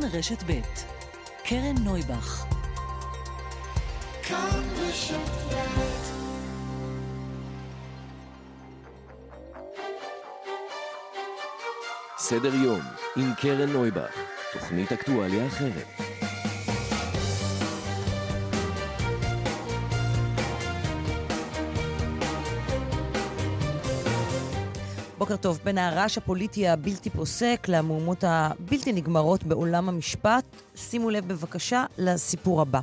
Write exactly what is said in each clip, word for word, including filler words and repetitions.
כאן רשת ב' קרן נויבך. כאן רשת ב'. סדר יום עם קרן נויבך, תוכנית אקטואליה אחרת. בוקר טוב. בין הרעש הפוליטי הבלתי פוסק למהומות הבלתי נגמרות בעולם המשפט, שימו לב בבקשה לסיפור הבא.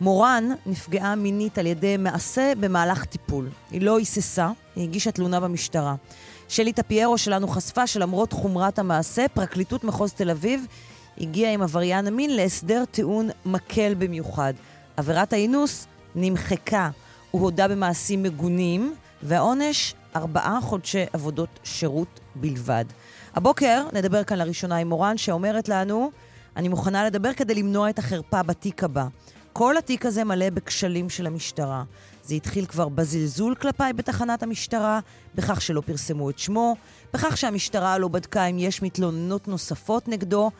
מורן נפגעה מינית על ידי מעשה במהלך טיפול. היא לא היססה, היא הגישה תלונה במשטרה. שלי טפיירו שלנו חשפה שלמרות חומרת המעשה, פרקליטות מחוז תל אביב הגיעה עם עבריין המין להסדר טיעון מקל במיוחד. עבירת האינוס נמחקה, הוא הודה במעשים מגונים, והעונש ארבעה חודשי עבודות שירות בלבד. הבוקר נדבר כאן לראשונה עם מורן שאומרת לנו, אני מוכנה לדבר כדי למנוע את החרפה בתיק הבא. כל התיק הזה מלא בכשלים של המשטרה. זה התחיל כבר בזלזול כלפיי בתחנת המשטרה, בכך שלא פרסמו את שמו, בכך שהמשטרה לא בדקה אם יש מתלוננות נוספות נגדו,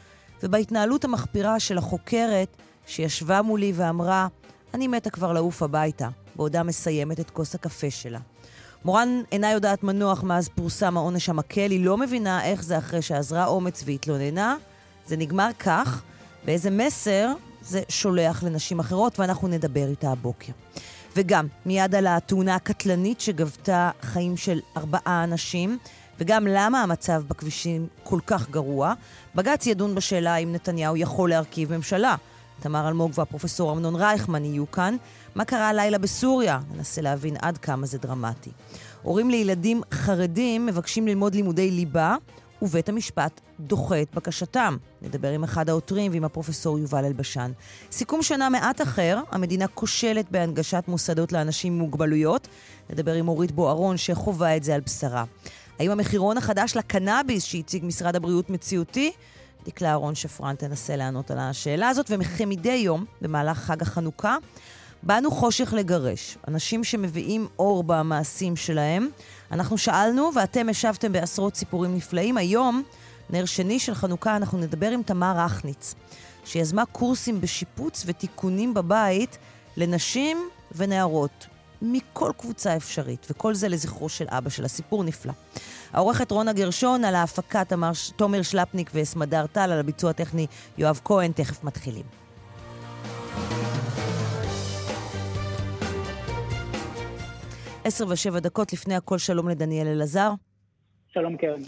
ובהתנהלות המחפירה של החוקרת שישבה מולי ואמרה, אני מתה כבר לעוף הביתה, בעודה מסיימת את כוס הקפה שלה. מורן אינה יודעת מנוח מאז פורסם העונש המקל, היא לא מבינה איך זה אחרי שעזרה אומץ והתלוננה, זה נגמר כך, ואיזה מסר זה שולח לנשים אחרות, ואנחנו נדבר איתה הבוקר. וגם מיד על התאונה הקטלנית שגבתה חיים של ארבעה אנשים, וגם למה המצב בכבישים כל כך גרוע. בג"ץ ידון בשאלה האם נתניהו יכול להרכיב ממשלה. תמר אלמוג והפרופסור אמנון רייכמן יהיו כאן. מה קרה הלילה בסוריה? ננסה להבין עד כמה זה דרמטי. הורים לילדים חרדים מבקשים ללמוד לימודי ליבה, ובית המשפט דוחה את בקשתם. נדבר עם אחד העותרים ועם הפרופסור יובל אלבשן. סיכום שנה מעט אחר, המדינה כושלת בהנגשת מוסדות לאנשים עם מוגבלויות. נדבר עם אורית בוערון שחווה את זה על בשרה. האם המחירון החדש לקנאביס שהציג משרד הבריאות מציאותי? דקלה אהרון שפרן תנסה לענות על השאלה הזאת, ומדי יום, במהלך חג החנוכה, באנו חושך לגרש. אנשים שמביאים אור במעשים שלהם, אנחנו שאלנו, ואתם השבתם בעשרות סיפורים נפלאים. היום, נר שני של חנוכה, אנחנו נדבר עם תמר אכניץ, שיזמה קורסים בשיפוץ ותיקונים בבית לנשים ונערות, מכל קבוצה אפשרית, וכל זה לזכרו של אבא של הסיפור נפלא. העורכת רונה גרשון, על ההפקה תומר שלפניק וסמדר טל, על הביצוע הטכני יואב כהן, תכף מתחילים. עשר ושבע דקות לפני הכל, שלום לדניאל אלעזר. שלום קרן.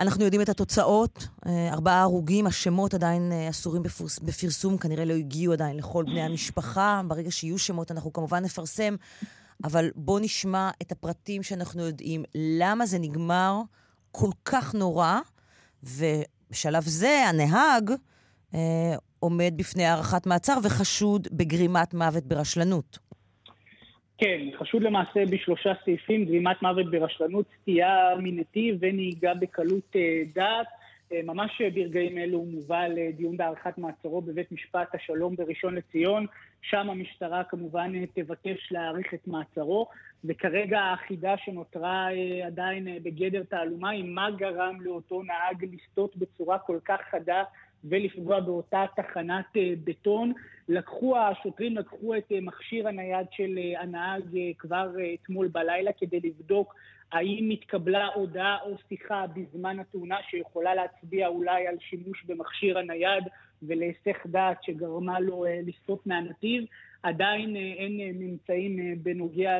אנחנו יודעים את התוצאות, ארבעה הרוגים, השמות עדיין אסורים בפרסום, כנראה לא הגיעו עדיין לכל בני המשפחה, ברגע שיהיו שמות אנחנו כמובן נפרסם, אבל בוא נשמע את הפרטים שאנחנו יודעים, למה זה נגמר כל כך נורא, ובשלב זה הנהג אה, עומד בפני הערכת מעצר וחשוד בגרימת מוות ברשלנות. כן, חשוד למעשה בשלושה סעיפים, גרימת מוות ברשלנות, סטייה מנתיב ונהיגה בקלות דעת. ממש ברגעים אלו הוא מובא לדיון בהארכת מעצרו בבית משפט השלום בראשון לציון. שם המשטרה כמובן תבקש להאריך את מעצרו, וכרגע האחידה שנותרה עדיין בגדר תעלומה היא מה גרם לאותו נהג לסטות בצורה כל כך חדה ולפגוע באותה תחנת בטון. לקחו השוטרים, לקחו את מכשיר הנייד של הנהג כבר אתמול בלילה, כדי לבדוק האם התקבלה הודעה או שיחה בזמן התאונה שיכולה להצביע אולי על שימוש במכשיר הנייד ולהיסח דעת שגרמה לו לסטות מהנתיב. עדיין אין ממצאים בנוגע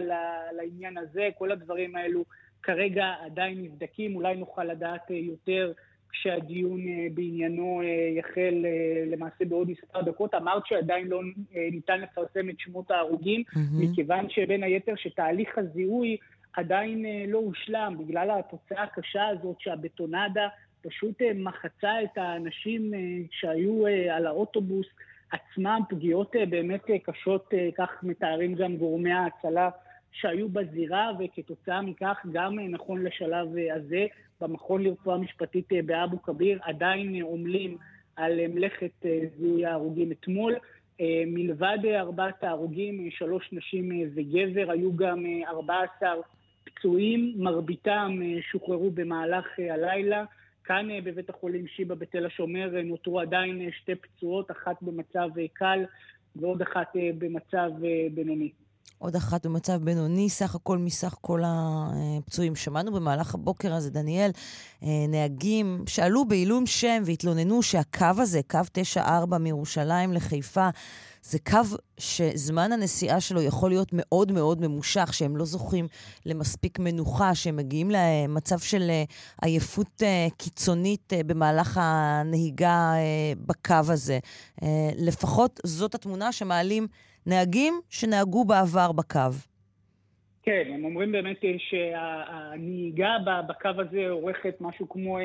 לעניין הזה, כל הדברים האלו כרגע עדיין נבדקים, אולי נוכל לדעת יותר כשהדיון בעניינו יחל למעשה בעוד מספר דקות. אמרת שעדיין לא ניתן לפרסם את שמות ההרוגים, mm-hmm. מכיוון שבין היתר שתהליך הזיהוי עדיין לא הושלם, בגלל התוצאה הקשה הזאת שהבטונדה פשוט מחצה את האנשים שהיו על האוטובוס עצמם, פגיעות באמת קשות, כך מתארים גם גורמי ההצלה שהיו בזירה, וכתוצאה מכך גם נכון לשלב הזה, במכון לרפואה משפטית באבו כביר, עדיין עומלים על מלאכת זיהוי ההרוגים אתמול. מלבד ארבעת ההרוגים, שלוש נשים וגבר, היו גם ארבעה עשר פצועים, מרביתם שוחררו במהלך הלילה, כאן בבית החולים שיבא בתל השומר נותרו עדיין שתי פצועות, אחת במצב קל ועוד אחת במצב בינוני. עוד אחת במצב בינוני, סך הכל מסך כל הפצועים. שמענו במהלך הבוקר הזה, דניאל, נהגים שעלו בעילום שם והתלוננו שהקו הזה, קו תשע ארבע מירושלים לחיפה, זה קו שזמן הנסיעה שלו יכול להיות מאוד מאוד ממושך, שהם לא זוכים למספיק מנוחה, שהם מגיעים למצב של עייפות קיצונית במהלך הנהיגה בקו הזה. לפחות זאת התמונה שמעלים נהגים שנהגו בעבר בקו. כן, הם אומרים באמת שהנהיגה בקו הזה אורכת משהו כמו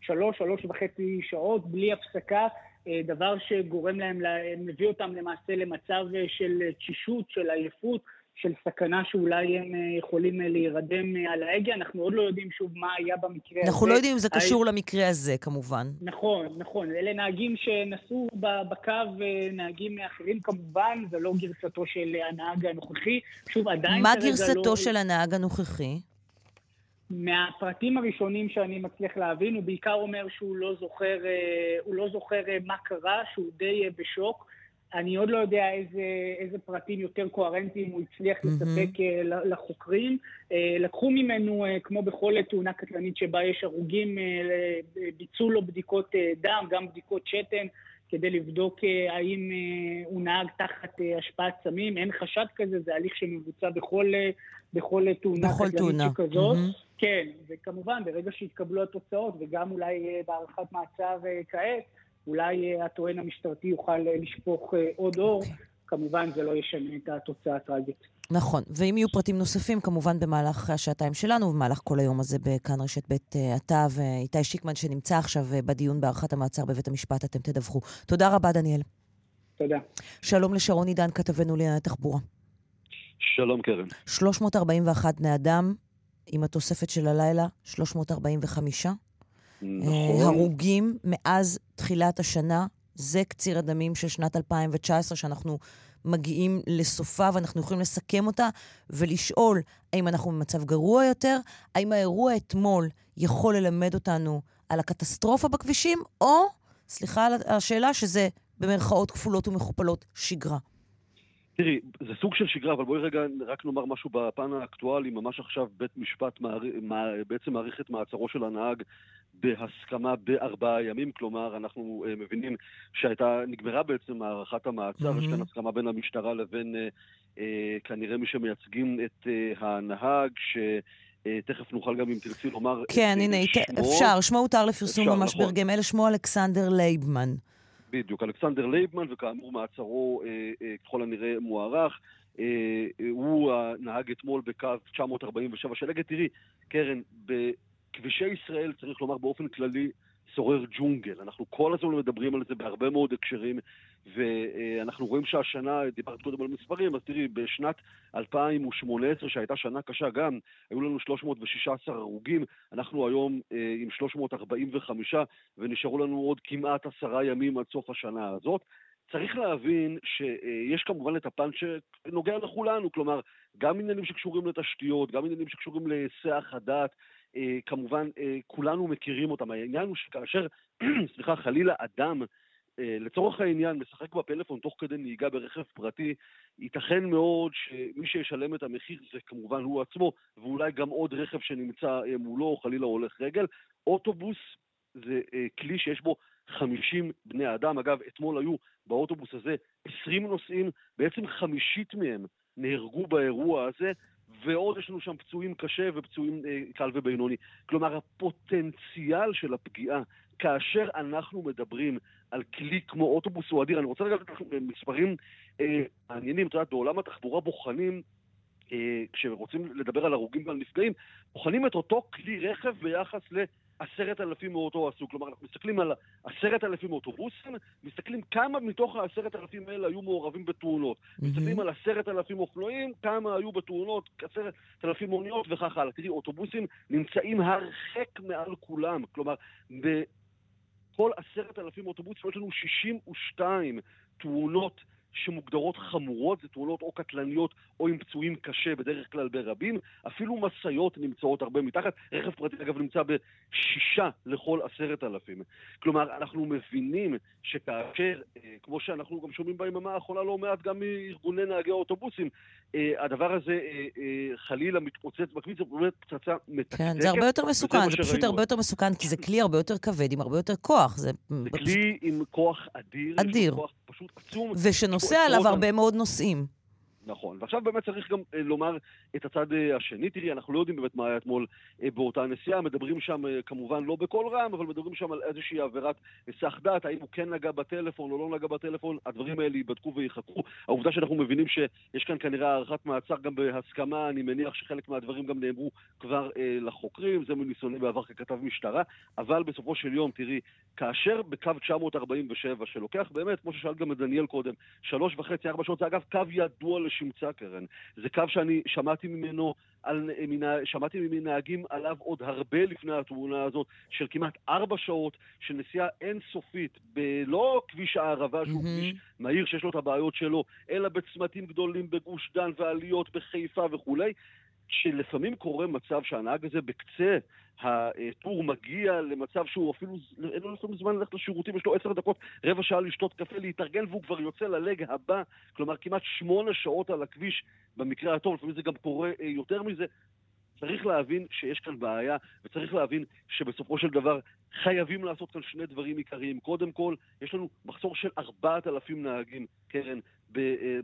שלוש, שלוש וחצי שעות, בלי הפסקה, דבר שגורם להם, מביא אותם למעשה למצב של תשישות, של עייפות, של סכנה שאולי הם יכולים להירדם על ההגה. אנחנו עוד לא יודעים שוב מה היה במקרה הזה. אנחנו לא יודעים אם זה קשור למקרה הזה, כמובן. נכון, נכון. אלה נהגים שנסעו בקו, נהגים אחרים כמובן, זה לא גרסתו של הנהג הנוכחי. שוב, עדיין... מה גרסתו של הנהג הנוכחי? מהפרטים הראשונים שאני מצליח להבין, הוא בעיקר אומר שהוא לא זוכר, הוא לא זוכר מה קרה, שהוא די בשוק. אני עוד לא יודע איזה, איזה פרטים יותר קוהרנטיים הוא הצליח mm-hmm. לספק לחוקרים. לקחו ממנו, כמו בכל תאונה קטלנית שבה יש הרוגים, ביצעו לו בדיקות דם, גם בדיקות שתן, כדי לבדוק האם הוא נהג תחת השפעת סמים. אין חשד כזה, זה הליך שמבוצע בכל, בכל תאונה קטלנית שכזאת. Mm-hmm. כן, וכמובן, ברגע שהתקבלו התוצאות, וגם אולי בהערכת מעצר כעת, אולי הטוען המשטרתי יוכל לשפוך עוד אור, כמובן זה לא ישנה את התוצאה הטרגית. נכון, ואם יהיו פרטים נוספים, כמובן במהלך השעתיים שלנו, ובמהלך כל היום הזה בכאן רשת בית עטה, ואיתי שיקמן שנמצא עכשיו בדיון בהערכת המעצר בבית המשפט, אתם תדווחו. תודה רבה, דניאל. תודה. שלום לשרון עידן, כתבנו לענייני תחבורה. שלום, קרן. שלוש מאות ארבעים ואחת בני אדם, עם התוספת של הלילה, שלוש מאות ארבעים וחמש. נכון. הרוגים מאז תחילת השנה, זה קציר הדמים של שנת אלפיים תשע עשרה, שאנחנו מגיעים לסופה, ואנחנו יכולים לסכם אותה, ולשאול האם אנחנו במצב גרוע יותר, האם האירוע אתמול יכול ללמד אותנו על הקטסטרופה בכבישים, או, סליחה על השאלה, שזה במרכאות כפולות ומכופלות שגרה. תראי, זה סוג של שגרה, אבל בואי רגע רק נאמר משהו בפן האקטואלי. ממש עכשיו בית משפט מער... בעצם מעריך את מעצרו של הנהג בהסכמה בארבעה ימים, כלומר אנחנו uh, מבינים שהייתה נגמרה בעצם הערכת המעצר, mm-hmm. יש כאן הסכמה בין המשטרה לבין uh, uh, כנראה מי שמייצגים את uh, הנהג, ש... תכף נוכל גם אם תרצי לומר... כן, הנה, שמו... אפשר, שמו הותר לפרסום ממש נכון. ברגע, אלה שמו אלכסנדר לייבמן. בדיוק, אלכסנדר לייבמן, וכאמור מעצרו ככל הנראה מוארך, הוא הנהג אתמול בקו תשע מאות ארבעים ושבע של אגד. תראי, קרן, בכבישי ישראל צריך לומר באופן כללי שורר ג'ונגל, אנחנו כל הזמן מדברים על זה בהרבה מאוד הקשרים, ואנחנו רואים שהשנה, דיברת קודם על מספרים, אז תראי, בשנת אלפיים שמונה עשרה, שהייתה שנה קשה גם, היו לנו שלוש מאות שש עשרה הרוגים, אנחנו היום אה, עם שלוש מאות ארבעים וחמש, ונשארו לנו עוד כמעט עשרה ימים עד סוף השנה הזאת. צריך להבין שיש כמובן את הפן שנוגע לכולנו, כלומר, גם עניינים שקשורים לתשתיות, גם עניינים שקשורים להיסח הדעת, אה, כמובן, אה, כולנו מכירים אותם. העניין הוא שכאשר, סליחה, חלילה אדם, לצורך העניין, משחק בפלאפון תוך כדי נהיגה ברכב פרטי, ייתכן מאוד שמי שישלם את המחיר זה כמובן הוא עצמו, ואולי גם עוד רכב שנמצא מולו או חלילה הולך רגל. אוטובוס זה כלי שיש בו חמישים בני אדם. אגב, אתמול היו באוטובוס הזה עשרים נוסעים, בעצם חמישית מהם נהרגו באירוע הזה, ועוד יש לנו שם פצועים קשה ופצועים קל ובינוני. כלומר, הפוטנציאל של הפגיעה, כאשר אנחנו מדברים על כלי כמו אוטובוס או אדיר, אני רוצה לגלל מספרים אה, מעניינים, אתה יודעת, בעולם התחבורה בוחנים, אה, כשרוצים לדבר על הרוגים ועל נפגעים, בוחנים את אותו כלי רכב ביחס לעשרת אלפים מאותו הסוג, כלומר, אנחנו מסתכלים על עשרת אלפים אוטובוסים, מסתכלים כמה מתוך העשרת אלפים האלה היו מעורבים בתאונות, mm-hmm. מסתכלים על עשרת אלפים אופנועים, כמה היו בתאונות, עשרת אלפים מוניות וכך הלאה. תראי, אוטובוסים נמצאים הרחק מעל כולם, כלומר, ב- כל עשרת אלפים אוטובוסים, יש לנו שישים ושתיים תאונות שמוגדרות חמורות, זה תאונות או קטלניות או עם פצועים קשה בדרך כלל ברבים, אפילו מסעיות נמצאות הרבה מתחת, רכב פרטי אגב נמצא בשישה לכל עשרת אלפים. כלומר, אנחנו מבינים שכאשר, כמו שאנחנו גם שומעים ביממה האחרונה לא מעט גם מארגוני נהגי האוטובוסים, הדבר הזה חלילה מתפוצץ בכביש, זה באמת פצצה מתקתקת. כן, זה הרבה יותר מסוכן, זה פשוט הרבה יותר מסוכן, כי זה כלי הרבה יותר כבד, עם הרבה יותר כוח. זה כלי עם כוח אדיר, אדיר. פשוט עצום. ושנוסע עליו הרבה מאוד נוסעים. נכון, ועכשיו באמת צריך גם לומר את הצד השני, תראי, אנחנו לא יודעים באמת מה היה אתמול באותה נסיעה, מדברים שם כמובן לא בכל רם, אבל מדברים שם על איזושהי עבירת סך דעת, האם הוא כן נגע בטלפון או לא נגע בטלפון, הדברים האלה ייבדקו ויחקרו, העובדה שאנחנו מבינים שיש כאן כנראה הערכת מעצר גם בהסכמה, אני מניח שחלק מהדברים גם נאמרו כבר אה, לחוקרים, זה מניסיוני בעבר ככתב משטרה, אבל בסופו של יום, תראי, כאשר בקו תשע מאות ארבעים ושבע שלוקח באמת, כמו ששאל גם דניאל קודם, שלוש וחצי, ארבע שעות, זה אגב קו ידוע שמצא קרן. זה קו שאני שמעתי ממנו על, שמעתי ממנהגים עליו עוד הרבה לפני התאונה הזאת, של כמעט ארבע שעות של נסיעה אינסופית, לא כביש הערבה, שהוא כביש מהיר שיש לו את הבעיות שלו, אלא בצמתים גדולים בגוש דן ועליות בחיפה וכולי, שלפעמים קורה מצב שהנהג הזה בקצה הטור מגיע למצב שהוא אפילו, אין לו לפעמים זמן ללכת לשירותים, יש לו עשר דקות, רבע שעה לשתות קפה, להתארגן, והוא כבר יוצא ללג הבא, כלומר כמעט שמונה שעות על הכביש במקרה הטוב, לפעמים זה גם קורה יותר מזה. צריך להבין שיש כאן בעיה, וצריך להבין שבסופו של דבר חייבים לעשות כאן שני דברים עיקריים. קודם כל, יש לנו מחסור של ארבעת אלפים נהגים, קרן,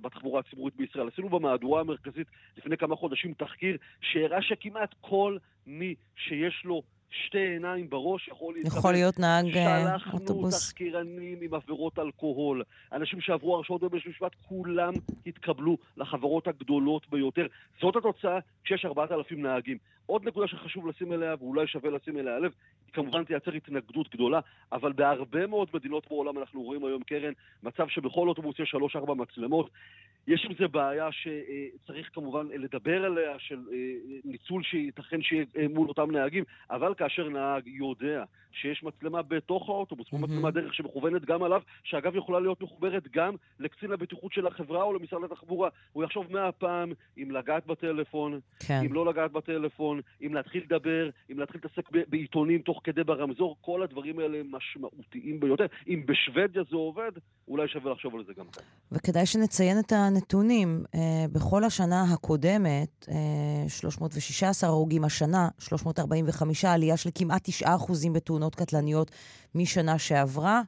בתחבורה הציבורית בישראל. עשינו במהדורה המרכזית לפני כמה חודשים תחקיר שהראה שכמעט כל מי שיש לו שתי עיניים בראש יכול, יכול להיות נהג אוטובוס. שלחנו תחקירנים עם עבירות אלכוהול, אנשים שעברו הרשעות בבית משפט, כולם התקבלו לחברות הגדולות ביותר. זאת התוצאה כשיש ארבעת אלפים נהגים. עוד נקודה שחשוב לשים אליה, ואולי שווה לשים אליה לב, היא כמובן תייצר התנגדות גדולה, אבל בהרבה מאוד מדינות בעולם אנחנו רואים היום, קרן, מצב שבכל אוטובוס יש שלוש ארבע מצלמות. יש עם זה בעיה שצריך כמובן לדבר עליה, של ניצול שייתכן שיהיה מול אותם נהגים, אבל כאשר נהג יודע שיש מצלמה בתוך האוטובוס, כמו מצלמה דרך שמכוונת גם עליו, שאגב יכולה להיות מחוברת גם לקצין הבטיחות של החברה או למשרד התחבורה, הוא יחשוב מאה פעם אם לגעת בטלפון, אם לא לגעת בטלפון, אם להתחיל לדבר, אם להתחיל להתעסק בעיתונים תוך כדי ברמזור, כל הדברים האלה משמעותיים ביותר. אם בשוודיה זה עובד, אולי שווה לחשוב על זה גם כאן. וכדאי שנציין את הנתונים. בכל השנה הקודמת, שלוש מאות ושש עשרה הרוגים, השנה שלוש מאות ארבעים וחמש, עלייה של כמעט תשעה אחוזים בתאונות קטלניות משנה שעברה,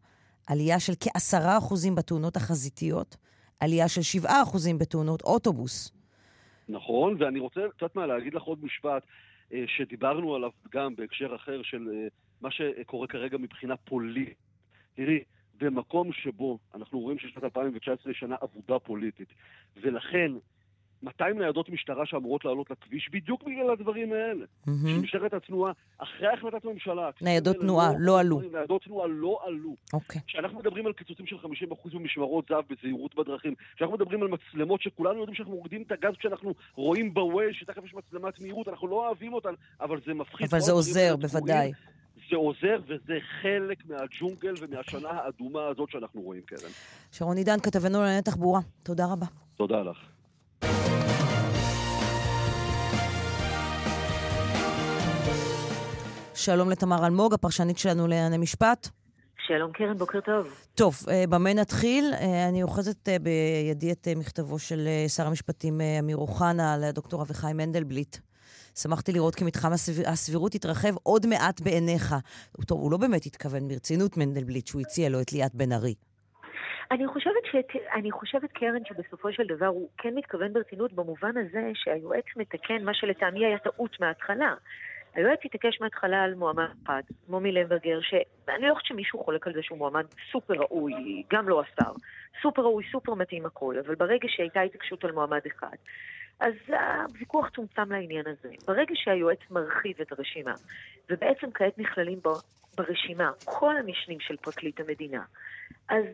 עלייה של כ-עשרה אחוזים בתאונות החזיתיות, עלייה של שבעה אחוזים בתאונות אוטובוס. נכון, ואני רוצה קצת מה להגיד לך עוד משפט שדיברנו עליו גם בהקשר אחר של מה שקורה כרגע מבחינה פוליטית. תראי, במקום שבו אנחנו רואים ששנת אלפיים ותשע עשרה שנה עבודה פוליטית, ולכן מאתיים ניידות משטרה שאמורות לעלות לכביש בדיוק בגלל הדברים האלה. Mm-hmm. משטרת התנועה, אחרי החלטת הממשלה... ניידות תנועה לא עלו. ניידות תנועה לא עלו. Okay. כשאנחנו מדברים על קיצוצים של חמישים אחוז במשמרות זהב בזהירות בדרכים, כשאנחנו מדברים על מצלמות שכולנו יודעים שאנחנו מורידים את הגז כשאנחנו רואים בווייז שתכף יש מצלמת מהירות, אנחנו לא אוהבים אותן, אבל זה מפחיד. אבל זה עוזר, בוודאי. זה עוזר, וזה חלק מהג'ונגל ומהשנה האדומה הזאת שאנחנו רואים, קרן. שרון עידן, כתבנו לענייני תחבורה. תודה רבה. תודה לך. שלום לתמר אלמוג, הפרשנית שלנו לענייני משפט. שלום קרן, בוקר טוב. טוב, במה נתחיל? אני אוחזת בידי את מכתבו של שר המשפטים אמיר אוחנה לדוקטור אביחי מנדלבליט. שמחתי לראות כי מתחם הסבירות התרחב עוד מעט בעיניך. טוב, הוא לא באמת התכוון ברצינות מנדלבליט שהוא הציע לו את ליאת בן ארי. אני חושבת, שאת, אני חושבת, קרן, שבסופו של דבר הוא כן מתכוון ברצינות במובן הזה שהיועץ מתקן מה שלטעמי היה טעות מההתחלה. היועץ התעקש מההתחלה על מועמד אחד, מומי למברגר, שאני לא חושבת שמישהו חולק על זה שהוא מועמד סופר ראוי, גם לא השר, סופר ראוי, סופר מתאים הכל, אבל ברגע שהייתה התעקשות על מועמד אחד, אז הוויכוח צומצם לעניין הזה. ברגע שהיועץ מרחיב את הרשימה, ובעצם כעת נכללים בו, ברשימה כל המשנים של פרקליט המדינה, אז...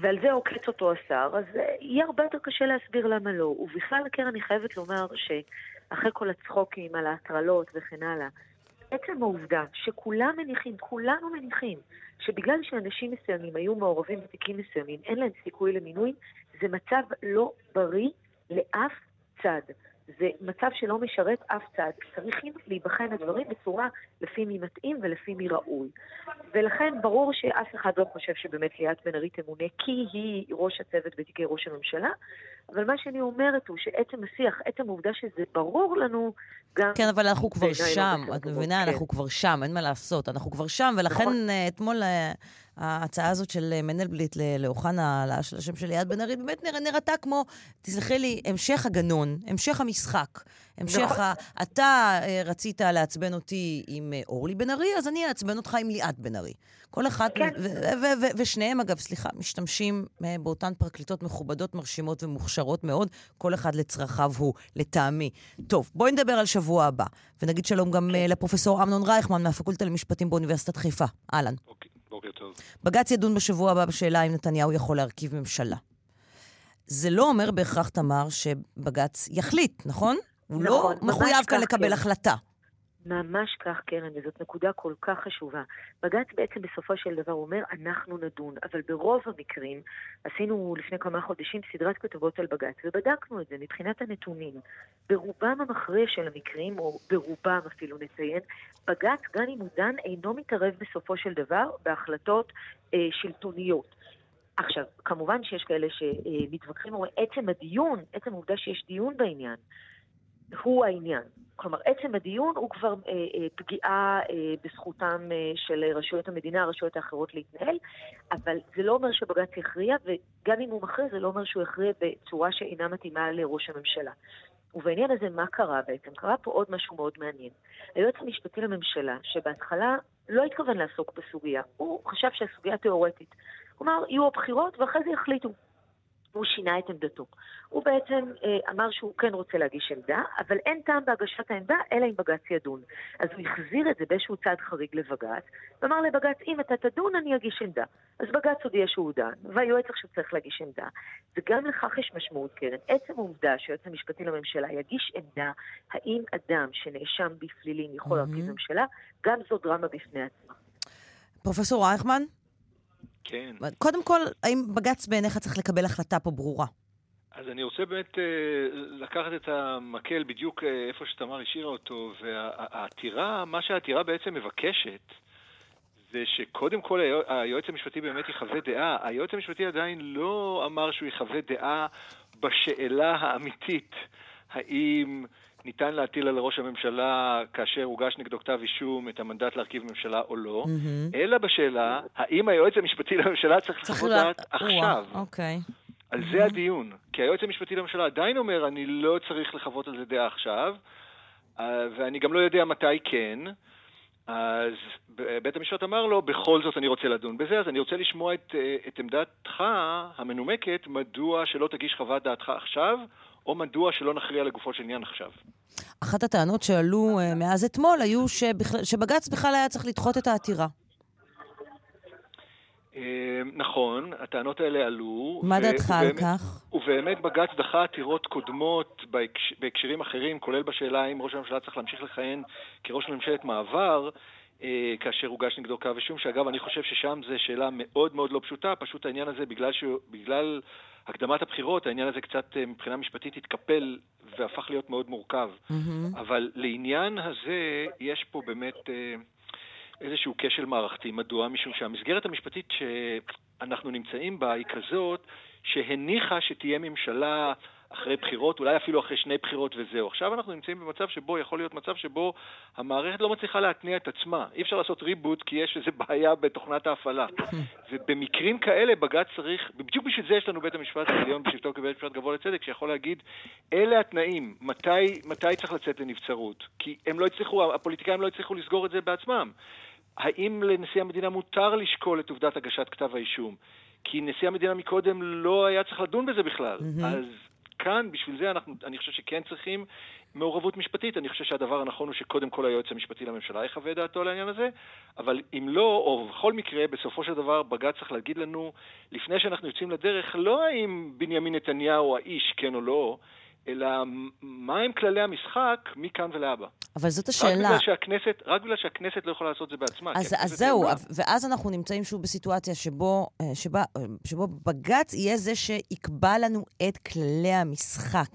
ועל זה עוקץ אותו השר, אז יהיה הרבה יותר קשה להסביר למה לא. ובכלל, קרן, אני חייבת לומר שאחרי כל הצחוקים על ההטרלות וכן הלאה, עצם העובדה שכולם מניחים, כולנו מניחים, שבגלל שאנשים מסוימים היו מעורבים בתיקים מסוימים, אין להם סיכוי למינוי, זה מצב לא בריא לאף צד. זה מצב שלא משרת אף צד. צריכים להיבחן הדברים בצורה לפי מי מתאים ולפי מי ראוי. ולכן ברור שאף אחד לא חושב שבאמת ליאת בן ארי תמונה, כי היא ראש הצוות בתיקי ראש הממשלה, אבל מה שאני אומרת הוא שעצם השיח, עצם העובדה שזה ברור לנו גם... כן, אבל אנחנו כבר שם, את מבינה, אנחנו כבר שם, אין מה לעשות, אנחנו כבר שם, ולכן אתמול ההצעה הזאת של מנלבליט לאוחנה, לשם של ליאת בן ארי, באמת נראתה כמו, תסלחי לי, המשך הגנון, המשך המשחק, המשך ה... אתה רצית לעצבן אותי עם אורלי בן ארי, אז אני אעצבן אותך עם ליאת בן ארי. כל אחד, ושניהם אגב, סליחה, משתמשים באותן פרקליטות מכובדות, מרשימות ומוכשרות מאוד, כל אחד לצרכיו הוא, לטעמי. טוב, בואי נדבר על שבוע הבא, ונגיד שלום גם לפרופסור אמנון רייכמן, מהפקולטה למשפטים באוניברסיטת חיפה. אהלן. בוקר טוב. בג"ץ ידון בשבוע הבא בשאלה אם נתניהו יכול להרכיב ממשלה. זה לא אומר בהכרח, תמר, שבג"ץ יחליט, נכון? הוא לא מחויב כאן לקבל החלטה. ממש כך, קרן, וזאת נקודה כל כך חשובה. בג"ץ בעצם בסופו של דבר אומר, אנחנו נדון, אבל ברוב המקרים, עשינו לפני כמה חודשים סדרת כתבות על בג"ץ, ובדקנו את זה מבחינת הנתונים. ברובם המכריע של המקרים, או ברובם אפילו נציין, בג"ץ, גם אם הוא דן, אינו מתערב בסופו של דבר בהחלטות אה, שלטוניות. עכשיו, כמובן שיש כאלה שמתווכחים, אומרים, עצם הדיון, עצם העובדה שיש דיון בעניין, הוא העניין. כלומר, עצם הדיון הוא כבר אה, אה, פגיעה אה, בזכותם אה, של רשויות המדינה, הרשויות האחרות להתנהל, אבל זה לא אומר שבג"ץ יכריע, וגם אם הוא מכריע, זה לא אומר שהוא יכריע בצורה שאינה מתאימה לראש הממשלה. ובעניין הזה, מה קרה בעצם? קרה פה עוד משהו מאוד מעניין. היועץ המשפטי לממשלה, שבהתחלה לא התכוון לעסוק בסוגיה, הוא חשב שהסוגיה תיאורטית. כלומר, יהיו הבחירות ואחרי זה יחליטו. הוא שינה את עמדתו. הוא בעצם אה, אמר שהוא כן רוצה להגיש עמדה, אבל אין טעם בהגשת העמדה, אלא אם בג"ץ ידון. אז הוא החזיר את זה באיזשהו צעד חריג לבג"ץ, ואמר לבג"ץ, אם אתה תדון, אני אגיש עמדה. אז בג"ץ הודיע שהוא דן, והיועץ עכשיו צריך להגיש עמדה. וגם לכך יש משמעות, קרן. עצם העובדה שהיועץ המשפטי לממשלה יגיש עמדה, האם אדם שנאשם בפלילים יכול להרכיב mm-hmm. ממשלה, גם זו דרמה בפני עצמה. פרופסור רייכמן? כן. קודם כל, האם בג"ץ בעיניך צריך לקבל החלטה פה ברורה? אז אני רוצה באמת אה, לקחת את המקל בדיוק איפה שתמר השאירה אותו, והעתירה, מה שהעתירה בעצם מבקשת, זה שקודם כל היועץ המשפטי באמת יחווה דעה. היועץ המשפטי עדיין לא אמר שהוא יחווה דעה בשאלה האמיתית, האם ניתן להטיל על ראש הממשלה כאשר הוגש נגדו כתב אישום את המנדט להרכיב ממשלה או לא, mm-hmm. אלא בשאלה, האם היועץ המשפטי לממשלה צריך לחוות דעת עכשיו? אוקיי. Okay. על mm-hmm. זה הדיון. כי היועץ המשפטי לממשלה עדיין אומר, אני לא צריך לחוות על זה דעה עכשיו, ואני גם לא יודע מתי כן, אז בית המשפט אמר לו, בכל זאת אני רוצה לדון בזה, אז אני רוצה לשמוע את, את עמדתך המנומקת, מדוע שלא תגיש חוות דעתך עכשיו, או מדוע שלא נכריע לגופו של עניין עכשיו. אחת הטענות שעלו מאז אתמול היו שבג"ץ בכלל היה צריך לדחות את העתירה. נכון, הטענות האלה עלו. מה דעתך על כך? ובאמת בג"ץ דחה עתירות קודמות בהקשרים אחרים, כולל בשאלה אם ראש הממשלה צריך להמשיך לכהן כראש ממשלת מעבר, כאשר הוגש נגדו כתב אישום, שאגב אני חושב ששם זה שאלה מאוד מאוד לא פשוטה, פשוט העניין הזה בגלל ש... בגלל הקדמת הבחירות, העניין הזה קצת מבחינה משפטית התקפל והפך להיות מאוד מורכב. Mm-hmm. אבל לעניין הזה יש פה באמת איזשהו כשל מערכתי. מדוע? משום שהמסגרת המשפטית שאנחנו נמצאים בה היא כזאת שהניחה שתהיה ממשלה אחרי בחירות, אולי אפילו אחרי שני בחירות וזהו. עכשיו אנחנו נמצאים במצב שבו, יכול להיות מצב שבו המערכת לא מצליחה להתניע את עצמה. אי אפשר לעשות ריבוט כי יש איזו בעיה בתוכנת ההפעלה. ובמקרים כאלה בג"ץ צריך, בדיוק בשביל זה יש לנו בית המשפט העליון בשבתו כבית המשפט גבוה לצדק, שיכול להגיד, אלה התנאים, מתי, מתי צריך לצאת לנבצרות? כי הם לא הצליחו, הפוליטיקאים לא הצליחו לסגור את זה בעצמם. האם לנשיא המדינה מותר לשקול את עובדת הגשת כתב האישום? כי נשיא המדינה מקודם לא היה צריך לדון בזה בכלל. אז כאן, בשביל זה אנחנו, אני חושב שכן צריכים מעורבות משפטית. אני חושב שהדבר הנכון הוא שקודם כל היועץ המשפטי לממשלה יחווה דעתו על העניין הזה, אבל אם לא, או בכל מקרה, בסופו של דבר, בג"ץ צריך להגיד לנו, לפני שאנחנו יוצאים לדרך, לא האם בנימין נתניהו האיש, כן או לא, אלא מהם כללי המשחק מכאן ולהבא. אבל זאת השאלה. רק בגלל שהכנסת, רק בגלל שהכנסת לא יכולה לעשות זה בעצמה. אז, אז זהו, לא... ואז אנחנו נמצאים שוב בסיטואציה שבו, שבו, שבו בג"ץ יהיה זה שיקבע לנו את כללי המשחק.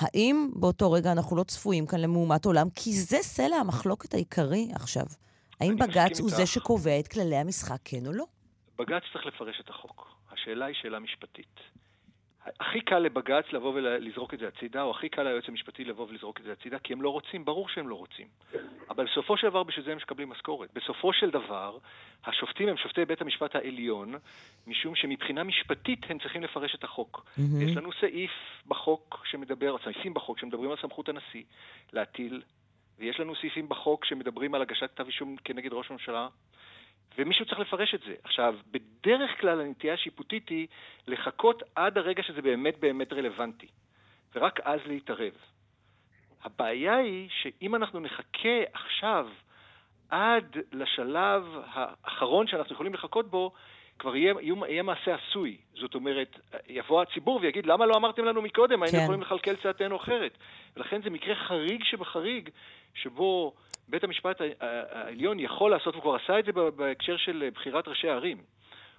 האם באותו רגע אנחנו לא צפויים כאן למהומת עולם? כי זה סלע המחלוקת העיקרי עכשיו. האם בג"ץ הוא כך. זה שקובע את כללי המשחק, כן או לא? בג"ץ צריך לפרש את החוק. השאלה היא שאלה משפטית. הכי קל לבג"ץ לבוא ולזרוק את זה הצידה, או הכי קל ליועץ המשפטי לבוא ולזרוק את זה הצידה, כי הם לא רוצים, ברור שהם לא רוצים. אבל בסופו של דבר, בשביל זה הם שקבלים משכורת. בסופו של דבר, השופטים הם שופטי בית המשפט העליון, משום שמבחינה משפטית הם צריכים לפרש את החוק. Mm-hmm. יש לנו סעיף בחוק שמדבר, סעיפים בחוק שמדברים על סמכות הנשיא להטיל, ויש לנו סעיפים בחוק שמדברים על הגשת כתב אישום כנגד ראש הממשלה, ומישהו צריך לפרש את זה. עכשיו, בדרך כלל הנטייה השיפוטית היא לחכות עד הרגע שזה באמת באמת רלוונטי, ורק אז להתערב. הבעיה היא שאם אנחנו נחכה עכשיו עד לשלב האחרון שאנחנו יכולים לחכות בו, כבר יהיה, יהיה מעשה עשוי. זאת אומרת, יבוא הציבור ויגיד, למה לא אמרתם לנו מקודם? היינו יכולים לחלקל צעתנו אחרת. ולכן זה מקרה חריג שבחריג, שבו בית המשפט העליון יכול לעשות, וכבר עשה את זה בהקשר של בחירת ראשי הערים.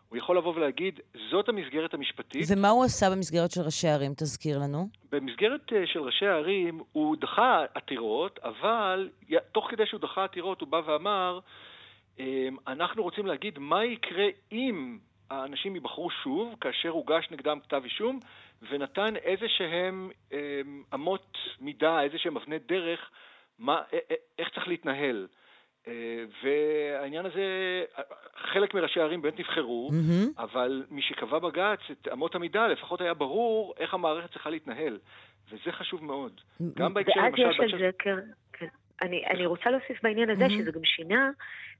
הוא יכול לבוא ולהגיד, זאת המסגרת המשפטית. ומה הוא עשה במסגרת של ראשי הערים, תזכיר לנו? במסגרת של ראשי הערים הוא דחה עתירות, אבל תוך כדי שהוא דחה עתירות הוא בא ואמר, אנחנו רוצים להגיד מה יקרה אם האנשים יבחרו שוב, כאשר הוגש נגדם כתב אישום, ונתן איזה שהם אמות מידה, איזה שהם אבני דרך, מה, איך צריך להתנהל. והעניין הזה, חלק מראשי הערים באמת נבחרו, mm-hmm. אבל מי שקבע בג"ץ את אמות המידה, לפחות היה ברור איך המערכת צריכה להתנהל. וזה חשוב מאוד. Mm-hmm. גם בהקשר למשל... בקשר... אני, אני רוצה להוסיף בעניין הזה, mm-hmm. שזה גם שינה,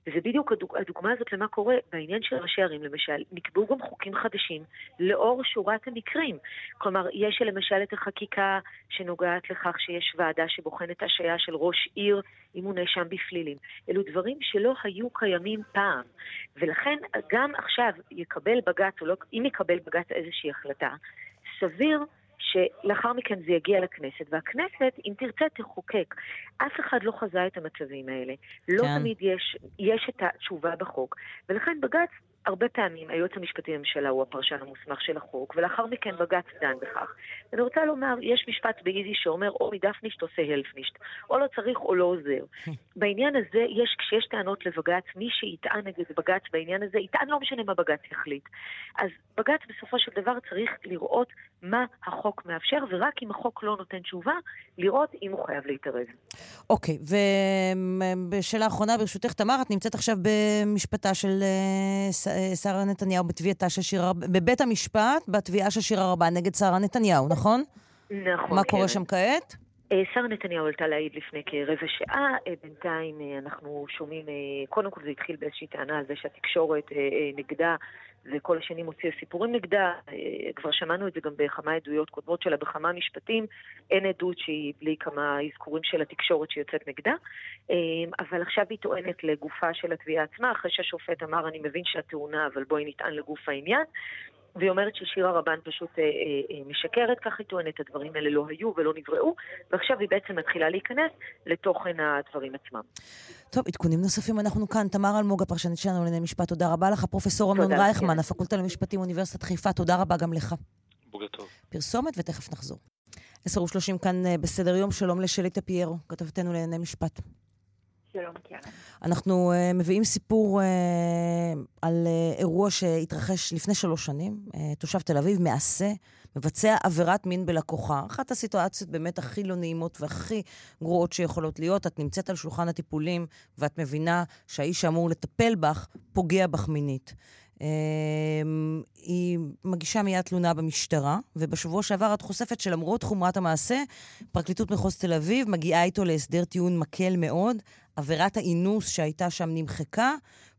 וזה בדיוק הדוג, הדוגמה הזאת למה קורה בעניין של ראשי ערים, למשל, נקבעו גם חוקים חדשים לאור שורת המקרים. כלומר, יש למשל את החקיקה שנוגעת לכך שיש ועדה שבוחנת השעיה של ראש עיר, אם הוא נאשם בפלילים. אלו דברים שלא היו קיימים פעם. ולכן גם עכשיו יקבל בג"ץ, או לא, אם יקבל בג"ץ איזושהי החלטה, סביר, שלאחר מכן זה יגיע לכנסת, והכנסת, אם תרצה, תחוקק. אף אחד לא חזה את המצבים האלה. לא תמיד יש, יש את התשובה בחוק. ולכן בג"ץ, הרבה פעמים, היועץ המשפטי לממשלה הוא הפרשן המוסמך של החוק, ולאחר מכן בג"ץ דן בכך. ואני רוצה לומר, יש משפט ביידי שאומר, או מדפנישט עושה הלפנישט, או לא צריך או לא עוזר. בעניין הזה, יש, כשיש טענות לבג"ץ, מי שיטען נגד בג"ץ בעניין הזה, יטען לא משנה מה בג"ץ יחליט. אז בג"ץ בסופו של דבר צריך לראות מה החוק מאפשר, ורק אם החוק לא נותן תשובה, לראות אם הוא חייב להתערב. אוקיי, ובשאלה האחרונה, ברשותך, תמר, את נמצאת עכשיו במשפטה של שרה נתניהו בתביעתה של שירה, בבית המשפט, בתביעה של שירה רבה נגד שרה נתניהו, נכון? נכון. מה קורה שם כעת? שרה נתניהו עלתה להעיד לפני כרבע שעה, בינתיים אנחנו שומעים, קודם כל זה התחיל באיזושהי טענה על זה שהתקשורת נגדה, וכל השנים הוציאה סיפורים נגדה, כבר שמענו את זה גם בכמה עדויות קודמות שלה, בכמה משפטים, אין עדות שהיא בלי כמה הזכורים של התקשורת שיוצאת נגדה, אבל עכשיו היא טוענת לגופה של התביעה עצמה, אחרי שהשופט אמר, אני מבין שהטעונה, אבל בואי נטען לגוף העניין, והיא אומרת ששירה רבן פשוט אה, אה, משקרת, כך היא טוענת, הדברים האלה לא היו ולא נבראו, ועכשיו היא בעצם מתחילה להיכנס לתוכן הדברים עצמם. טוב, עדכונים נוספים, אנחנו כאן, תמר אלמוג, הפרשנית שלנו לענייני משפט, תודה רבה לך, פרופסור אמנון רייכמן, הפקולטה למשפטים, אוניברסיטת חיפה, תודה רבה גם לך. בוקר טוב. פרסומת ותכף נחזור. עשר ושלושים כאן בסדר יום, שלום לשליטה פיירו, כתבתנו לענייני משפט. שלום, קרן. אנחנו uh, מביאים סיפור uh, על uh, אירוע שהתרחש לפני שלוש שנים. Uh, תושב תל אביב, מעשה, מבצע עבירת מין בלקוחה. אחת הסיטואציות באמת הכי לא נעימות והכי גרועות שיכולות להיות. את נמצאת על שולחן הטיפולים ואת מבינה שהאיש שאמור לטפל בך פוגע בך מינית. Uh, היא מגישה מיד תלונה במשטרה, ובשבוע שעבר את חושפת שלמרות חומרת המעשה, פרקליטות מחוז תל אביב מגיעה איתו להסדר טיעון מקל מאוד, עבירת האינוס שהייתה שם נמחקה,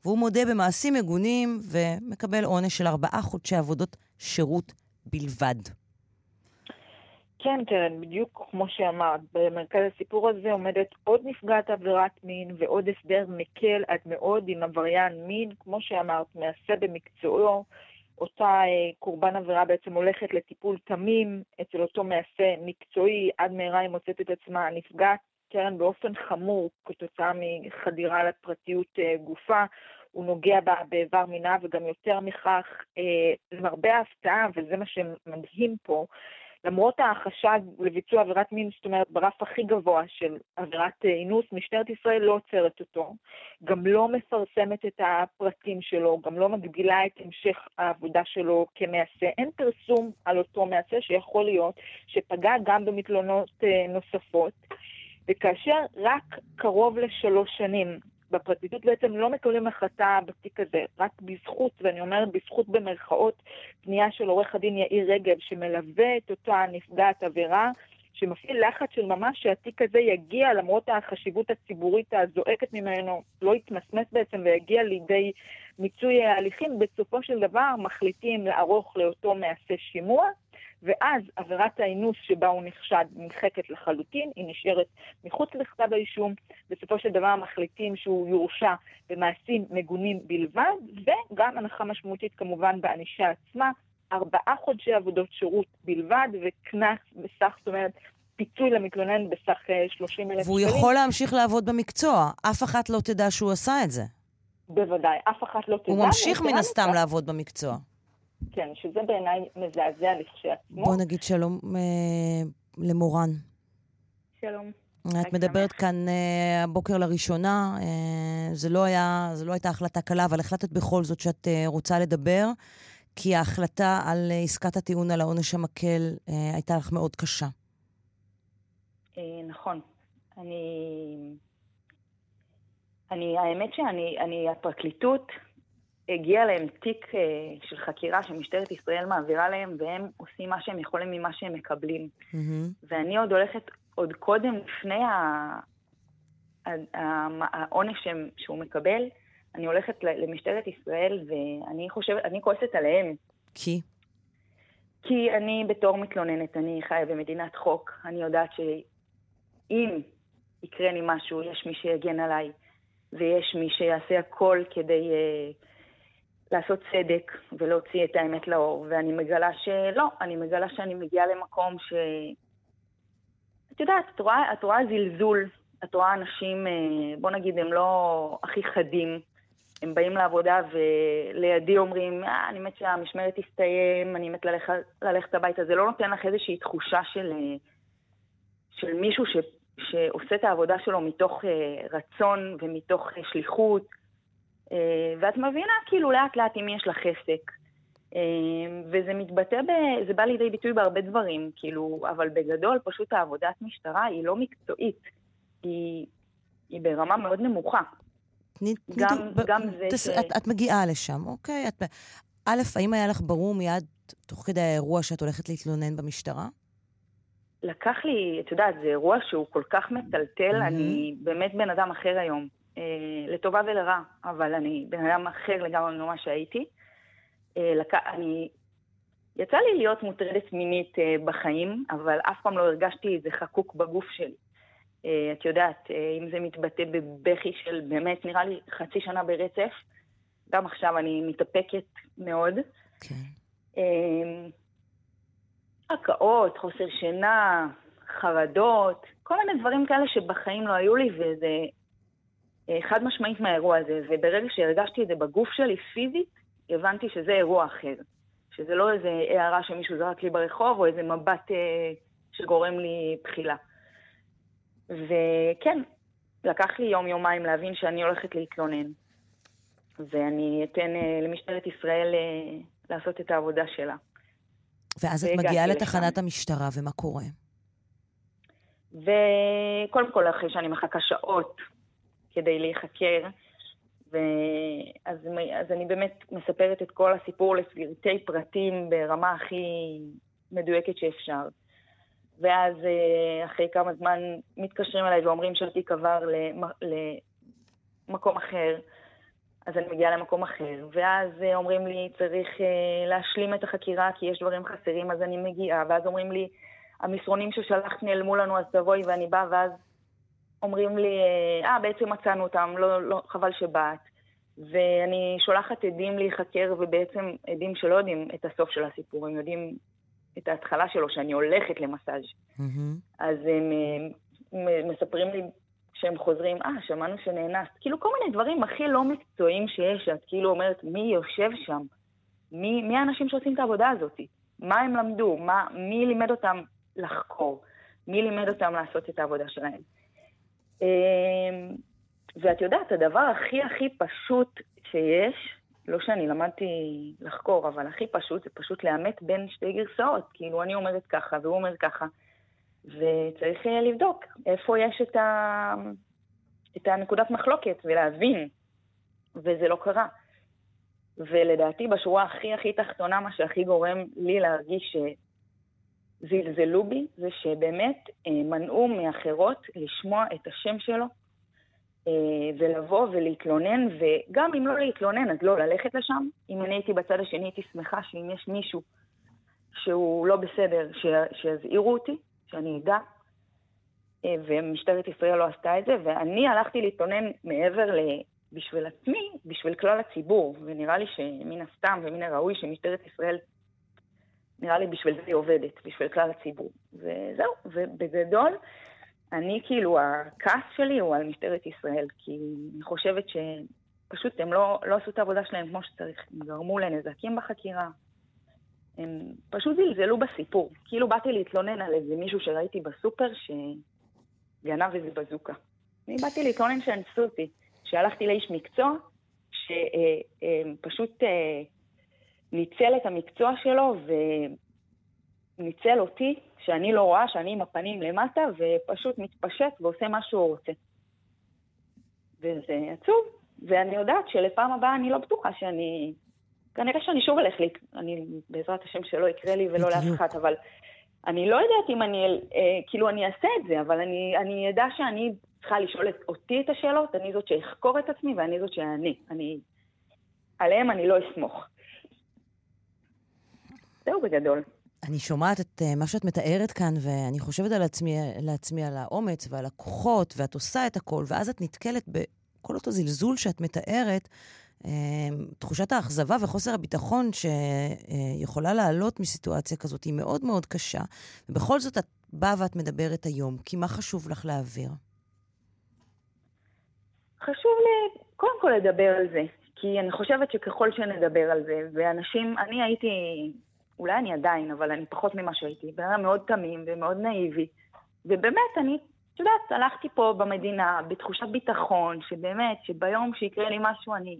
והוא מודה במעשים מגונים, ומקבל עונש של ארבעה חודשי עבודות שירות בלבד. כן, קרן, בדיוק כמו שאמרת, במרכז הסיפור הזה עומדת עוד נפגעת עבירת מין ועוד הסדר מקל עד מאוד עם עבריין מין, כמו שאמרת, מעשה במקצועו, אותה קורבן עבירה בעצם הולכת לטיפול תמים, אצל אותו מעשה מקצועי, עד מהרה היא מוצאת את עצמה נפגעת קרן באופן חמור כתוצאה מחדירה לפרטיות גופה, הוא נוגע בה באיבר מינה, וגם יותר מכך, למרבה ההפתעה, וזה מה שמדהים פה, למרות החשד לביצוע עבירת מין, זאת אומרת ברף הכי גבוה של עבירת אינוס, משטרת ישראל לא עוצרת אותו, גם לא מפרסמת את הפרטים שלו, גם לא מגבילה את המשך העבודה שלו כמעשה. אין פרסום על אותו מעשה שיכול להיות, שפגע גם במתלונות נוספות, וכאשר רק קרוב לשלוש שנים, בפרקליטות בעצם לא מקבלים החלטה בתיק הזה, רק בזכות, ואני אומרת בזכות במרכאות, פנייה של עורך הדין יאיר רגב, שמלווה את אותה נפגעת עבירה, שמפעיל לחץ של ממש שהתיק הזה יגיע, למרות החשיבות הציבורית הזועקת ממנו, לא יתמסמס בעצם ויגיע לידי מיצוי ההליכים, בסופו של דבר מחליטים לערוך לאותו מעשה שימוע, ואז עבירת האינוס שבה הוא נחשד נמחקת לחלוטין, היא נשארת מחוץ לכתב האישום, בסופו של דבר מחליטים שהוא יורשע במעשים מגונים בלבד, וגם הנחה משמעותית כמובן בענישה עצמה, ארבעה חודשי עבודות שירות בלבד, וקנס בסך, זאת אומרת, פיצוי למתלונן בסך שלושים אלף שקלים. והוא שקלים. יכול להמשיך לעבוד במקצוע, אף אחת לא תדע שהוא עשה את זה. בוודאי, אף אחת לא תדע. הוא ממשיך מן הסתם לעבוד במקצוע. כן, שזה בעיניי מזעזע לכשעצמו. בוא נגיד שלום אה, למורן. שלום. את מדברת שמח. כאן אה, הבוקר לראשונה, אה, זה לא היה, זה לא הייתה החלטה קלה, אבל החלטת בכל זאת שאת אה, רוצה לדבר, כי ההחלטה על עסקת הטיעון על העונש המקל אה, הייתה לך מאוד קשה. אה, נכון. אני, אני, האמת שאני, אני, הפרקליטות, הגיע להם תיק uh, של חקירה שמשטרת ישראל מעבירה להם, והם עושים מה שהם יכולים ממה שהם מקבלים. Mm-hmm. ואני עוד הולכת עוד קודם לפני העונש שהוא מקבל, אני הולכת למשטרת ישראל, ואני חושבת, אני כועסת עליהם. כי? כי אני בתור מתלוננת, אני חיה במדינת חוק, אני יודעת שאם יקרה לי משהו, יש מי שיגן עליי, ויש מי שיעשה הכל כדי... Uh, לעשות צדק ולהוציא את האמת לאור, ואני מגלה שלא, אני מגלה שאני מגיעה למקום ש... את יודעת, את רואה, את רואה זלזול, את רואה אנשים, בוא נגיד, הם לא הכי חדים, הם באים לעבודה ולידי אומרים, אה, אני מת שהמשמרת תסתיים, אני מת ללכת, ללכת הביתה, זה לא נותן לך איזושהי תחושה של, של מישהו ש, שעושה את העבודה שלו מתוך רצון ומתוך שליחות, ואת מבינה כאילו לאט לאט אם יש לה חסק, וזה מתבטא, זה בא לידי ביטוי בהרבה דברים, כאילו, אבל בגדול פשוט העבודת משטרה היא לא מקצועית, היא, היא ברמה מאוד נמוכה. גם, גם זה... את מגיעה לשם, אוקיי? א', האם היה לך ברור מיד תוך כדי האירוע שאת הולכת להתלונן במשטרה? לקח לי, את יודעת, זה אירוע שהוא כל כך מטלטל, אני באמת בן אדם אחר היום. לטובה ולרע, אבל אני בן אדם אחר לגמרי ממה שהייתי. אני... יצא לי להיות מוטרדת מינית בחיים, אבל אף פעם לא הרגשתי איזה חקוק בגוף שלי. את יודעת, אם זה מתבטא בבכי של באמת נראה לי חצי שנה ברצף, גם עכשיו אני מתאפקת מאוד. Okay. הקאות, חוסר שינה, חרדות, כל מיני דברים כאלה שבחיים לא היו לי, וזה... חד משמעית מהאירוע הזה, וברגע שהרגשתי את זה בגוף שלי פיזית, הבנתי שזה אירוע אחר. שזה לא איזה הערה שמישהו זרק לי ברחוב, או איזה מבט אה, שגורם לי בחילה. וכן, לקח לי יום-יומיים להבין שאני הולכת להתלונן. ואני אתן אה, למשטרת ישראל אה, לעשות את העבודה שלה. ואז את מגיעה לתחנת לשם. המשטרה, ומה קורה? וקודם כל אחרי שאני מחכה שעות, כדי להיחקר, ואז, אז אני באמת מספרת את כל הסיפור לסבירתי פרטים ברמה הכי מדויקת שאפשר. ואז אחרי כמה זמן מתקשרים אליי ואומרים שהתיק עבר למקום אחר, אז אני מגיעה למקום אחר. ואז אומרים לי, צריך להשלים את החקירה כי יש דברים חסרים, אז אני מגיעה. ואז אומרים לי, המסרונים ששלחת נעלמו לנו, אז תבואי, ואני באה, ואז אומרים לי, אה, בעצם מצאנו אותם, לא, לא, חבל שבאת. ואני שולחת עדים להיחקר, ובעצם עדים שלא יודעים את הסוף של הסיפור, הם יודעים את ההתחלה שלו, שאני הולכת למסאז'. Mm-hmm. אז הם מספרים לי שהם חוזרים, אה, שמענו שנאנסת. כאילו כל מיני דברים הכי לא מקצועיים שיש, שאת כאילו אומרת, מי יושב שם? מי, מי האנשים שעושים את העבודה הזאת? מה הם למדו? מה, מי לימד אותם לחקור? מי לימד אותם לעשות את העבודה שלהם? ואת יודעת, הדבר הכי הכי פשוט שיש, לא שאני למדתי לחקור, אבל הכי פשוט זה פשוט לאמת בין שתי גרסאות. כאילו אני אומרת ככה והוא אומר ככה. וצריך לבדוק איפה יש את, ה... את הנקודת מחלוקת ולהבין, וזה לא קרה. ולדעתי בשורה הכי הכי תחתונה, מה שהכי גורם לי להרגיש שזלזלו בי, זה שבאמת מנעו מאחרות לשמוע את השם שלו, ולבוא ולהתלונן, וגם אם לא להתלונן, אז לא ללכת לשם. אם אני הייתי בצד השני, הייתי שמחה שאם יש מישהו שהוא לא בסדר, שיזהירו אותי, שאני אדע, ומשטרת ישראל לא עשתה את זה, ואני הלכתי להתלונן מעבר בשביל עצמי, בשביל כלל הציבור, ונראה לי שמן הסתם ומן הראוי שמשטרת ישראל, נראה לי בשביל זה היא עובדת, בשביל כלל הציבור. וזהו, ובגדול, אני כאילו, הכעס שלי הוא על משטרת ישראל, כי אני חושבת שפשוט הם לא, לא עשו את העבודה שלהם כמו שצריך, הם גרמו לנזקים בחקירה, הם פשוט זלזלו בסיפור. כאילו באתי להתלונן על איזה מישהו שראיתי בסופר שגנב איזה בזוקה. אני באתי להתלונן שאנסו אותי, שהלכתי לאיש מקצוע, שפשוט ניצל את המקצוע שלו וניצל אותי, שאני לא רואה, שאני עם הפנים למטה, ופשוט מתפשט ועושה מה שהוא רוצה. וזה עצוב. ואני יודעת שלפעם הבאה אני לא בטוחה שאני... כנראה שאני שוב הולך לי, אני בעזרת השם שלא יקרה לי ולא להפחת, אבל אני לא יודעת אם אני, אה, כאילו אני אעשה את זה, אבל אני, אני ידע שאני צריכה לשאול את, אותי את השאלות, אני זאת שאחקור את עצמי ואני זאת שאני, אני, עליהם אני לא אסמוך. זהו בגדול. אני שומעת את מה שאת מתארת כאן, ואני חושבת על עצמי, לעצמי על האומץ ועל הכוחות, ואת עושה את הכל, ואז את נתקלת בכל אותו זלזול שאת מתארת, תחושת האכזבה וחוסר הביטחון שיכולה לעלות מסיטואציה כזאת היא מאוד מאוד קשה, ובכל זאת את באה ואת מדברת היום, כי מה חשוב לך להעביר? חשוב לי קודם כל לדבר על זה, כי אני חושבת שככל שנדבר על זה, ואנשים, אני הייתי, אולי אני עדיין, אבל אני פחות ממה שהייתי, בעיה מאוד תמים ומאוד נאיבי, ובאמת אני, את יודעת, הלכתי פה במדינה בתחושת ביטחון, שבאמת, שביום שיקרה לי משהו אני...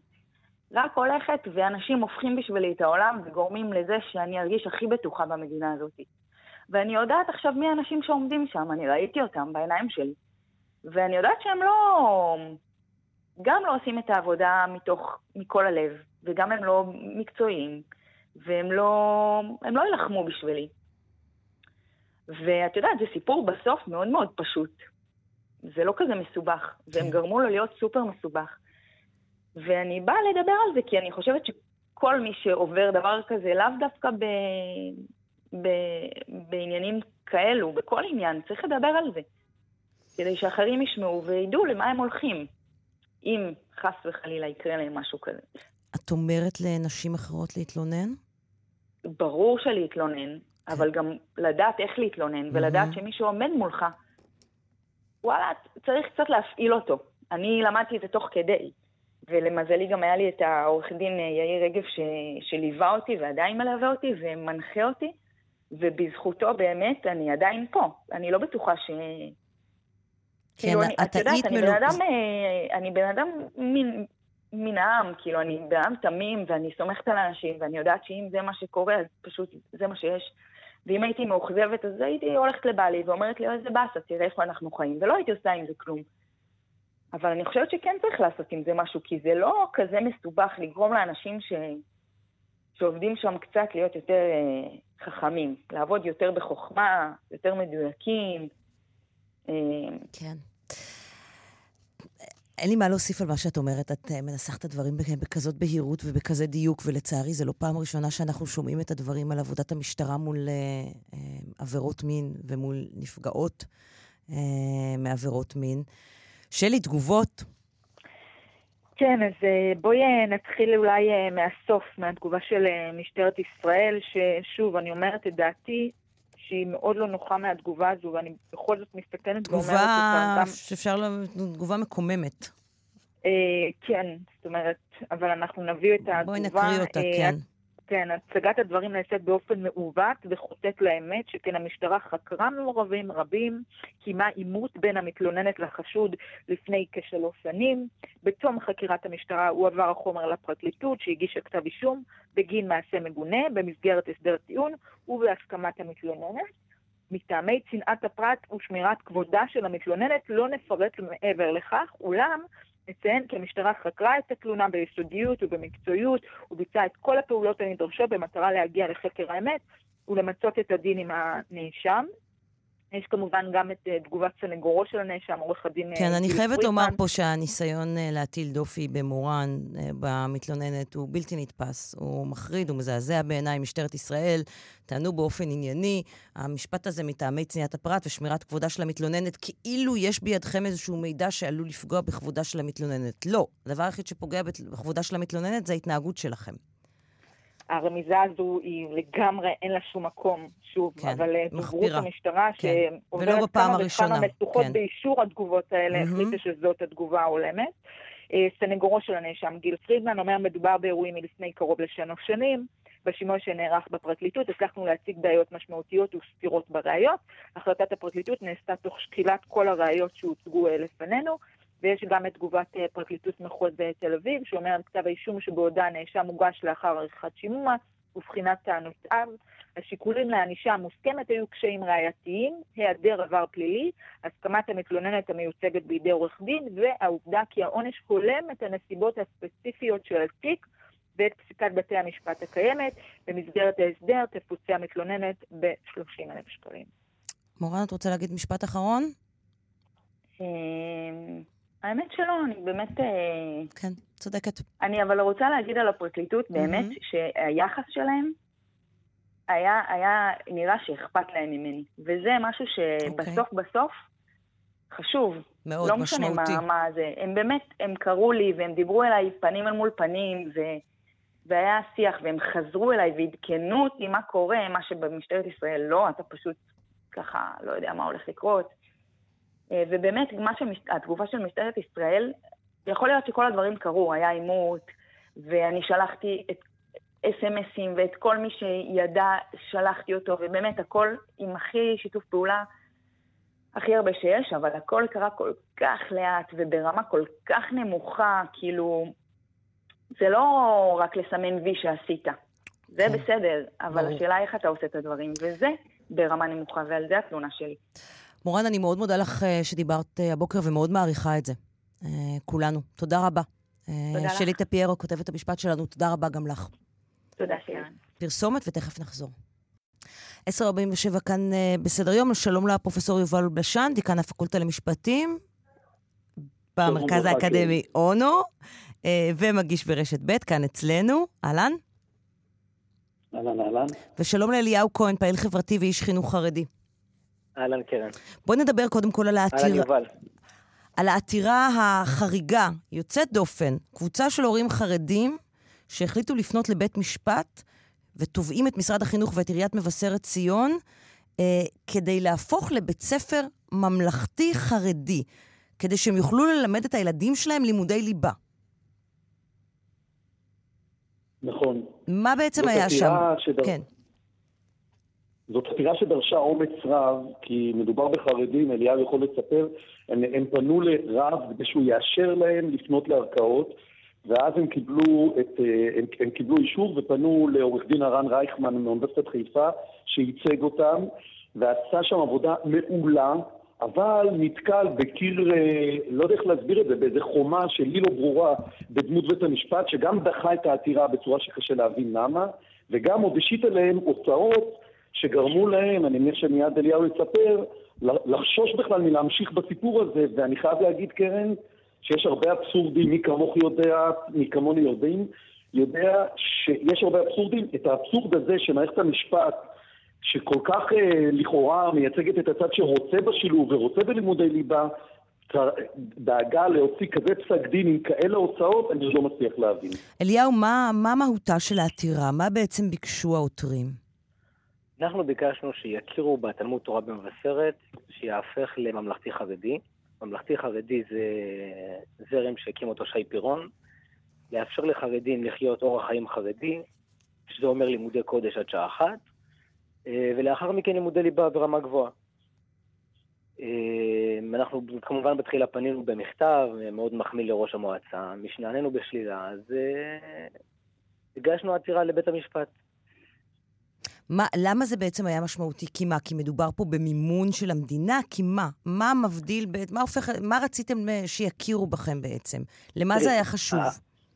רק הולכת, ואנשים הופכים בשבילי את העולם, וגורמים לזה שאני ארגיש הכי בטוחה במדינה הזאת. ואני יודעת עכשיו מי האנשים שעומדים שם, אני ראיתי אותם בעיניים שלי. ואני יודעת שהם לא... גם לא עושים את העבודה מתוך, מכל הלב, וגם הם לא מקצועיים, והם לא... הם לא ילחמו בשבילי. ואת יודעת, זה סיפור בסוף מאוד מאוד פשוט. זה לא כזה מסובך, והם גרמו לו להיות סופר מסובך. ואני באה לדבר על זה, כי אני חושבת שכל מי שעובר דבר כזה, לאו דווקא ב... ב... בעניינים כאלו, בכל עניין, צריך לדבר על זה. כדי שאחרים ישמעו וידעו למה הם הולכים, אם חס וחלילה יקרה להם משהו כזה. את אומרת לנשים אחרות להתלונן? ברור שלהתלונן, אבל גם לדעת איך להתלונן, ולדעת שמישהו עומד מולך, וואלה, צריך קצת להפעיל אותו. אני למדתי את זה תוך כדי. ולמזלי גם היה לי את העורך דין יאיר רגב ש... שליווה אותי ועדיין מלווה אותי ומנחה אותי, ובזכותו באמת אני עדיין פה. אני לא בטוחה ש... כן, כאילו, את יודעת, אני, מלו... בן אדם, אני בן אדם מין, מין העם, כאילו אני בן אדם תמים ואני סומכת על אנשים, ואני יודעת שאם זה מה שקורה, אז פשוט זה מה שיש. ואם הייתי מאוכזבת, אז הייתי הולכת לבעלי ואומרת לי, איזה באסה, תראה איפה אנחנו חיים, ולא הייתי עושה עם זה כלום. אבל אני חושבת שכן צריך לעשות עם זה משהו, כי זה לא כזה מסובך לגרום לאנשים ש... שעובדים שם קצת להיות יותר אה, חכמים, לעבוד יותר בחוכמה, יותר מדויקים. אה... כן. אין לי מה להוסיף על מה שאת אומרת, את מנסחת את הדברים בכזאת בהירות ובכזה דיוק, ולצערי זה לא פעם ראשונה שאנחנו שומעים את הדברים על עבודת המשטרה מול אה, עבירות מין ומול נפגעות אה, מעבירות מין. שלי, תגובות? כן, אז בואי נתחיל אולי מהסוף, מהתגובה של משטרת ישראל, ששוב, אני אומרת את דעתי, שהיא מאוד לא נוחה מהתגובה הזו, ואני בכל זאת מסתכנת תגובה ואומרת שאפשר לה... תגובה מקוממת. אה, כן, זאת אומרת, אבל אנחנו נביא את התגובה... בואי נקריא אותה, אה, כן. כן, הצגת הדברים נעשית באופן מעוות וחוטאת לאמת, שכן המשטרה חקרה מעורבים רבים, קיימה עימות בין המתלוננת לחשוד לפני כשלוש שנים. בתום חקירת המשטרה הוא עבר החומר לפרקליטות שהגישה כתב אישום בגין מעשה מגונה במסגרת הסדר טיעון ובהסכמת המתלוננת. מטעמי צנעת הפרט ושמירת כבודה של המתלוננת לא נפרט מעבר לכך, אולם... נציין כי המשטרה חקרה את התלונה ביסודיות ובמקצועיות, וביצעה את כל הפעולות הנדרשות במטרה להגיע לחקר האמת ולמצות את הדין עם הנאשם. יש כמובן גם את תגובת סנגורו של הנאשם, עורך הדין... כן, אני חייבת לומר פה שהניסיון להטיל דופי במורן, במתלוננת, הוא בלתי נתפס, הוא מחריד, הוא מזעזע בעיניי. משטרת ישראל, טענו באופן ענייני, המשפט הזה מטעמי צניעת הפרט ושמירת כבודה של המתלוננת, כאילו יש בידכם איזשהו מידע שעלול לפגוע בכבודה של המתלוננת. לא, הדבר היחיד שפוגע בכבודה של המתלוננת זה ההתנהגות שלכם. הרמיזה הזו היא לגמרי, אין לה שום מקום, שוב, כן, אבל דוברות המשטרה כן. שעוברת כמה וכמה מתוחות כן. באישור התגובות האלה, mm-hmm. החליטה שזאת התגובה העולמת. סנגורו של הנאשם גיל פרידמן אומר מדובר באירועים מלפני קרוב לשלוש שנים, בשימוע שנערך בפרקליטות הצלחנו להציג בעיות משמעותיות וסתירות בראיות, החלטת הפרקליטות נעשתה תוך שקילת כל הראיות שהוצגו לפנינו, ויש גם את תגובת פרקליטות מחוז בתל אביב, שאומר כתב האישום שבעודה הנאשם מוגש לאחר עריכת שימוע, ובחינת טענותיו, השיקולים להענישה המוסכמת היו קשיים ראייתיים, היעדר עבר פלילי, הסכמת המתלוננת המיוצגת בידי עורך דין, והעובדה כי העונש הולם את הנסיבות הספציפיות של התיק, ואת פסיקת בתי המשפט הקיימת, במסגרת ההסדר תפוצה המתלוננת ב-שלושים אלף שקלים. מורן, את רוצה להגיד משפט אחרון? האמת שלא, אני באמת... כן, צודקת. אני אבל רוצה להגיד על הפרקליטות, באמת, שהיחס שלהם היה, היה נראה שאכפת להם ממני. וזה משהו שבסוף בסוף חשוב. מאוד לא משמעותי. לא משנה מה, מה זה. הם באמת, הם קראו לי והם דיברו אליי פנים אל מול פנים, ו... והיה שיח, והם חזרו אליי והדכנו אותי מה קורה, מה שבמשטרת ישראל לא, אתה פשוט ככה לא יודע מה הולך לקרות. ובאמת, התגובה של משטרת ישראל, יכול להיות שכל הדברים קרו, היה עימות, ואני שלחתי את אס-אמסים, ואת כל מי שידע, שלחתי אותו, ובאמת, הכל עם הכי שיתוף פעולה, הכי הרבה שיש, אבל הכל קרה כל כך לאט, וברמה כל כך נמוכה, כאילו, זה לא רק לסמן וי שעשית, זה בסדר, אבל השאלה איך אתה עושה את הדברים, וזה ברמה נמוכה, ועל זה התלונה שלי. מורן, אני מאוד מודה לך שדיברת הבוקר ומאוד מעריכה את זה. כולנו. תודה רבה. תודה לך. שלי טפיירו, כותבת המשפט שלנו, תודה רבה גם לך. תודה, שירן. פרסומת ותכף נחזור. עשר ארבעים ושבע כאן בסדר יום, שלום לפרופסור יובל אלבשטיין, דיקן הפקולטה למשפטים, במרכז האקדמי אונו, ומגיש ברשת ב' כאן אצלנו. אהלן? אהלן, אהלן. ושלום לאליהו כהן, פעיל חברתי ואיש חינוך חרדי. אהלן קרן. בואו נדבר קודם כל על העתירה, על העתירה החריגה, יוצאת דופן, קבוצה של הורים חרדים שהחליטו לפנות לבית משפט ותובעים את משרד החינוך ואת עיריית מבשרת ציון אה, כדי להפוך לבית ספר ממלכתי חרדי, כדי שהם יוכלו ללמד את הילדים שלהם לימודי ליבה. נכון. מה בעצם היה שם? שדר... כן. זאת עתירה שדרשה אומץ רב, כי מדובר בחרדים, אליהו יכול לספר, הם, הם פנו לרב כדי שהוא יאשר להם לפנות לערכאות, ואז הם קיבלו, את, הם, הם קיבלו אישור ופנו לעורך דין אמנון רייכמן מאוניברסיטת חיפה, שייצג אותם, ועשה שם עבודה מעולה, אבל נתקל בקיר, לא יודע איך להסביר את זה, באיזה חומה שלי לא ברורה בדמות בית המשפט, שגם דחה את העתירה בצורה שקשה להבין למה, וגם עוד השית עליהם הוצאות, שגרמו להם, אני מניח שמיד אליהו יספר, לחשוש בכלל מלהמשיך בסיפור הזה, ואני חייב להגיד, קרן, שיש הרבה אבסורדים, מי כמוך יודע, מי כמוני יודעים, יודע שיש הרבה אבסורדים, את האבסורד הזה שמערכת המשפט, שכל כך אה, לכאורה מייצגת את הצד שרוצה בשילוב ורוצה בלימודי ליבה, דאגה להוציא כזה פסק דין עם כאלה הוצאות, אני לא מצליח להבין. אליהו, מה, מה מהותה של העתירה? מה בעצם ביקשו העותרים? אנחנו ביקשנו שיכירו בתלמוד תורה במבשרת, שיהפך לממלכתי חרדי. ממלכתי חרדי זה זרם שהקים אותו שי פירון, לאפשר לחרדים לחיות אורח חיים חרדי, שזה אומר לימודי קודש עד שעה אחת, ולאחר מכן לימודי ליבה ברמה גבוהה. אנחנו כמובן בתחילה פנינו במכתב, מאוד מחמיא לראש המועצה, משנעננו בשלילה, אז הגשנו עתירה לבית המשפט. מה, למה זה בעצם היה משמעותי? כי מה? כי מדובר פה במימון של המדינה? כי מה? מה מבדיל? מה הופך, מה רציתם שיכירו בכם בעצם? למה זה היה חשוב?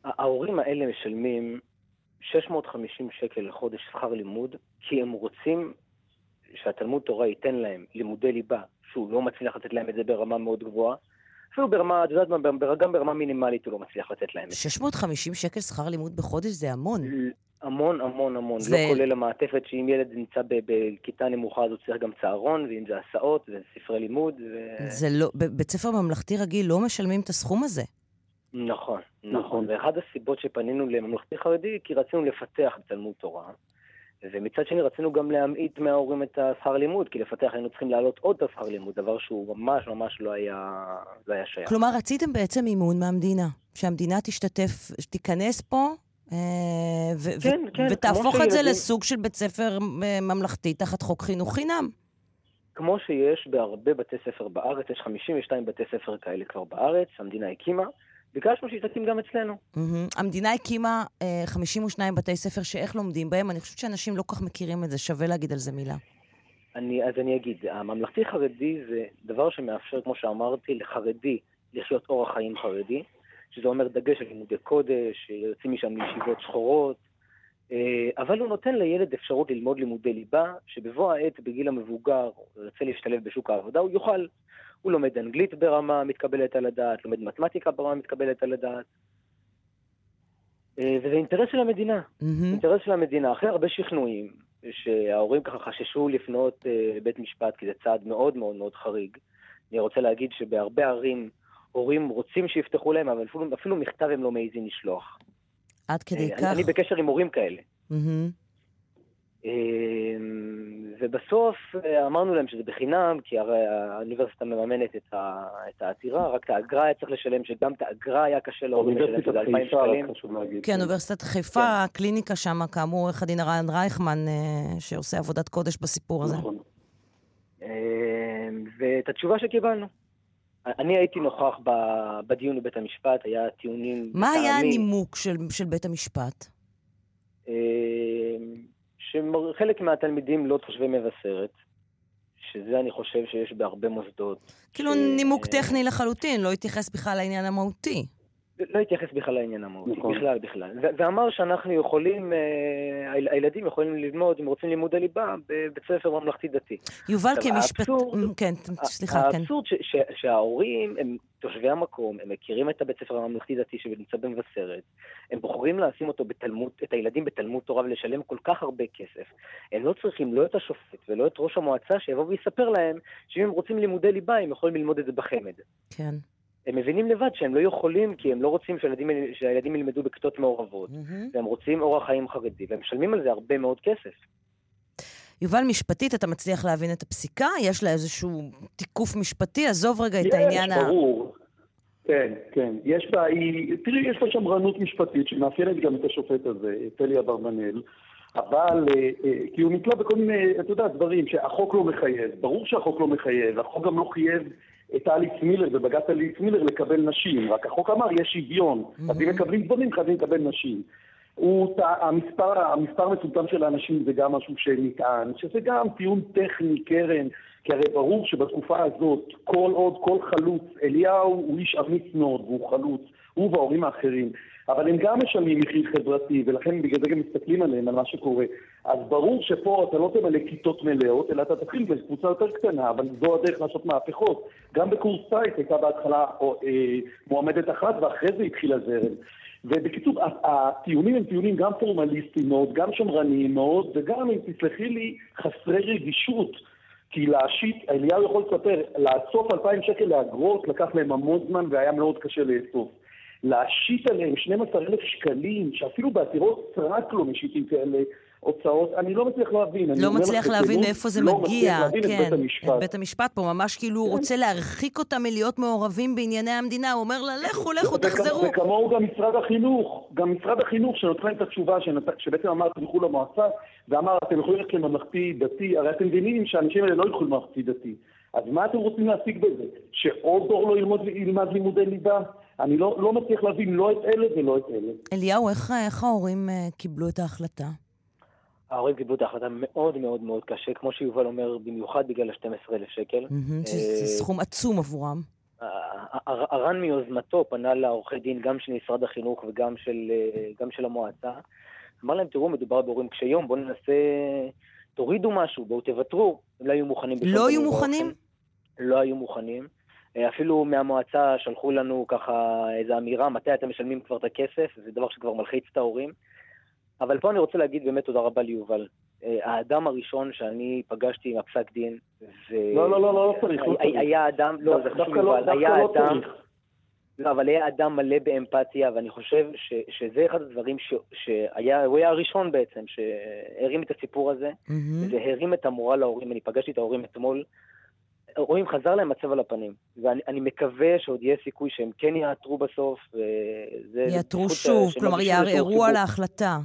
ההורים האלה משלמים שש מאות וחמישים שקל לחודש שכר לימוד, כי הם רוצים שהתלמוד תורה ייתן להם לימודי ליבה, שהוא לא מצליח לתת להם את זה ברמה מאוד גבוהה, אפילו ברמה, את יודעת, גם ברמה מינימלית הוא לא מצליח לתת להם את זה. שש מאות וחמישים שקל שכר לימוד בחודש זה המון. המון, המון, המון. זה לא כולל המעטפת שאם ילד נמצא בכיתה נמוכה, אז הוא צריך גם צהרון, ואם זה הסעות, וספרי לימוד. ו... זה לא, בבית ספר ממלכתי רגיל לא משלמים את הסכום הזה. נכון, נכון. ואחת הסיבות שפנינו לממלכתי חרדי, כי רצינו לפתח בתלמוד תורה. ומצד שני רצינו גם להמעיט מההורים את השכר לימוד, כי לפתח היינו צריכים להעלות עוד את השכר לימוד, דבר שהוא ממש ממש לא היה, לא היה שייך. כלומר, רציתם בעצם מימון מהמדינה, שהמדינה תשתתף, תיכנס פה, ו- כן, ו- כן, ותהפוך את זה לסוג של בית ספר ממלכתי תחת חוק חינוך חינם. כמו שיש בהרבה בתי ספר בארץ, יש חמישים ושתיים בתי ספר כאלה כבר בארץ, המדינה הקימה, ביקשנו שיתקים גם אצלנו. המדינה הקימה חמישים ושתיים בתי ספר שאיך לומדים בהם, אני חושבת שאנשים לא כך מכירים את זה, שווה להגיד על זה מילה. אני, אז אני אגיד, הממלכתי חרדי זה דבר שמאפשר, כמו שאמרתי, לחרדי לחיות אורח חיים חרדי, שזה אומר דגש על לימודי קודש, יוצאים משם לישיבות שחורות, אבל הוא נותן לילד אפשרות ללמוד לימודי ליבה, שבבוא העת בגיל המבוגר, הוא ירצה להשתלב בשוק העבודה, הוא יוכל. הוא לומד אנגלית ברמה מתקבלת על הדעת, לומד מתמטיקה ברמה מתקבלת על הדעת. וזה אינטרס של המדינה. אינטרס של המדינה, אחרי הרבה שכנועים, שההורים ככה חששו לפנות בית משפט, כי זה צעד מאוד מאוד מאוד חריג. אני רוצה להגיד שבהרבה ערים, הורים רוצים שיפתחו להם, אבל אפילו, אפילו מכתב הם לא מעיזים לשלוח. עד כדי כך. אני בקשר עם הורים כאלה. ובסוף אמרנו להם שזה בחינם, כי הרי האוניברסיטה מממנת את העתירה, רק את האגרה היה צריך לשלם, שגם את האגרה היה קשה להורים לשלם, שזה אלפיים שקלים. כן, אוניברסיטת חיפה, הקליניקה שם, כאמור, עורך הדין ארן רייכמן, שעושה עבודת קודש בסיפור הזה. ואת התשובה שקיבלנו. אני הייתי נוכח בדיון בבית המשפט, היה טיעונים... מה היה הנימוק של בית המשפט? שחלק מהתלמידים לא תושבי מבשרת, שזה אני חושב שיש בהרבה מוסדות. כאילו נימוק טכני לחלוטין, לא התייחס בכלל לעניין המהותי. לא התייחס בכלל לעניין המהותי, בכלל בכלל. ואמר שאנחנו יכולים, הילדים יכולים ללמוד, אם רוצים לימוד הליבה, בבית ספר ממלכתי דתי. יובל כמשפט... כן, סליחה, כן. האבסורד שההורים הם תושבי המקום, הם מכירים את הבית ספר הממלכתי דתי שנמצא במבשרת, הם בוחרים לשים אותו בתלמוד, את הילדים בתלמוד תורה ולשלם כל כך הרבה כסף. הם לא צריכים לא את השופט ולא את ראש המועצה שיבוא ויספר להם שאם הם רוצים לימודי ליבה, הם יכולים ללמוד את זה בחמד. כן. הם מבינים לבד שהם לא יכולים, כי הם לא רוצים שהילדים, שהילדים ילמדו בכיתות מעורבות, mm-hmm. והם רוצים אורח חיים חרדי, והם משלמים על זה הרבה מאוד כסף. יובל, משפטית, אתה מצליח להבין את הפסיקה? יש לה איזשהו תיקוף משפטי? עזוב רגע יש, את העניין ה... יש, ברור. כן, כן. יש בה, היא... תראי, יש לה שמרנות משפטית, שמאפיינת גם את השופט הזה, את אליה ברמנל, אבל, כי הוא נתלה בכל מיני, אתה יודע, דברים שהחוק לא מחייב. ברור שהחוק לא מחייב, החוק גם לא חייב את אליס מילר, בבג"ץ אליס מילר, לקבל נשים. רק החוק אמר, יש שוויון. Mm-hmm. אז אם מקבלים גברים, חייבים לקבל נשים. הוא, המספר, המספר מצומצם של האנשים זה גם משהו שנטען, שזה גם טיעון טכני, קרן, כי הרי ברור שבתקופה הזאת, כל עוד, כל חלוץ, אליהו הוא איש אמיץ מאוד, והוא חלוץ, הוא וההורים האחרים. אבל הם גם משלמים מחיר חברתי, ולכן בגלל זה גם מסתכלים עליהם, על מה שקורה. אז ברור שפה אתה לא תמלא כיתות מלאות, אלא אתה תתחיל בקבוצה יותר קטנה, אבל זו הדרך לעשות מהפכות. גם בקורס טייס הייתה בהתחלה או, אה, מועמדת אחת, ואחרי זה התחיל הזרם. ובקיצור, הטיעונים הם טיעונים גם פורמליסטיים מאוד, גם שמרניים מאוד, וגם, אם תסלחי לי, חסרי רגישות. כי להשיט, אליהו יכול לספר, לאסוף אלפיים שקל לאגרות, לקח להם המון זמן והיה מאוד קשה לאסוף. להשיט עליהם שנים עשר אלף שקלים, שאפילו בעתירות סרק לא משיטים כאלה הוצאות, אני לא מצליח להבין. לא מצליח להבין איפה זה מגיע. לא מצליח להבין את בית המשפט. בית המשפט פה ממש כאילו רוצה להרחיק אותם מלהיות מעורבים בענייני המדינה, הוא אומר לה, לכו, לכו, תחזרו. וכמוהו גם משרד החינוך, גם משרד החינוך שנותן את התשובה, שבעצם אמר, תלכו למועצה, ואמר, אתם יכולים ללכת לממלכתי דתי, הרי אתם מבינים שהאנשים האלה לא ילכו לממלכתי דתי. אז מה אתם רוצים להשיג בזה? שעוד דור לא ילמד, ילמד לימודי ליבה? אני לא, לא מצליח להבין לא את אלה ולא את אלה. אליהו, איך, איך ההורים קיבלו את ההחלטה? ההורים קיבלו את ההחלטה מאוד מאוד מאוד קשה, כמו שיובל אומר, במיוחד בגלל ה-שנים עשר אלף שקל. זה סכום עצום עבורם. הרן מיוזמתו פנה לעורכי דין, גם של משרד החינוך וגם של המועצה. אמר להם, תראו, מדובר בהורים כשיום, בואו ננסה, תורידו משהו, בואו תוותרו. הם לא היו מוכנים. לא היו מוכנים? לא היו מוכנים. אפילו מהמועצה שלחו לנו ככה איזו אמירה, מתי אתם משלמים כבר את הכסף, זה דבר שכבר מלחיץ את ההורים. אבל פה אני רוצה להגיד באמת תודה רבה ליובל. האדם הראשון שאני פגשתי עם הפסק דין, לא, לא, לא, לא צריך. היה אדם, לא, זה חשוב יובל, היה אדם, לא, אבל היה אדם מלא באמפתיה, ואני חושב שזה אחד הדברים שהיה, הוא היה הראשון בעצם, שהרים את הסיפור הזה, והרים את המורה להורים, אני פגשתי את ההורים אתמול, רואים, חזר להם מצב על הפנים. ואני מקווה שעוד יהיה סיכוי שהם כן יעתרו בסוף, יעתרו שוב, כלומר יערערו על ההחלטה.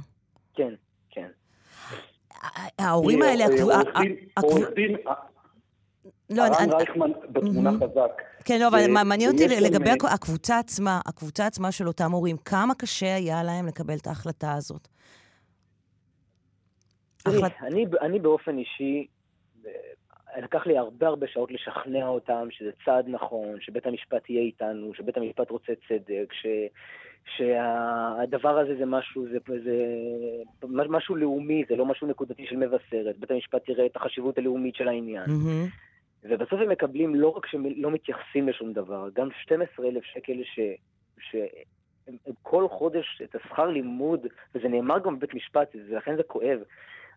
כן, כן. ההורים האלה... עורך דין, הרן רייכמן בתמונה חזק. כן, לא, אבל מעניין אותי לגבי הקבוצה עצמה, הקבוצה עצמה של אותם הורים, כמה קשה היה להם לקבל את ההחלטה הזאת? אני באופן אישי... לקח לי הרבה הרבה שעות לשכנע אותם שזה צעד נכון, שבית המשפט יהיה איתנו, שבית המשפט רוצה צדק, ש... שהדבר הזה זה משהו, זה... זה משהו לאומי, זה לא משהו נקודתי של מבשרת. בית המשפט יראה את החשיבות הלאומית של העניין. Mm-hmm. ובסוף הם מקבלים לא רק שלא מתייחסים לשום דבר, גם שנים עשר אלף שקל ש... ש... כל חודש את השכר לימוד, וזה נאמר גם בבית משפט, ולכן זה כואב.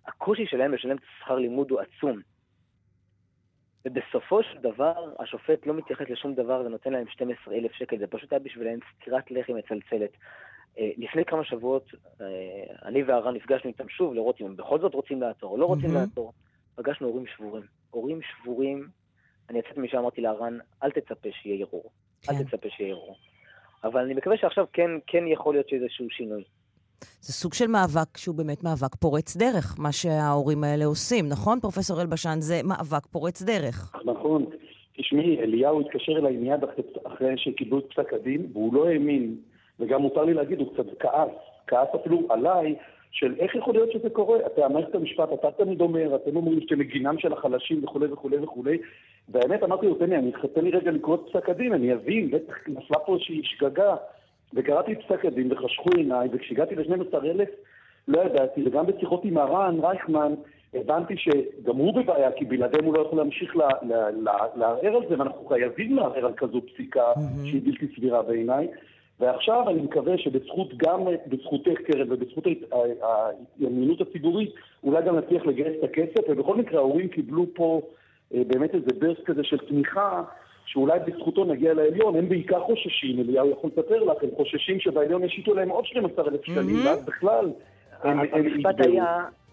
הקושי שלהם לשלם את השכר לימוד הוא עצום. ובסופו של דבר, השופט לא מתייחס לשום דבר, זה נותן להם שנים עשר אלף שקל, זה פשוט היה בשבילהם סקירת לחי מצלצלת. לפני כמה שבועות, אני והרן נפגשנו איתם שוב, לראות אם הם בכל זאת רוצים לעצור, או לא רוצים לעצור. פגשנו הורים שבורים. הורים שבורים, אני יצאתי משם, אמרתי להרן, אל תצפה שיהיה ערעור. אל תצפה שיהיה ערעור. אבל אני מקווה שעכשיו כן, כן יכול להיות שאיזשהו שינוי. זה סוג של מאבק שהוא באמת מאבק פורץ דרך, מה שההורים האלה עושים, נכון, פרופסור אלבשן? זה מאבק פורץ דרך. נכון. תשמעי, אליהו התקשר אליי מיד אחרי שקיבלו את פסק הדין, והוא לא האמין, וגם מותר לי להגיד, הוא קצת כעס, כעס אפילו עליי, של איך יכול להיות שזה קורה? אתה אמרת את המשפט, אתה תמיד אומר, אתם אומרים שאתם מגינם של החלשים וכו' וכו' וכו'. והאמת אמרתי לו, תן לי, אני חתן לי רגע לקרוא את פסק הדין, אני אבין, נפלה פה איזושהי שגגה. וקראתי את פסק הדין וחשכו עיניי, וכשהגעתי ל-שנים עשר אלף, לא ידעתי, וגם בשיחות עם מרן רייכמן, הבנתי שגם הוא בבעיה, כי בלעדיהם הוא לא יכול להמשיך לערער על זה, ואנחנו חייבים לערער על כזו פסיקה שהיא בלתי סבירה בעיניי. ועכשיו אני מקווה שבזכות גם, בזכותך קרן, ובזכות הימינות הציבורית, אולי גם נצליח לגייס את הכסף, ובכל מקרה ההורים קיבלו פה באמת איזה ברס כזה של תמיכה, שאולי בזכותו נגיע לעליון, הם בעיקר חוששים, אליהו יכול לספר לך, הם חוששים שבעליון ישיתו להם עוד שנים עשר אלף שקלים, ואז בכלל הם יתבעו.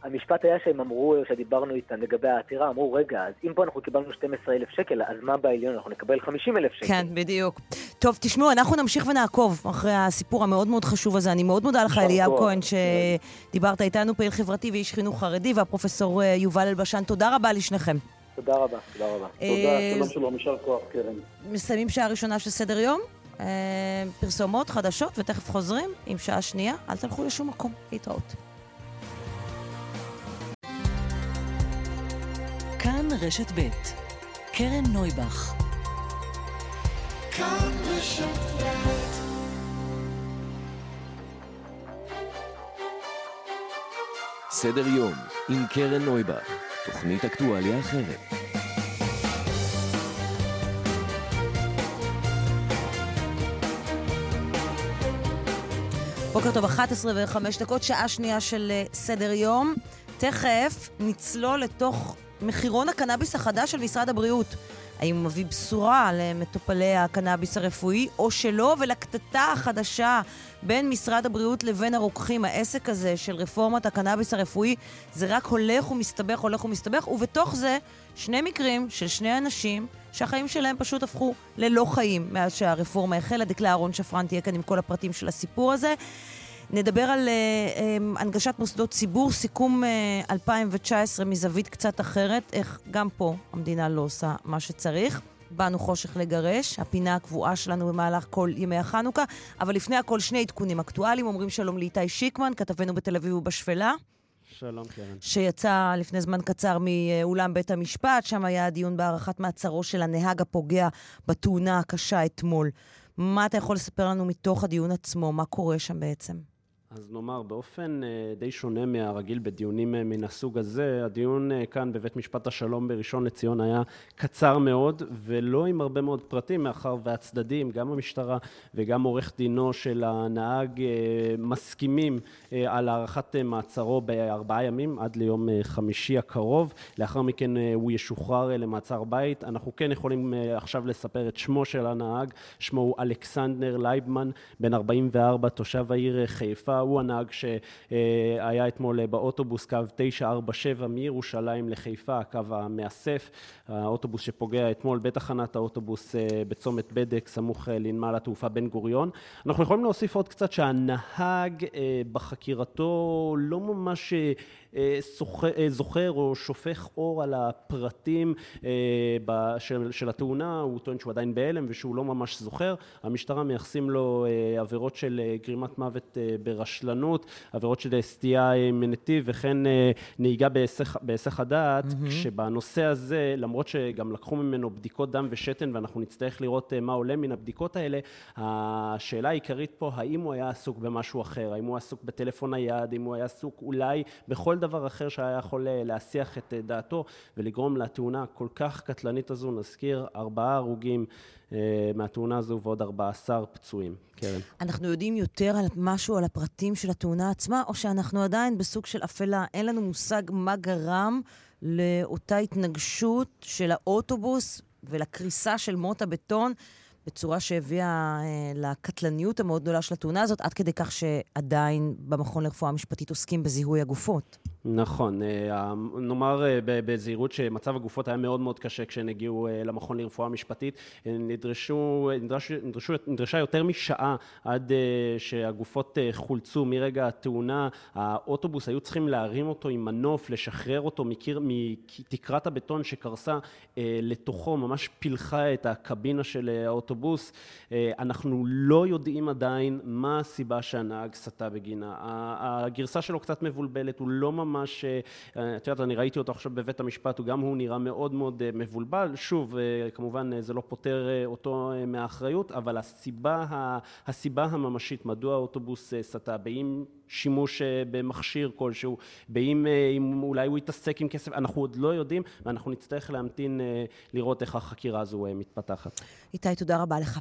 המשפט היה שהם אמרו, שדיברנו איתם לגבי העתירה, אמרו, רגע, אז אם פה אנחנו קיבלנו שנים עשר אלף שקל, אז מה בעליון? אנחנו נקבל חמישים אלף שקל. כן, בדיוק. טוב, תשמעו, אנחנו נמשיך ונעקוב אחרי הסיפור המאוד מאוד חשוב הזה. אני מאוד מודה לך, אליהו כהן, שדיברת איתנו, פעיל חברתי ואיש חינוך חרדי, והפרופסור יובל אלבשן, תודה רבה לשניכם. תודה רבה, תודה רבה. תודה, שלום שלום, משאר כוח, קרן. מסיימים שעה ראשונה של סדר יום, פרסומות, חדשות, ותכף חוזרים עם שעה שנייה. אל תלכו לשום מקום, להתראות. כאן רשת ב' קרן נויבך. כאן רשת ב' סדר יום עם קרן נויבך. תוכנית אקטואליה אחרת. בוקר טוב, אחת עשרה וחמש דקות, שעה שנייה של סדר יום. תכף נצלול לתוך מחירון הקנאביס החדש של משרד הבריאות. האם הוא מביא בשורה למטופלי הקנאביס הרפואי או שלא, ולקטטה החדשה בין משרד הבריאות לבין הרוקחים. העסק הזה של רפורמת הקנאביס הרפואי זה רק הולך ומסתבך, הולך ומסתבך, ובתוך זה שני מקרים של שני אנשים שהחיים שלהם פשוט הפכו ללא חיים מאז שהרפורמה החלה. דקלה אהרון שפרן תהיה כאן עם כל הפרטים של הסיפור הזה. נדבר על uh, um, הנגשת מוסדות ציבור, סיכום uh, אלפיים תשע עשרה מזווית קצת אחרת, איך גם פה המדינה לא עושה מה שצריך. באנו חושך לגרש, הפינה הקבועה שלנו במהלך כל ימי החנוכה, אבל לפני הכל שני עדכונים אקטואליים. אומרים שלום לאיתי שיקמן, כתבנו בתל אביב ובשפלה. שלום קרן. שיצא לפני זמן קצר מאולם בית המשפט, שם היה הדיון בערכת מעצרו של הנהג הפוגע בתאונה הקשה אתמול. מה אתה יכול לספר לנו מתוך הדיון עצמו? מה קורה שם בעצם? אז נאמר, באופן די שונה מהרגיל בדיונים מן הסוג הזה, הדיון כאן בבית משפט השלום בראשון לציון היה קצר מאוד, ולא עם הרבה מאוד פרטים, מאחר והצדדים, גם המשטרה וגם עורך דינו של הנהג, מסכימים על הארכת מעצרו בארבעה ימים, עד ליום חמישי הקרוב. לאחר מכן הוא ישוחרר למעצר בית. אנחנו כן יכולים עכשיו לספר את שמו של הנהג. שמו הוא אלכסנדר לייבמן, בן ארבעים וארבע, תושב העיר חיפה. הוא הנהג שהיה אתמול באוטובוס קו תשע ארבע שבע מירושלים לחיפה, הקו המאסף, האוטובוס שפוגע אתמול בתחנת האוטובוס בצומת בדק, סמוך לנמל התעופה בן גוריון. אנחנו יכולים להוסיף עוד קצת שהנהג בחקירתו לא ממש זוכר או שופך אור על הפרטים של התאונה, הוא טוען שהוא עדיין בהלם ושהוא לא ממש זוכר. המשטרה מייחסים לו עבירות של גרימת מוות ברשלנות, עבירות של סטייה מנתיב וכן נהיגה בהיסח הדעת, mm-hmm. כשבנושא הזה, למרות שגם לקחו ממנו בדיקות דם ושתן ואנחנו נצטרך לראות מה עולה מן הבדיקות האלה, השאלה העיקרית פה, האם הוא היה עסוק במשהו אחר, האם הוא עסוק בטלפון היד, האם הוא היה עסוק אולי בכל דבר אחר שהיה יכול להסיח את דעתו ולגרום לתאונה כל כך קטלנית הזו. נזכיר, ארבעה הרוגים מהתאונה הזו ועוד ארבעה עשר פצועים. קרן, אנחנו יודעים יותר על משהו, על הפרטים של התאונה עצמה, או שאנחנו עדיין בסוג של אפלה? אין לנו מושג מה גרם לאותה התנגשות של האוטובוס ולקריסה של מוט הבטון בצורה שהביאה לקטלניות המאוד גדולה של התאונה הזאת, עד כדי כך שעדיין במכון לרפואה המשפטית עוסקים בזיהוי הגופות. נכון, נאמר בזהירות שמצב הגופות היה מאוד מאוד קשה כשהן הגיעו למכון לרפואה משפטית, נדרשו, נדרש, נדרשו, נדרשה יותר משעה עד שהגופות חולצו מרגע התאונה. האוטובוס היו צריכים להרים אותו עם מנוף, לשחרר אותו מקיר, מתקרת הבטון שקרסה לתוכו, ממש פילחה את הקבינה של האוטובוס. אנחנו לא יודעים עדיין מה הסיבה שהנהג סטה בגינה. הגרסה שלו קצת מבולבלת, הוא לא ממש ממש, את יודעת, אני ראיתי אותו עכשיו בבית המשפט, וגם הוא נראה מאוד מאוד מבולבל. שוב, כמובן זה לא פותר אותו מהאחריות, אבל הסיבה, הסיבה הממשית, מדוע האוטובוס סטה, באם שימוש במכשיר כלשהו, באם אולי הוא יתעסק עם כסף, אנחנו עוד לא יודעים, ואנחנו נצטרך להמתין לראות איך החקירה הזו מתפתחת. איתי, תודה רבה לך.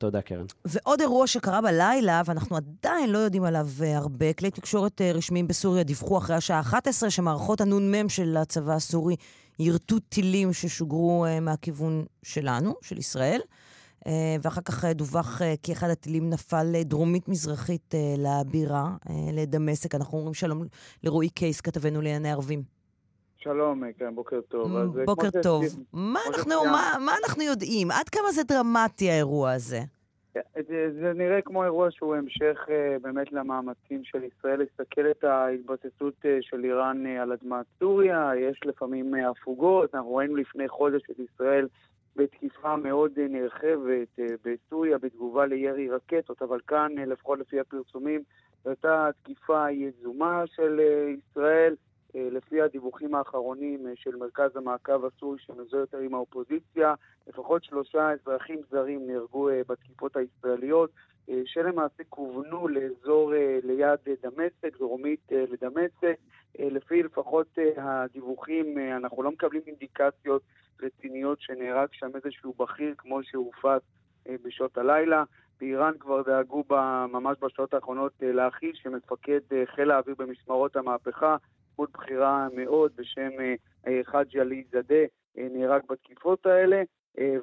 תודה, קרן. ועוד אירוע שקרה בלילה, ואנחנו עדיין לא יודעים עליו הרבה. כלי תקשורת רשמיים בסוריה דיווחו אחרי השעה אחת עשרה, שמערכות הנ"מ של הצבא הסורי ירטו טילים ששוגרו מהכיוון שלנו, של ישראל, ואחר כך דווח כי אחד הטילים נפל דרומית-מזרחית לבירה, לדמשק. אנחנו אומרים שלום לרועי קייס, כתבנו לענייני ערבים. שלום, כן, בוקר טוב. בוקר טוב. מה אנחנו יודעים? עד כמה זה דרמטי האירוע הזה? זה נראה כמו אירוע שהוא המשך באמת למאמצים של ישראל לסכל את ההתבססות של איראן על אדמת סוריה. יש לפעמים הפוגות, אנחנו ראינו לפני חודש את ישראל בתקיפה מאוד נרחבת בסוריה, בתגובה לירי רקטות, אבל כאן, לפחות לפי הפרסומים, הייתה תקיפה יזומה של ישראל, לפי הדיווחים האחרונים של מרכז המעקב הסורי שמזוהה יותר עם האופוזיציה. לפחות שלושה אזרחים זרים נהרגו בתקיפות הישראליות, שלמעשה כוונו לאזור ליד דמשק, דרומית לדמשק. לפי לפחות הדיווחים, אנחנו לא מקבלים אינדיקציות רציניות שנהרג שם איזשהו בכיר כמו שהופץ בשעות הלילה. באיראן כבר דאגו ממש בשעות האחרונות לאחיו שמפקד חיל האוויר במשמרות המהפכה, עוד בחירה מאוד בשם חאג' עלי זאדה, נהרג בתקיפות האלה.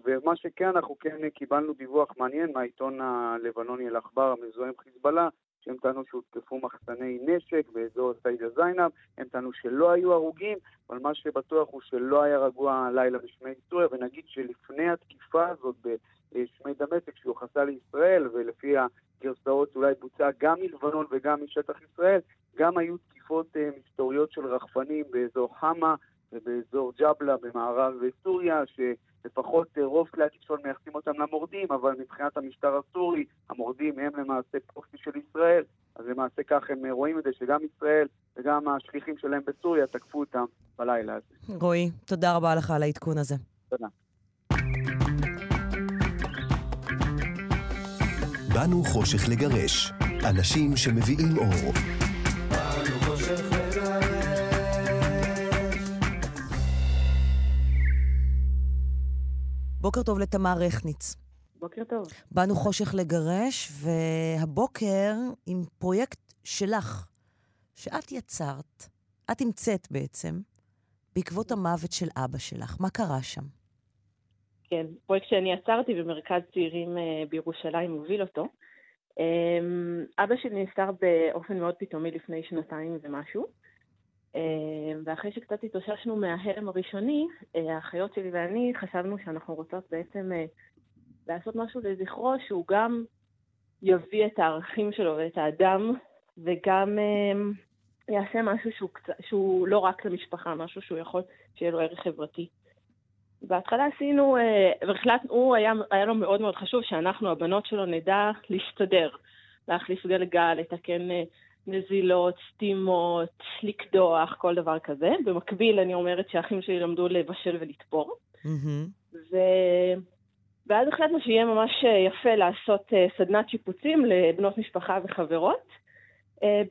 ומה שכן, אנחנו כן קיבלנו דיווח מעניין מהעיתון הלבנוני אל-אחבר המזוהה עם חיזבאללה, שהם טענו שהותקפו מחסני נשק באזור סעידה זיינב, הם טענו שלא היו הרוגים, אבל מה שבטוח הוא שלא היה רגוע לילה בשמי סוריה, ונגיד שלפני התקיפה הזאת בשמי דמשק שיוחסה לישראל, ולפי הגרסאות אולי בוצעה גם מלבנון וגם משטח ישראל, גם היו תקיפות מסתוריות של רחפנים באזור חמה ובאזור ג'בלה במערב סוריה, ש... לפחות רוב כלי התקשורת מייחסים אותם למורדים, אבל מבחינת המשטר הסורי, המורדים הם למעשה פרוקסי של ישראל, אז למעשה כך הם רואים את זה, שגם ישראל וגם השליחים שלהם בסוריה תקפו אותם בלילה הזה. רועי, תודה רבה לך על העדכון הזה. תודה. באנו חושך לגרש, אנשים שמביאים אור. באנו חושך לגרש. בוקר טוב לתמר אכניץ. בוקר טוב. באנו חושך לגרש, והבוקר עם פרויקט שלך, שאת יצרת, את המצאת בעצם, בעקבות המוות של אבא שלך. מה קרה שם? כן, פרויקט שאני יצרתי במרכז צעירים בירושלים, הוביל אותו. אבא שלי נפטר באופן מאוד פתאומי לפני שנתיים ומשהו, ואחרי שקצת התאוששנו מההלם הראשוני, האחיות שלי ואני חשבנו שאנחנו רוצות בעצם לעשות משהו לזכרו, שהוא גם יביא את הערכים שלו ואת האדם, וגם יעשה משהו שהוא, שהוא לא רק למשפחה, משהו שהוא יכול שיהיה לו ערך חברתי. בהתחלה עשינו, והחלטנו, היה, היה לו מאוד מאוד חשוב שאנחנו, הבנות שלו, נדע להסתדר, להחליף גלגל, לתקן נזילות, סתימות, לקדוח, כל דבר כזה. במקביל, אני אומרת שהאחים שלי למדו לבשל ולתפור. Mm-hmm. ו... ואז החלטנו שיהיה ממש יפה לעשות סדנת שיפוצים לבנות משפחה וחברות.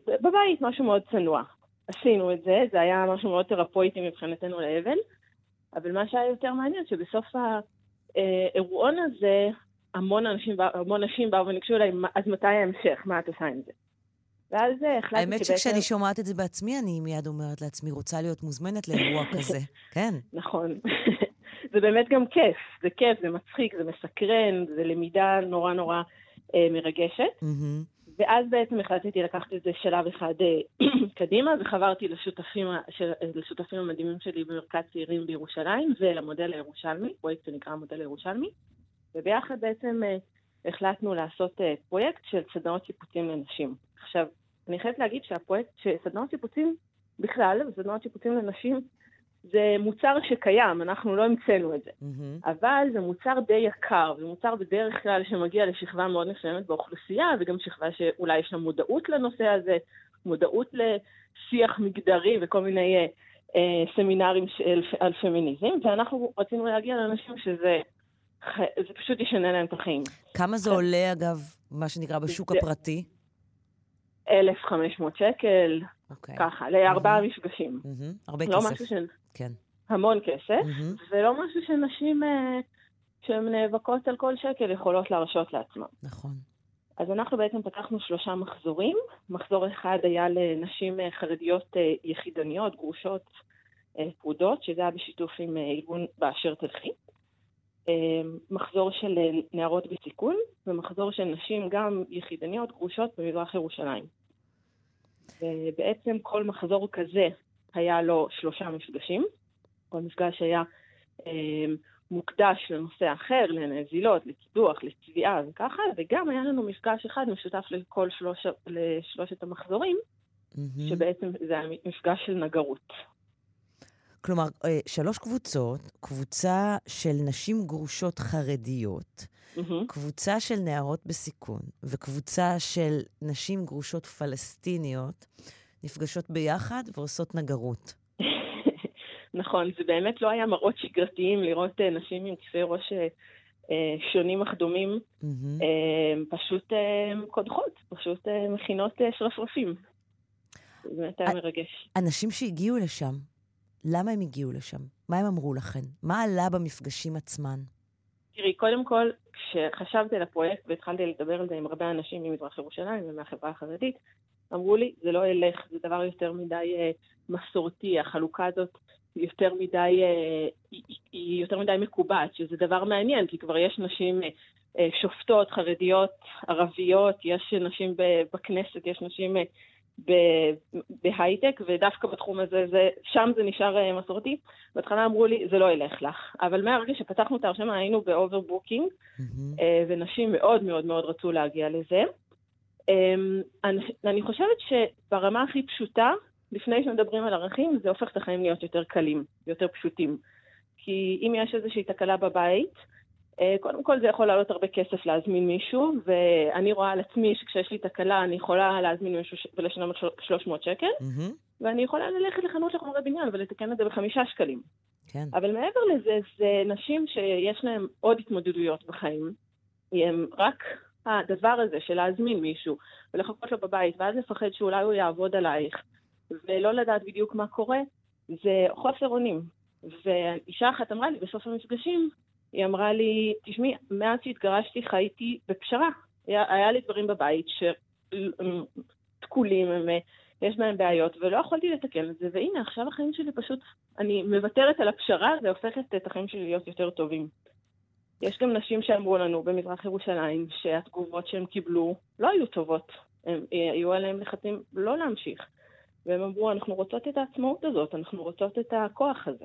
בבית, משהו מאוד צנוע. עשינו את זה, זה היה משהו מאוד תרפויטי מבחינתנו לאבל. אבל מה שהיה יותר מעניין, שבסוף האירועון הזה, המון אנשים, המון אנשים באו וניגשו אליי, אז מתי ההמשך? מה את עושה עם זה? האמת שכשאני שומעת את זה בעצמי, אני מיד אומרת לעצמי, רוצה להיות מוזמנת לאירוע כזה. כן. נכון. זה באמת גם כיף. זה כיף, זה מצחיק, זה מסקרן, זה למידה נורא נורא מרגשת. ואז בעצם החלטתי לקחת את זה שלב אחד קדימה, וחברתי לשותפים המדהימים שלי במרכז צעירים בירושלים, ולמודל הירושלמי, פרויקט שנקרא מודל הירושלמי, וביחד בעצם החלטנו לעשות פרויקט של סדנאות שיפוצים לנשים. עכשיו, אני חייבת להגיד שהפרויקט שסדנאות שיפוצים בכלל, וסדנאות שיפוצים לנשים, זה מוצר שקיים, אנחנו לא המצאנו את זה. Mm-hmm. אבל זה מוצר די יקר, זה מוצר בדרך כלל שמגיע לשכבה מאוד מסוימת באוכלוסייה, וגם שכבה שאולי יש לה מודעות לנושא הזה, מודעות לשיח מגדרי וכל מיני אה, אה, סמינרים של, על פמיניזם, ואנחנו רצינו להגיע לאנשים שזה זה פשוט ישנה להם את החיים. כמה זה עולה, אגב, מה שנקרא בשוק זה... הפרטי? אלף וחמש מאות שקל, okay. ככה, לארבעה mm-hmm. מפגשים. Mm-hmm. הרבה לא כסף. של... כן. המון כסף, mm-hmm. ולא משהו שנשים אה, שהן נאבקות על כל שקל יכולות להרשות לעצמם. נכון. אז אנחנו בעצם פתחנו שלושה מחזורים. מחזור אחד היה לנשים חרדיות אה, יחידניות, גרושות, אה, פרודות, שזה היה בשיתוף עם ארגון באשר תלכי. מחזור של נערות בסיכון, ומחזור של נשים גם יחידניות, גרושות במזרח ירושלים. ובעצם כל מחזור כזה היה לו שלושה מפגשים. כל מפגש היה מוקדש לנושא אחר, לנזילות, לקידוח, לצביעה וככה, וגם היה לנו מפגש אחד משותף לכל שלוש, לשלושת המחזורים, mm-hmm. שבעצם זה היה מפגש של נגרות. כלומר, שלוש קבוצות, קבוצה של נשים גרושות חרדיות, mm-hmm. קבוצה של נערות בסיכון, וקבוצה של נשים גרושות פלסטיניות, נפגשות ביחד ועושות נגרות. נכון, זה באמת לא היה מראות שגרתיים לראות נשים עם כפי ראש שונים מחדומים, mm-hmm. פשוט קודחות, פשוט מכינות שרפרפים. זה באמת היה מרגש. אנשים שהגיעו לשם, למה הם הגיעו לשם? מה הם אמרו לכן? מה עלה במפגשים עצמן? תראי, קודם כל, כשחשבתי על הפרויקט והתחלתי לדבר על זה עם הרבה אנשים ממזרח ירושלים ומהחברה החרדית, אמרו לי, זה לא ילך, זה דבר יותר מדי אה, מסורתי, החלוקה הזאת יותר מדי, היא יותר מדי מקובעת, שזה דבר מעניין, כי כבר יש נשים שופטות, חרדיות, ערביות, יש נשים בכנסת, יש נשים בהייטק, ודווקא בתחום הזה, זה, שם זה נשאר מסורתי. בהתחלה אמרו לי, זה לא ילך לך. אבל מהרגע שפתחנו את הרשמה, היינו באוברבוקינג, ונשים מאוד מאוד מאוד רצו להגיע לזה. אני חושבת שברמה הכי פשוטה, לפני שמדברים על ערכים, זה הופך את החיים להיות יותר קלים, יותר פשוטים. כי אם יש איזושהי תקלה בבית, קודם כל זה יכול לעלות הרבה כסף להזמין מישהו, ואני רואה על עצמי שכשיש לי תקלה, אני יכולה להזמין מישהו ולשלם שלוש מאות שקל, ואני יכולה ללכת לחנות לחומרי בניין ולתקן את זה בחמישה שקלים. אבל מעבר לזה, זה נשים שיש להם עוד התמודדויות בחיים, הם רק הדבר הזה של להזמין מישהו ולחכות לו בבית, ואז לפחד שאולי הוא יעבוד עלייך, ולא לדעת בדיוק מה קורה, זה חוסר אונים. ואישה אחת אמרה לי, בסוף המפגשים, היא אמרה לי, תשמעי, מאז שהתגרשתי חייתי בפשרה. היה, היה לי דברים בבית שתקולים, יש בהם בעיות, ולא יכולתי לתקן את זה, והנה, עכשיו החיים שלי פשוט, אני מבטרת על הפשרה, והופכת את החיים שלי להיות יותר טובים. יש גם נשים שאמרו לנו במזרח ירושלים, שהתגובות שהם קיבלו לא היו טובות. הם, היו עליהם לחצים לא להמשיך. והם אמרו, אנחנו רוצות את העצמאות הזאת, אנחנו רוצות את הכוח הזה.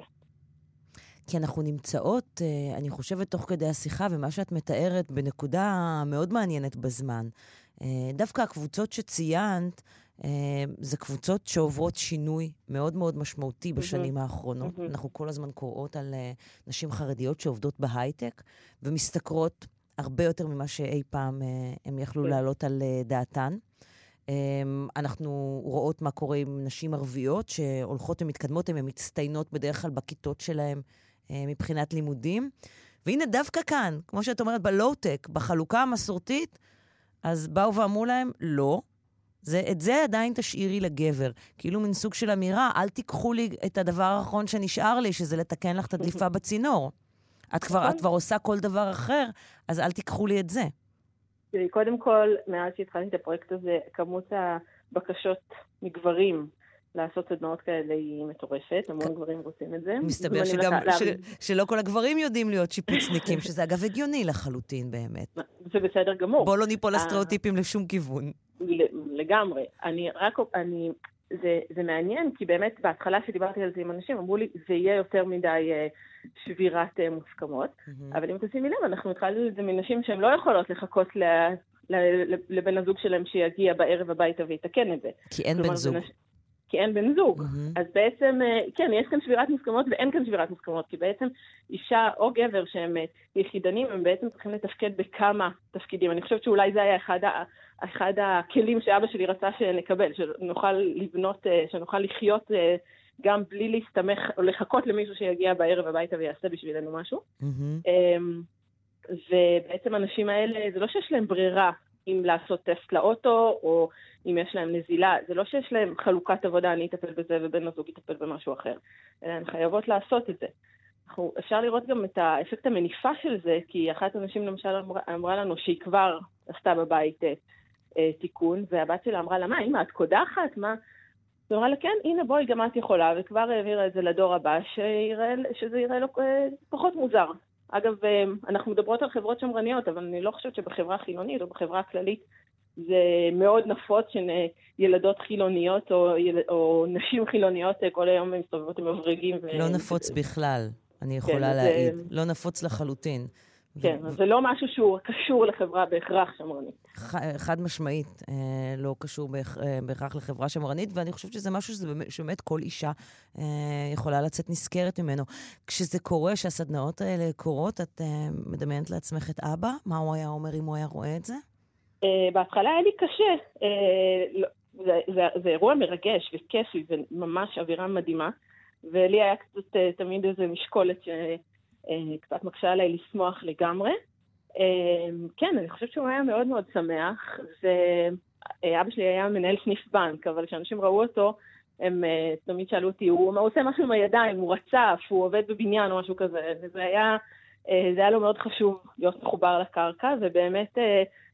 כי אנחנו נמצאות, אני חושבת, תוך כדי השיחה, ומה שאת מתארת בנקודה מאוד מעניינת בזמן. דווקא הקבוצות שציינת, זה קבוצות שעוברות שינוי מאוד מאוד משמעותי בשנים האחרונות. אנחנו כל הזמן קוראות על נשים חרדיות שעובדות בהייטק, ומשתכרות הרבה יותר ממה שאי פעם הם יכלו לעלות על דעתן. אנחנו רואות מה קורה עם נשים ערביות שהולכות ומתקדמות, הן מצטיינות בדרך כלל בכיתות שלהן מבחינת לימודים. והנה דווקא כאן, כמו שאת אומרת, בלואו-טק, בחלוקה המסורתית, אז באו ואמרו להם, לא, זה, את זה עדיין תשאירי לגבר. כאילו מן סוג של אמירה, אל תיקחו לי את הדבר האחרון שנשאר לי, שזה לתקן לך את הדליפה בצינור. את כבר, את כבר עושה כל דבר אחר, אז אל תיקחו לי את זה. קודם כל, מאז שהתחלתי את הפרויקט הזה, כמות הבקשות מגברים לעשות סדנאות כאלה היא מטורפת, המון גברים רוצים את זה. מסתבר שגם, שלא כל הגברים יודעים להיות שיפוצניקים, שזה אגב הגיוני לחלוטין באמת. זה בסדר גמור. בוא לא ניפול לסטריאוטיפים לשום כיוון. לגמרי. אני רק, אני, זה, זה מעניין, כי באמת בהתחלה שדיברתי על זה עם אנשים, אמרו לי, זה יהיה יותר מדי שבירת מוסכמות, אבל אם תשימי לב, אנחנו התחלנו את זה מנשים שהן לא יכולות לחכות לבן הזוג שלהם שיגיע בערב הביתה ויתקן את זה. כי אין בן זוג. כי אין בן זוג. אז בעצם, כן, יש כאן שבירת מוסכמות ואין כאן שבירת מוסכמות, כי בעצם אישה או גבר שהם יחידנים, הם בעצם צריכים לתפקד בכמה תפקידים. אני חושבת שאולי זה היה אחד ה... אחד הכלים שאבא שלי רצה שנקבל, שנוכל לבנות, שנוכל לחיות גם בלי להסתמך, או לחכות למישהו שיגיע בערב הביתה ויעשה בשבילנו משהו. ובעצם האנשים האלה, זה לא שיש להם ברירה אם לעשות טסט לאוטו, או אם יש להם נזילה, זה לא שיש להם חלוקת עבודה, אני אטפל בזה ובן הזוג יטפל במשהו אחר. הן חייבות לעשות את זה. אנחנו, אפשר לראות גם את האפקט המניפה של זה, כי אחת הנשים למשל אמרה, אמרה לנו שהיא כבר עשתה בבית תיקון, והבת שלה אמרה לה, מה, אמא, את קודחת? מה? היא אמרה לה, כן, הנה בואי, גם את יכולה, וכבר העבירה את זה לדור הבא, שיראה, שזה יראה לו פחות מוזר. אגב, אנחנו מדברות על חברות שמרניות, אבל אני לא חושבת שבחברה חילונית או בחברה הכללית, זה מאוד נפוץ שילדות חילוניות או, יל... או נשים חילוניות כל היום מסתובבות עם מברגים. ו... לא נפוץ בכלל, אני יכולה כן, להעיד. זה... לא נפוץ לחלוטין. כן, אז זה לא משהו שהוא קשור לחברה בהכרח שמרנית. חד משמעית, לא קשור בהכרח לחברה שמרנית, ואני חושבת שזה משהו שבאמת כל אישה יכולה לצאת נזכרת ממנו. כשזה קורה, שהסדנאות האלה קורות, את מדמיינת לעצמך את אבא? מה הוא היה אומר אם הוא היה רואה את זה? בהתחלה היה לי קשה. זה אירוע מרגש וכיפי, זה ממש אווירה מדהימה, ולי היה קצת תמיד איזו משקולת ש... קצת מקשה עליי לשמוח לגמרי. כן, אני חושבת שהוא היה מאוד מאוד שמח. אבא שלי היה מנהל סניף בנק, אבל כשאנשים ראו אותו, הם תמיד שאלו אותי, הוא עושה משהו עם הידיים, הוא רצף, הוא עובד בבניין או משהו כזה. זה היה, זה היה לו מאוד חשוב להיות מחובר לקרקע, ובאמת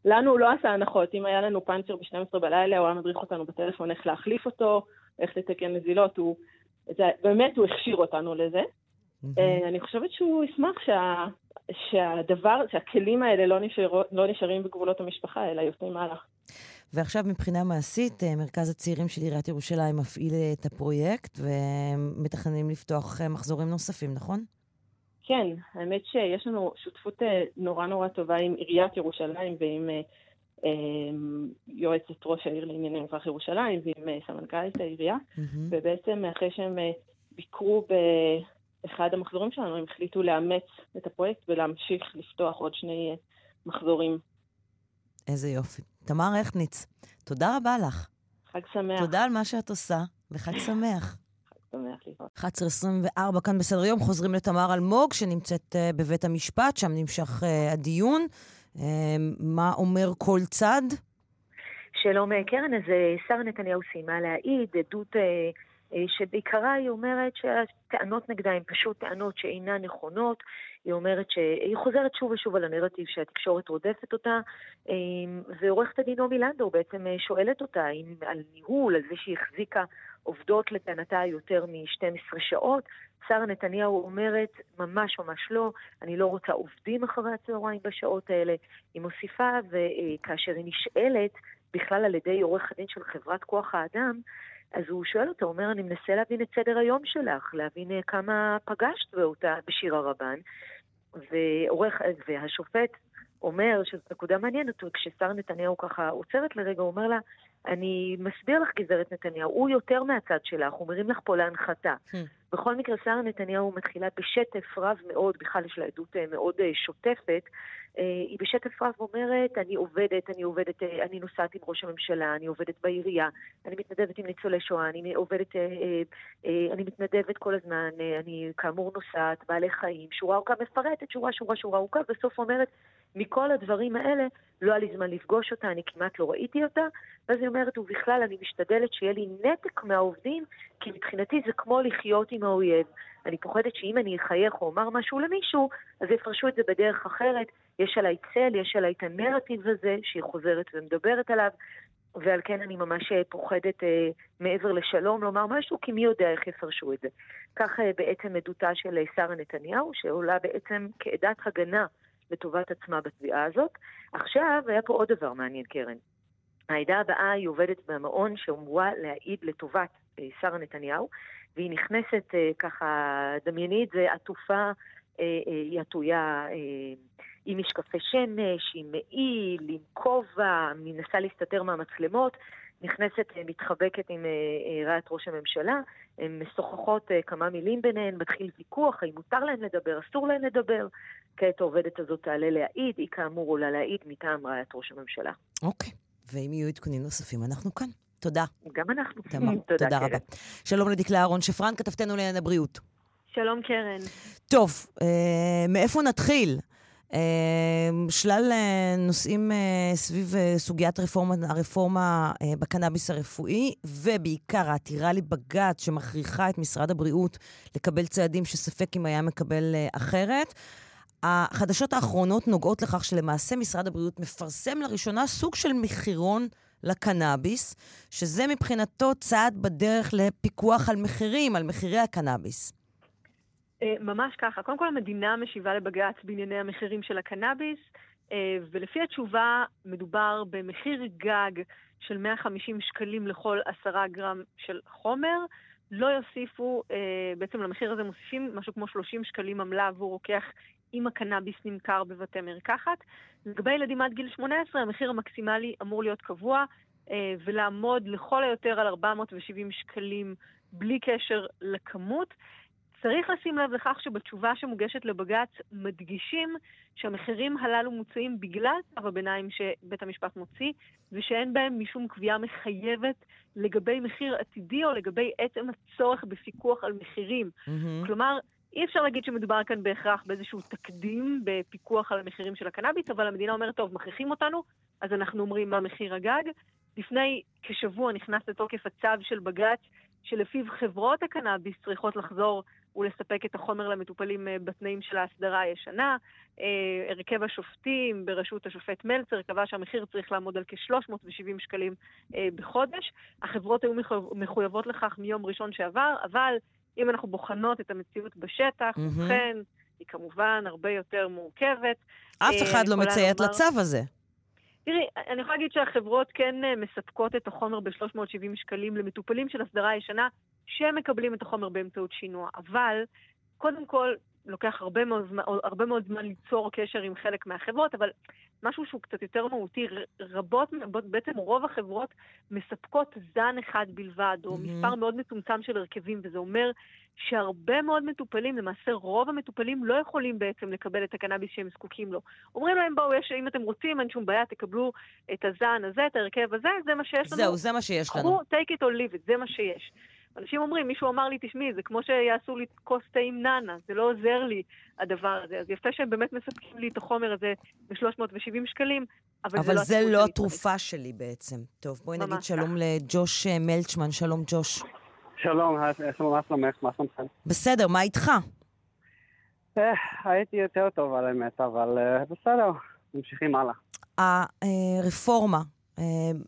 לנו הוא לא עשה הנחות. אם היה לנו פנצ'ר ב-שתים עשרה בלילה, הוא היה מדריך אותנו בטלפון איך להחליף אותו, איך לתקן נזילות, הוא... זה, באמת הוא הכשיר אותנו לזה. Mm-hmm. אני חושבת שהוא ישמח שה, שהדבר, שהכלים האלה לא, נשאר, לא נשארים בגבולות המשפחה, אלא יוצאים מהלך. ועכשיו מבחינה מעשית, מרכז הצעירים של עיריית ירושלים מפעיל את הפרויקט, ומתכננים לפתוח מחזורים נוספים, נכון? כן, האמת שיש לנו שותפות נורא נורא טובה עם עיריית ירושלים, ועם יועצת ראש העיר לענייני מזרח ירושלים, ועם סמנכ"לית העירייה, mm-hmm. ובעצם אחרי שהם ביקרו באחד המחזורים שלנו, הם החליטו לאמץ את הפרויקט ולהמשיך לפתוח עוד שני מחזורים. איזה יופי. תמר אכניץ, תודה רבה לך. חג שמח. תודה על מה שאת עושה, וחג שמח. אחת עשרה עשרים וארבע כאן בסדר יום, חוזרים לתמר אלמוג שנמצאת בבית המשפט, שם נמשך הדיון. מה אומר כל צד? שלום קרן, אז שרה נתניהו סיימה להעיד, עדות שבעיקרה היא אומרת שהטענות נגדה הן פשוט טענות שאינן נכונות, היא אומרת שהיא חוזרת שוב ושוב על הנרטיב שהתקשורת רודפת אותה, ועורכת הדין נעמי לנדאו בעצם שואלת אותה על ניהול, על זה שהיא החזיקה עובדות לטענתה יותר מ-שתים עשרה שעות. שרה נתניהו אומרת, ממש ממש לא, אני לא רוצה עובדים אחרי הצהריים בשעות האלה. היא מוסיפה, וכאשר היא נשאלת בכלל על ידי עורך הדין של חברת כוח האדם, אז הוא שואל אותה, אומר, אני מנסה להבין את סדר היום שלך, להבין כמה פגשת באותה בשיר הרבן. ועורך, והשופט אומר, שזו נקודה מעניינת, וכששר נתניהו ככה עוצרת לרגע, הוא אומר לה, אני מסביר לך גזרת נתניהו, הוא יותר מהצד שלך, הוא מרים לך פה להנחתה. Hmm. בכל מקרה, שרה נתניהו מתחילה בשטף רב מאוד, בכלל יש לה עדות מאוד שוטפת, היא בשטף רב אומרת, אני עובדת, אני עובדת, אני נוסעת עם ראש הממשלה, אני עובדת בעירייה, אני מתנדבת עם ניצולי שואה, אני עובדת, אני מתנדבת כל הזמן, אני כאמור נוסעת, בעלי חיים, שורה ארוכה מפרטת, שורה, שורה, שורה ארוכה, בסוף אומרת, מכל הדברים האלה, לא היה לי זמן לפגוש אותה, אני כמעט לא ראיתי אותה, ואז היא אומרת, ובכלל אני משתדלת שיהיה לי נתק מהעובדים, כי מבחינתי זה כמו לחיות עם האויב. אני פוחדת שאם אני אחייך או אומר משהו למישהו, אז יפרשו את זה בדרך אחרת, יש עליי צל, יש עליי את הנרטיב הזה, שהיא חוזרת ומדברת עליו, ועל כן אני ממש פוחדת אה, מעבר לשלום לומר משהו, כי מי יודע איך יפרשו את זה. כך אה, בעצם עדותה של שרה נתניהו, שעולה בעצם כעדת הגנה, לטובת עצמה בתביעה הזאת. עכשיו היה פה עוד דבר מעניין, קרן. העדה הבאה היא עובדת במעון שאומרה להעיד לטובת שרה נתניהו, והיא נכנסת ככה דמיינית, זה עטופה, היא עטויה עם משקפי שמש, עם מעיל, עם כובע, מנסה להסתתר מהמצלמות, נכנסת מתחבקת עם רעת ראש הממשלה, הן משוחחות כמה מילים ביניהן, מתחיל ויכוח, האם מותר להן לדבר, אסור להן לדבר, כעת העובדת הזאת תעלה להעיד, היא כאמור עולה להעיד מטעם רעת ראש הממשלה. אוקיי, ואם יהיו עדכונים נוספים, אנחנו כאן. תודה. גם אנחנו. תודה רבה. שלום לדקלה אהרון שפרן, כתבתנו לעניין הבריאות. שלום קרן. טוב, מאיפה נתחיל? שלל נושאים סביב סוגיית רפורמה, הרפורמה בקנאביס הרפואי, ובעיקר העתירה לבג"ץ שמכריחה את משרד הבריאות לקבל צעדים שספק אם היה מקבל אחרת. החדשות האחרונות נוגעות לכך שלמעשה משרד הבריאות מפרסם לראשונה סוג של מחירון לקנאביס, שזה מבחינתו צעד בדרך לפיקוח על מחירים, על מחירי הקנאביס. ממש ככה. קודם כל המדינה משיבה לבג"ץ בענייני המחירים של הקנאביס, ולפי התשובה מדובר במחיר גג של מאה וחמישים שקלים לכל עשרה גרם של חומר. לא יוסיפו, בעצם למחיר הזה מוסיפים משהו כמו שלושים שקלים עמלה עבור רוקח אם הקנאביס נמכר בבתי מרקחת. לגבי ילדים עד גיל שמונה עשרה, המחיר המקסימלי אמור להיות קבוע ולעמוד לכל היותר על ארבע מאות ושבעים שקלים בלי קשר לכמות. צריך לשים לב לכך שבתשובה שמוגשת לבג"ץ מדגישים שהמחירים הללו מוצאים בגלל צו הביניים שבית המשפט מוציא, ושאין בהם משום קביעה מחייבת לגבי מחיר עתידי או לגבי עצם הצורך בפיקוח על מחירים. Mm-hmm. כלומר, אי אפשר להגיד שמדובר כאן בהכרח באיזשהו תקדים בפיקוח על המחירים של הקנאביס, אבל המדינה אומרת, טוב, מכריחים אותנו, אז אנחנו אומרים מה מחיר הגג. לפני כשבוע נכנס לתוקף הצו של בג"ץ, שלפיו חברות הקנאביס צריכות לחזור ולספק את החומר למטופלים בתנאים של ההסדרה הישנה. הרכב השופטים בראשות השופט מלצר קבע שהמחיר צריך לעמוד על כ-שלוש מאות ושבעים שקלים בחודש. החברות היו מחויבות לכך מיום ראשון שעבר, אבל אם אנחנו בוחנות את המציאות בשטח, וכן, היא כמובן הרבה יותר מורכבת. אף אחד לא מציית לצו הזה. תראי, אני יכולה להגיד שהחברות כן מספקות את החומר ב-שלוש מאות ושבעים שקלים למטופלים של הסדרה הישנה, שמקבלים את החומר באמצעות שינוע. אבל, קודם כל, לוקח הרבה מאוד זמן, הרבה מאוד זמן ליצור קשר עם חלק מהחברות, אבל משהו שהוא קצת יותר מהותי, רבות, בעצם רוב החברות מספקות זן אחד בלבד, או מספר מאוד מצומצם של הרכבים, וזה אומר שהרבה מאוד מטופלים, למעשה רוב המטופלים לא יכולים בעצם לקבל את הקנאביס שהם זקוקים לו. אומרים להם, בואו, יש, אם אתם רוצים, אין שום בעיה, תקבלו את הזן הזה, את הרכב הזה, זה מה שיש לנו. זהו, זה מה שיש לנו. Take it or leave it, זה מה שיש. אנשים אומרים, מישהו אמר לי, תשמעי, זה כמו שיעשו לי כוס תה עם ננה, זה לא עוזר לי הדבר הזה. אז יפה שהם באמת מספקים לי את החומר הזה ב-שלוש מאות ושבעים שקלים, אבל, אבל זה לא, לא התרופה שלי בעצם. טוב, בואי נגיד שלום לג'וש מלצמן, שלום ג'וש. שלום, מה שלומך, מה שלומכם? בסדר, מה איתך? הייתי יותר טוב על האמת, אבל בסדר, ממשיכים הלאה. הרפורמה,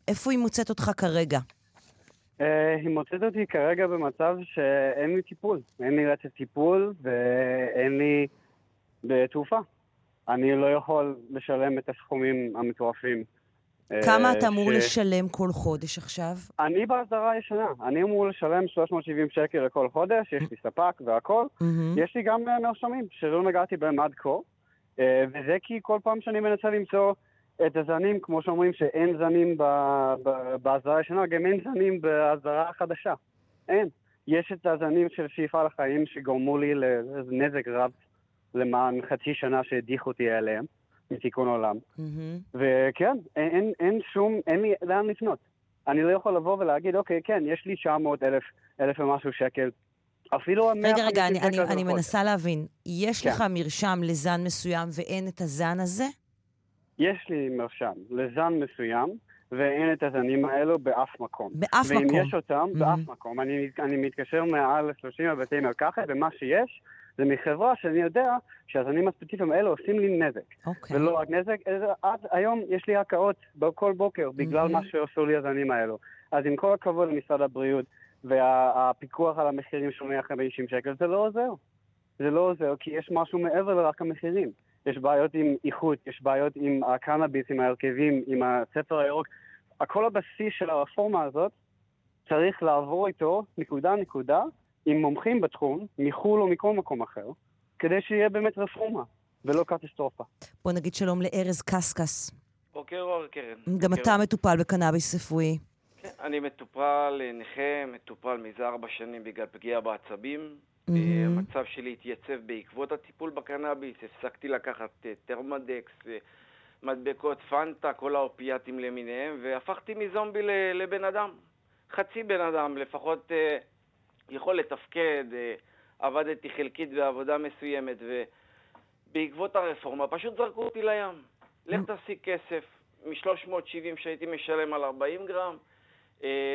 איפה היא מוצאת אותך כרגע? היא מוצאת אותי כרגע במצב שאין לי טיפול, אין לי רצף טיפול ואין לי תרופה. אני לא יכול לשלם את הסכומים המטורפים. כמה אתה אמור לשלם כל חודש עכשיו? אני בהסדרה הישנה, אני אמור לשלם שלוש מאות ושבעים שקל לכל חודש, יש לי ספק והכל. יש לי גם מרשמים שלא נגעתי בהם עד כה, וזה כי כל פעם שאני מנסה למצוא את הזנים, כמו שאומרים שאין זנים בהסדרה הישנה, גם אין זנים בהסדרה החדשה. אין. יש את הזנים של שאיפה לחיים שגורמו לי לנזק רב למען חצי שנה שהדיחו אותי אליהם, מתיקון עולם. וכן, אין, אין שום, אין לי לאן לפנות. אני לא יכול לבוא ולהגיד, אוקיי, כן, יש לי תשע מאות אלף ומשהו שקל. אפילו רגע, רגע, אני, אני, אני מנסה להבין. יש לך מרשם לזן מסוים ואין את הזן הזה? יש לי מרשם לזן מסוים, ואין את הזנים האלו באף מקום. באף ואם מקום. ואם יש אותם, mm-hmm. באף מקום. אני, אני מתקשר מעל שלושים בתי מרקחת, ומה שיש, זה מחברה שאני יודע שהזנים הספציפיים האלו עושים לי נזק. Okay. ולא רק נזק, עד היום יש לי הקאות כל בוקר, בגלל mm-hmm. מה שעשו לי הזנים האלו. אז עם כל הכבוד למשרד הבריאות, והפיקוח על המחירים שונה אחרי שישים שקל, זה לא עוזר. זה לא עוזר, כי יש משהו מעבר לרק המחירים. יש בעיות עם איכות, יש בעיות עם הקנאביס, עם ההרכבים, עם הספר הירוק. הכל הבסיס של הרפורמה הזאת צריך לעבור איתו נקודה נקודה עם מומחים בתחום, מחול או מכל מקום אחר, כדי שיהיה באמת רפורמה ולא קטסטרופה. בוא נגיד שלום לארז קסקס. בוקר אור קרן. גם אתה מטופל בקנאביס רפואי. כן, אני מטופל נכה, מטופל מזה ארבע שנים בגלל פגיעה בעצבים. המצב שלי התייצב בעקבות הטיפול בקנאביס, הפסקתי לקחת טרמדקס, מדבקות פנטה, כל האופיאטים למיניהם, והפכתי מזומבי לבן אדם, חצי בן אדם, לפחות יכול לתפקד, עבדתי חלקית בעבודה מסוימת, ובעקבות הרפורמה פשוט זרקו אותי לים, לך תשיג כסף, מ-שלוש מאות שבעים שהייתי משלם על ארבעים גרם,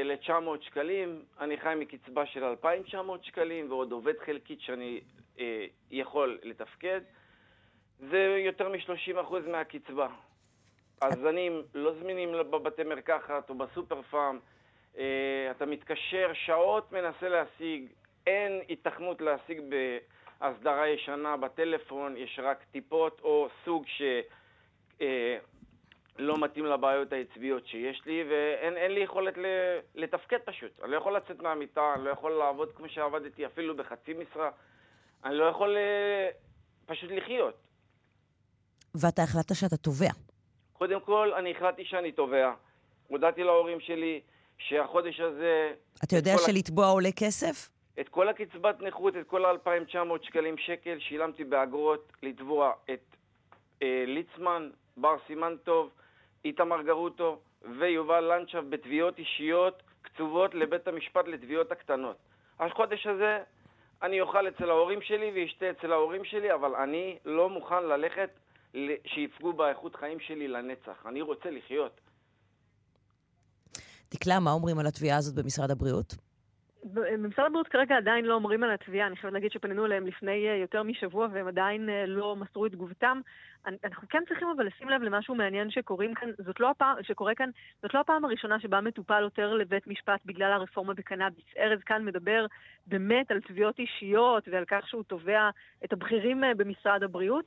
ל-תשע מאות שקלים, אני חי מקצבה של אלפיים תשע מאות שקלים, ועוד עובד חלקית שאני אה, יכול לתפקד, זה יותר מ-שלושים אחוז מהקצבה. הזנים לא זמינים בבתי מרקחת או בסופר פארם, אה, אתה מתקשר שעות, מנסה להשיג, אין התכנות להשיג בהסדרה ישנה בטלפון, יש רק טיפות או סוג ש... אה, לא מתאים לבעיות העצביות שיש לי, ואין אין לי יכולת לתפקד פשוט. אני לא יכול לצאת מהמיטה, אני לא יכול לעבוד כמו שעבדתי אפילו בחצי משרה. אני לא יכול פשוט לחיות. ואתה החלטת שאתה תובע. קודם כל, אני החלטתי שאני תובע. הודעתי להורים שלי שהחודש הזה... אתה יודע שלתבוע עולה כסף? את כל הקצבת נכות, את כל אלפיים תשע מאות שקלים שקל, שילמתי באגרות לתבוע את אה, ליצמן, בר סימן טוב, איתמר גרוטו ויובל לנצ'ב בתביעות אישיות קצובות לבית המשפט לתביעות הקטנות. החודש הזה אני אוכל אצל ההורים שלי ואשתה אצל ההורים שלי, אבל אני לא מוכן ללכת שיפגעו באיכות חיים שלי לנצח. אני רוצה לחיות. דקלה, מה אומרים על התביעה הזאת במשרד הבריאות? במשרד הבריאות כרגע עדיין לא אומרים על התביעה, אני חייבת להגיד שפנינו אליהם לפני יותר משבוע והם עדיין לא מסרו את תגובתם. אנחנו כן צריכים אבל לשים לב למשהו מעניין שקוראים כאן, זאת לא הפעם, שקורה כאן, זאת לא הפעם הראשונה שבה מטופל יותר לבית משפט בגלל הרפורמה בקנאביס. ארז כאן מדבר באמת על תביעות אישיות ועל כך שהוא תובע את הבכירים במשרד הבריאות.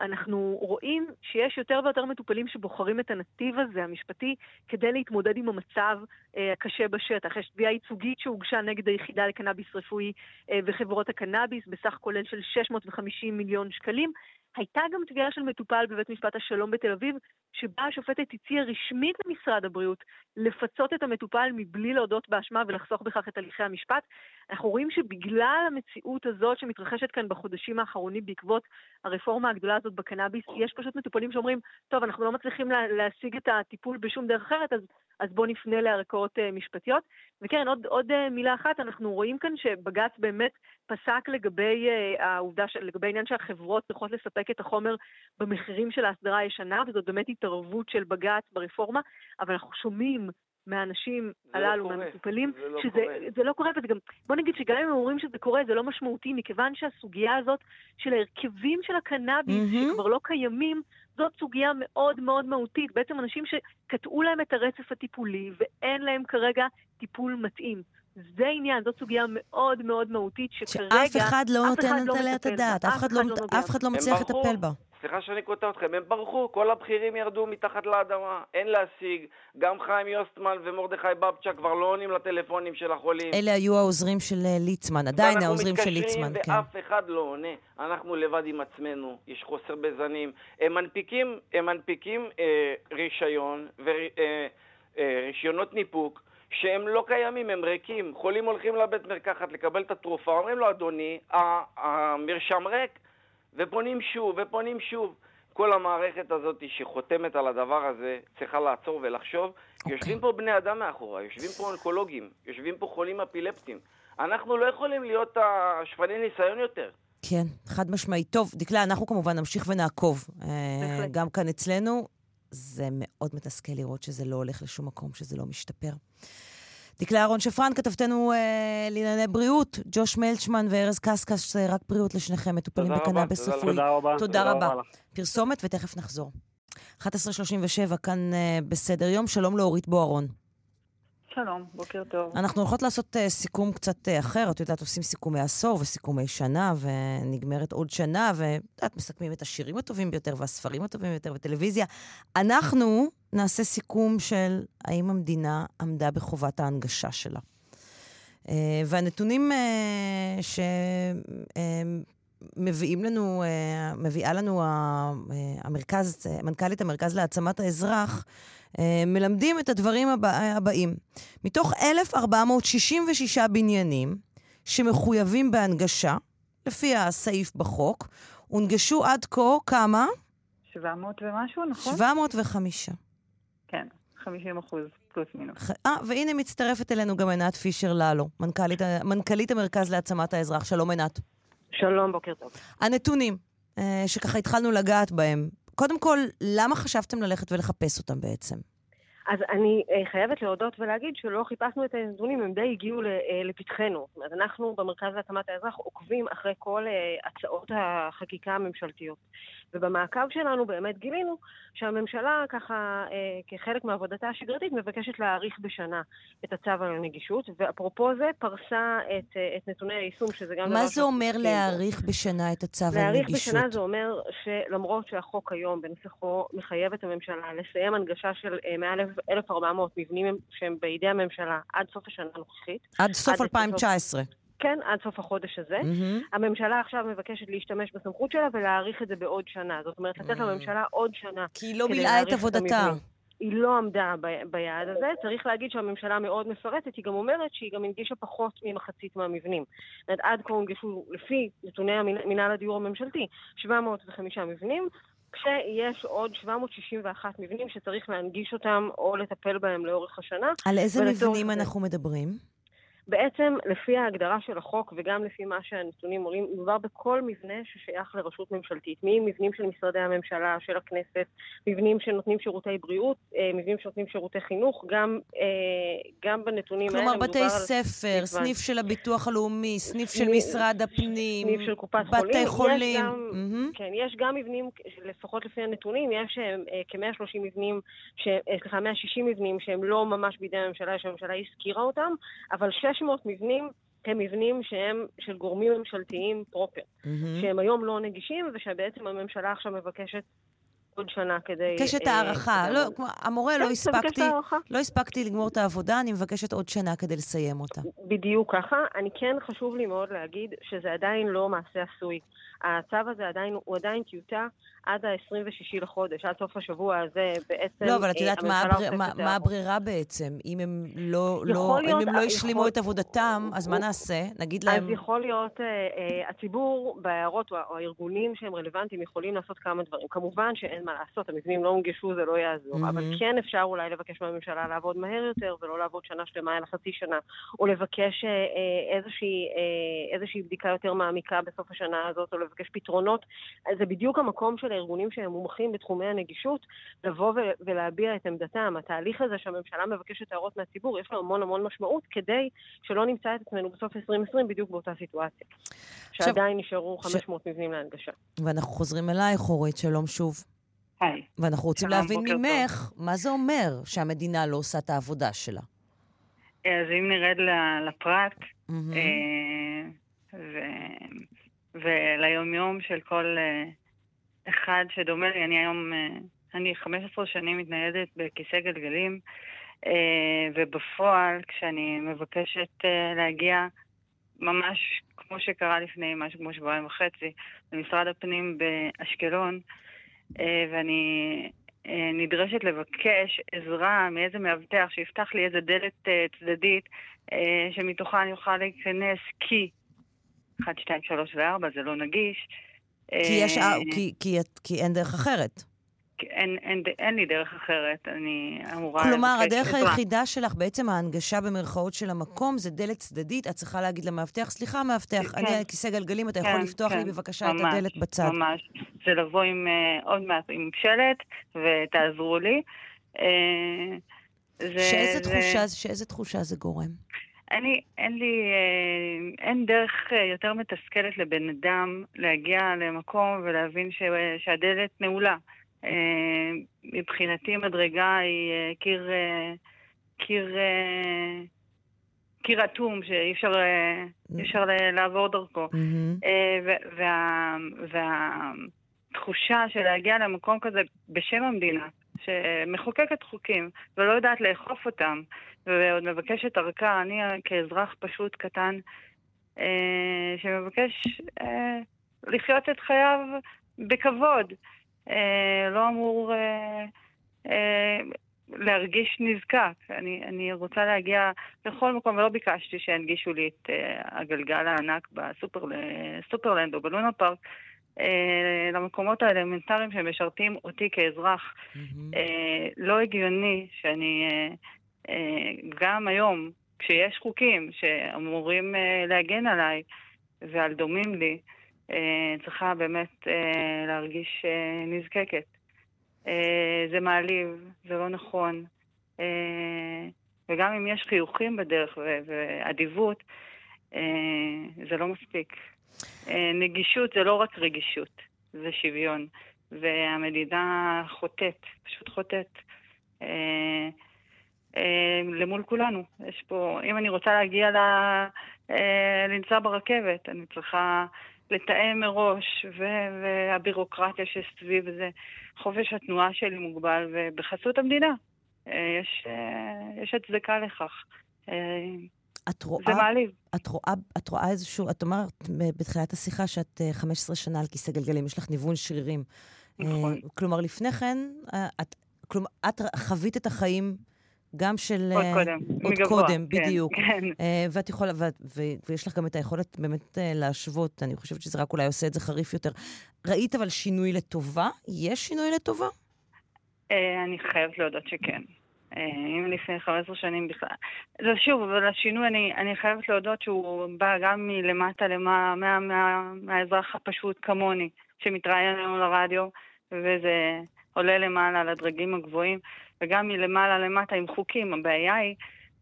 אנחנו רואים שיש יותר ויותר מטופלים שבוחרים את הנתיב הזה, המשפטי, כדי להתמודד עם המצב הקשה בשטח. יש תביעה ייצוגית שהוגשה נגד היחידה לקנאביס רפואי וחברות הקנאביס, בסך כולל של שש מאות וחמישים מיליון שקלים. הייתה גם תביעה של מטופל בבית משפט השלום בתל אביב, שבה השופטת הציעה רשמית למשרד הבריאות לפצות את המטופל מבלי להודות באשמה ולחסוך בכך את הליכי המשפט. אנחנו רואים שבגלל המציאות הזאת שמתרחשת כאן בחודשים האחרונים בעקבות הרפורמה הגדולה הזאת בקנאביס, יש פשוט מטופלים שאומרים, טוב, אנחנו לא מצליחים לה, להשיג את הטיפול בשום דרך אחרת, אז, אז בוא נפנה לערכאות uh, משפטיות. וכן, עוד, עוד uh, מילה אחת, אנחנו רואים כאן שבג"ץ באמת פסק לגבי uh, העובדה, לגבי העניין שהחברות צריכות לספק את החומר במחירים של ההסדרה הישנה, וזאת באמת התערבות של בג"ץ ברפורמה, אבל אנחנו שומעים מהאנשים הללו, מהמטופלים, שזה לא קורה, וזה גם, בוא נגיד שגם אם הם אומרים שזה קורה, זה לא משמעותי, מכיוון שהסוגיה הזאת של ההרכבים של הקנאביס, שכבר לא קיימים, זאת סוגיה מאוד מאוד מהותית, בעצם אנשים שקטעו להם את הרצף הטיפולי, ואין להם כרגע טיפול מתאים. זה עניין, זאת סוגיה מאוד מאוד מהותית, שכרגע אף אחד לא נותן עליה את הדעת, אף אחד לא מצליח לטפל בה. סליחה שאני קוטע אתכם, הם ברחו, כל הבכירים ירדו מתחת לאדמה, אין להשיג, גם חיים יוסטמן ומורדכי בבצ'ה כבר לא עונים לטלפונים של החולים. אלה היו העוזרים של ליצמן, עדיין העוזרים של ליצמן. אנחנו מתקשרים ואף אחד לא עונה, אנחנו לבד עם עצמנו, יש חוסר בזנים, הם מנפיקים, הם מנפיקים אה, רישיון ורישיונות אה, אה, ניפוק, שהם לא קיימים, הם ריקים, חולים הולכים לבית מרקחת לקבל את התרופה, אומרים לו אדוני, המרשם ריק, ופונים שוב, ופונים שוב. כל המערכת הזאת שחותמת על הדבר הזה צריכה לעצור ולחשוב. Okay. יושבים פה בני אדם מאחורה, יושבים פה אונקולוגים, יושבים פה חולים אפילפטיים. אנחנו לא יכולים להיות השפני ניסיון יותר. כן, חד משמעי. טוב, דקלה, אנחנו כמובן נמשיך ונעקוב. גם כאן אצלנו, זה מאוד מתסכל לראות שזה לא הולך לשום מקום, שזה לא משתפר. דקלה אהרון שפרן, כתבתנו אה, לענייני בריאות, ג'וש מלצמן וארז קסקס, רק בריאות לשניכם, מטופלים בקנאביס רפואי. תודה רבה. תודה רבה. פרסומת ותכף נחזור. אחת עשרה שלושים ושבע, כאן אה, בסדר יום, שלום לאורית בוערון. שלום, בוקר טוב. אנחנו הולכות לעשות אה, סיכום קצת אה, אחר, את יודעת, עושים סיכומי עשור וסיכומי שנה, ונגמרת עוד שנה, ואת מסכמים את השירים הטובים ביותר, והספרים הטובים ביותר, וטלוויזיה. אנחנו נעשה סיכום של האם המדינה עמדה בחובת ההנגשה שלה. והנתונים שמביאים לנו, מביאה לנו המרכז, מנכ"לית המרכז להעצמת האזרח, מלמדים את הדברים הבאים. מתוך אלף ארבע מאות שישים ושש בניינים שמחויבים בהנגשה, לפי הסעיף בחוק, הונגשו עד כה כמה? שבע מאות ומשהו, נכון? שבע מאות וחמש. כן, חמישים אחוז פלוס מינוס. אה, והנה מצטרפת אלינו גם עינת פישר ללו, מנכ"לית, מנכ"לית המרכז להעצמת האזרח. שלום עינת. שלום, בוקר טוב. הנתונים שככה התחלנו לגעת בהם, קודם כל, למה חשבתם ללכת ולחפש אותם בעצם? אז אני חייבת להודות ולהגיד שלא חיפשנו את הנתונים, הם די הגיעו לפתחנו. זאת אומרת, אנחנו במרכז להעצמת האזרח עוקבים אחרי כל הצעות החקיקה הממשלתיות. ובמעקב שלנו באמת גילינו שהממשלה ככה, כחלק מעבודתה השגרתית, מבקשת להאריך בשנה את הצו על נגישות, ואפרופו זה פרסה את, את נתוני היישום, שזה גם מה זה אומר להאריך בשנה את הצו על נגישות? להאריך בשנה זה אומר שלמרות שהחוק היום בנוסחו מחייב את הממשלה לסיים הנגשה של מעל אלף ארבע מאות מבנים שהם בידי הממשלה עד סוף השנה הנוכחית. עד סוף אלפיים תשע עשרה. כן, עד סוף החודש הזה. Mm-hmm. הממשלה עכשיו מבקשת להשתמש בסמכות שלה ולהאריך את זה בעוד שנה. זאת אומרת, לתת mm-hmm. לממשלה עוד שנה. כי היא לא מילאה את עבודתה. היא לא עמדה ב- ביעד הזה. צריך להגיד שהממשלה מאוד מפרטת. היא גם אומרת שהיא גם הנגישה פחות ממחצית מהמבנים. עד כה הנגישו לפי נתוני מינהל הדיור הממשלתי שבע מאות וחמש מבנים, כשיש עוד שבע מאות שישים ואחת מבנים שצריך להנגיש אותם או לטפל בהם לאורך השנה. על איזה מבנים אנחנו מדברים? בעצם לפי ההגדרה של החוק וגם לפי מה שהנתונים עולים, מדובר בכל מבנה ששייך לרשות ממשלתית, ממבנים של משרדי הממשלה, של הכנסת, מבנים שנותנים שירותי בריאות, מבנים שנותנים שירותי חינוך, גם, גם בנתונים האלה. כלומר, בתי ספר, סניף של הביטוח הלאומי, סניף של משרד הפנים, סניף של קופת חולים. בתי חולים. כן, יש גם מבנים, לפחות לפי הנתונים, יש כ-מאה ושלושים מבנים, סליחה, מאה ושישים מבנים שהם לא ממש בידי הממשלה, שהממשלה הזכירה אותם, אבל שש מאות מבנים הם מבנים שהם של גורמים ממשלתיים פרופר, mm-hmm. שהם היום לא נגישים, ושבעצם הממשלה עכשיו מבקשת עוד שנה כדי... קשת הערכה. אה, לא, כדי... המורה, לא הספקתי, לא הספקתי לגמור את העבודה, אני מבקשת עוד שנה כדי לסיים אותה. בדיוק ככה. אני כן חשוב לי מאוד להגיד שזה עדיין לא מעשה עשוי. הצו הזה עדיין, הוא עדיין טיוטה עד ה-עשרים ושישה לחודש, עד סוף השבוע הזה בעצם... לא, אבל את יודעת מה, הבריר, מה, מה הברירה בעצם? אם הם לא, לא, להיות, אם הם לא ישלימו יכול... את עבודתם, אז מה נעשה? נגיד להם... אז יכול להיות, אה, אה, הציבור בהערות או, או הארגונים שהם רלוונטיים יכולים לעשות כמה דברים. כמובן שאין מה לעשות, המבנים לא מונגשו, זה לא יעזור, mm-hmm. אבל כן אפשר אולי לבקש מהממשלה לעבוד מהר יותר, ולא לעבוד שנה שלמה אלא חצי שנה, או לבקש אה, איזושהי, אה, איזושהי בדיקה יותר מעמיקה בסוף השנה הזאת, או לבקש פתרונות. זה בדיוק המקום של הארגונים שהם מומחים בתחומי הנגישות, לבוא ו- ולהביע את עמדתם. התהליך הזה שהממשלה מבקשת הערות מהציבור, יש לו המון המון משמעות, כדי שלא נמצא את עצמנו בסוף עשרים עשרים בדיוק באותה סיטואציה. שעדיין ש... נשארו חמש מאות ש... מבנים להנגשה. ואנחנו חוזרים אלייך, אורית, שלום שוב. היי. ואנחנו רוצים להבין ממך, מה זה אומר שהמדינה לא עושה את העבודה שלה? אז אם נרד לפרט, וליום יום של כל... אחד שדומה לי, אני היום, אני חמש עשרה שנים מתניידת בכיסא גלגלים, ובפועל, כשאני מבקשת להגיע, ממש כמו שקרה לפני, משהו כמו שבועיים וחצי, למשרד הפנים באשקלון, ואני נדרשת לבקש עזרה מאיזה מאבטח שיפתח לי איזה דלת צדדית, שמתוכה אני אוכל להיכנס, כי אחת, שתיים, שלוש וארבע זה לא נגיש, כי יש כי כי כי אין דרך אחרת. אין אין אין לי דרך אחרת, אני אמורה. כלומר, הדרך היחידה שלך בעצם ההנגשה במרכאות של המקום זה דלת צדדית, את צריכה להגיד למאבטח, סליחה מאבטח, אני על כיסא גלגלים, אתה יכול לפתוח לי בבקשה את הדלת בצד. ממש, זה לבוא עם עוד מעט עם שלט ותעזרו לי. שאיזה תחושה, שאיזה תחושה זה גורם? אני, אין לי, אין דרך יותר מתסכלת לבן אדם להגיע למקום ולהבין ש, שהדלת נעולה. מבחינתי מדרגה היא קיר, קיר, קיר אטום שאי אפשר, אי אפשר לעבור דרכו. וה, והתחושה של להגיע למקום כזה בשם המדינה, שמחוקקת חוקים ולא יודעת לאכוף אותם, ועוד מבקשת ערכה, אני כאזרח פשוט קטן, אה, שמבקש אה, לחיות את חייו בכבוד. אה, לא אמור אה, אה, להרגיש נזקק. אני, אני רוצה להגיע לכל מקום, ולא ביקשתי שהנגישו לי את אה, הגלגל הענק בסופרלנד או בלונה פארק, למקומות האלמנטריים שמשרתים אותי כאזרח. לא הגיוני שאני, גם היום, כשיש חוקים שאמורים להגן עליי ועל דומים לי, צריכה באמת להרגיש נזקקת. זה מעליב, זה לא נכון. וגם אם יש חיוכים בדרך ועדיבות, זה לא מספיק. נגישות זה לא רק רגישות, זה שוויון, והמדינה חוטאת, פשוט חוטאת אה, אה, למול כולנו. יש פה, אם אני רוצה להגיע לה, אה, לנסוע ברכבת, אני צריכה לתאם מראש, והבירוקרטיה שסביב זה, חופש התנועה שלי מוגבל, ובחסות המדינה אה, יש, אה, יש הצדקה לכך. אה, את רואה, את רואה, את רואה איזשהו, את אומרת בתחילת השיחה שאת חמש עשרה שנה על כיסא גלגלים, יש לך ניוון שרירים. נכון. כלומר, לפני כן, את, כלומר, את חווית את החיים גם של... עוד קודם. עוד מגבוה, קודם, כן, בדיוק. כן. ואת יכולה, ו, ו, ויש לך גם את היכולת באמת להשוות, אני חושבת שזה רק אולי עושה את זה חריף יותר. ראית אבל שינוי לטובה? יש שינוי לטובה? אני חייבת להודות שכן. אם לפני חמש עשרה שנים בכלל. זה שוב, אבל השינוי, אני, אני חייבת להודות שהוא בא גם מלמטה למה, מה, מה, מהאזרח הפשוט כמוני, שמתראיין לנו לרדיו, וזה עולה למעלה לדרגים הגבוהים, וגם מלמעלה למטה עם חוקים. הבעיה היא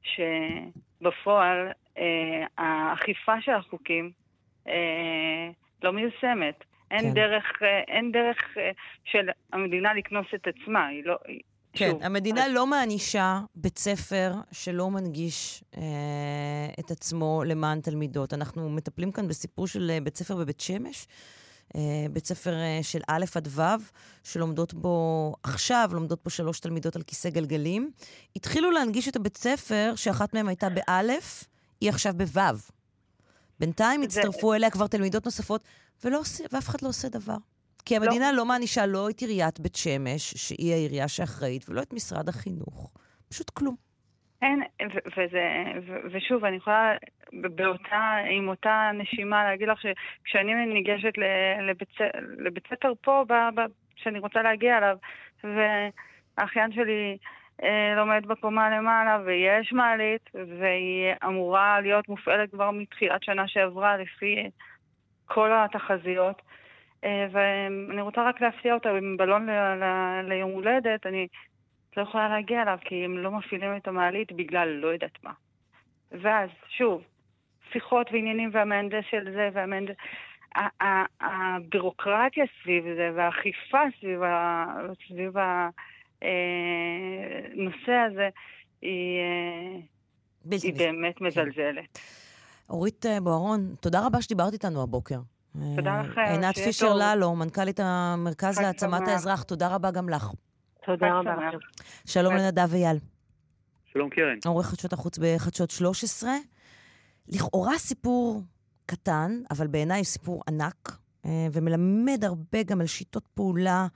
שבפועל אה, האכיפה של החוקים אה, לא מיושמת. אין כן. דרך, אין דרך של המדינה לקנוס את עצמה, היא לא... כן, שוב, המדינה אז... לא מענישה בית ספר שלא מנגיש אה, את עצמו למען תלמידות. אנחנו מטפלים כאן בסיפור של בית ספר בבית שמש, אה, בית ספר אה, של א' עד ו', שלומדות בו עכשיו, לומדות בו שלוש תלמידות על כיסא גלגלים. התחילו להנגיש את הבית ספר שאחת מהם הייתה באלף, היא עכשיו בו'. בינתיים הצטרפו אליה כבר תלמידות נוספות, ולא, ואף אחד לא עושה דבר. כי המדינה לא מענישה לא את עיריית בית שמש, שהיא העירייה שאחראית, ולא את משרד החינוך. פשוט כלום. אין, ושוב, אני יכולה באותה, עם אותה נשימה להגיד לך, שכשאני ניגשת לבית ספר פה, שאני רוצה להגיע אליו, והאחיין שלי לומד בקומה למעלה, ויש מעלית, והיא אמורה להיות מופעלת כבר מתחילת שנה שעברה, לפי כל התחזיות, ואני רוצה רק להפתיע אותה עם בלון ליום הולדת, אני לא יכולה להגיע אליו, כי הם לא מפעילים את המעלית בגלל לא יודעת מה. ואז, שוב, שיחות ועניינים והמהנדס של זה, והמהנדס... הבירוקרטיה סביב זה, והאכיפה סביב הנושא הזה, היא באמת מזלזלת. אורית בוהרון, תודה רבה שדיברת איתנו הבוקר. תודה לכם. עינת פישר ללו, מנכ"לית המרכז להעצמת האזרח, תודה רבה גם לך. תודה רבה. שלום לנדה ויאל. שלום קרן. עורך חדשות החוץ בחדשות שלוש עשרה. לכאורה סיפור קטן, אבל בעיניי סיפור ענק, ומלמד הרבה גם על שיטות פעולה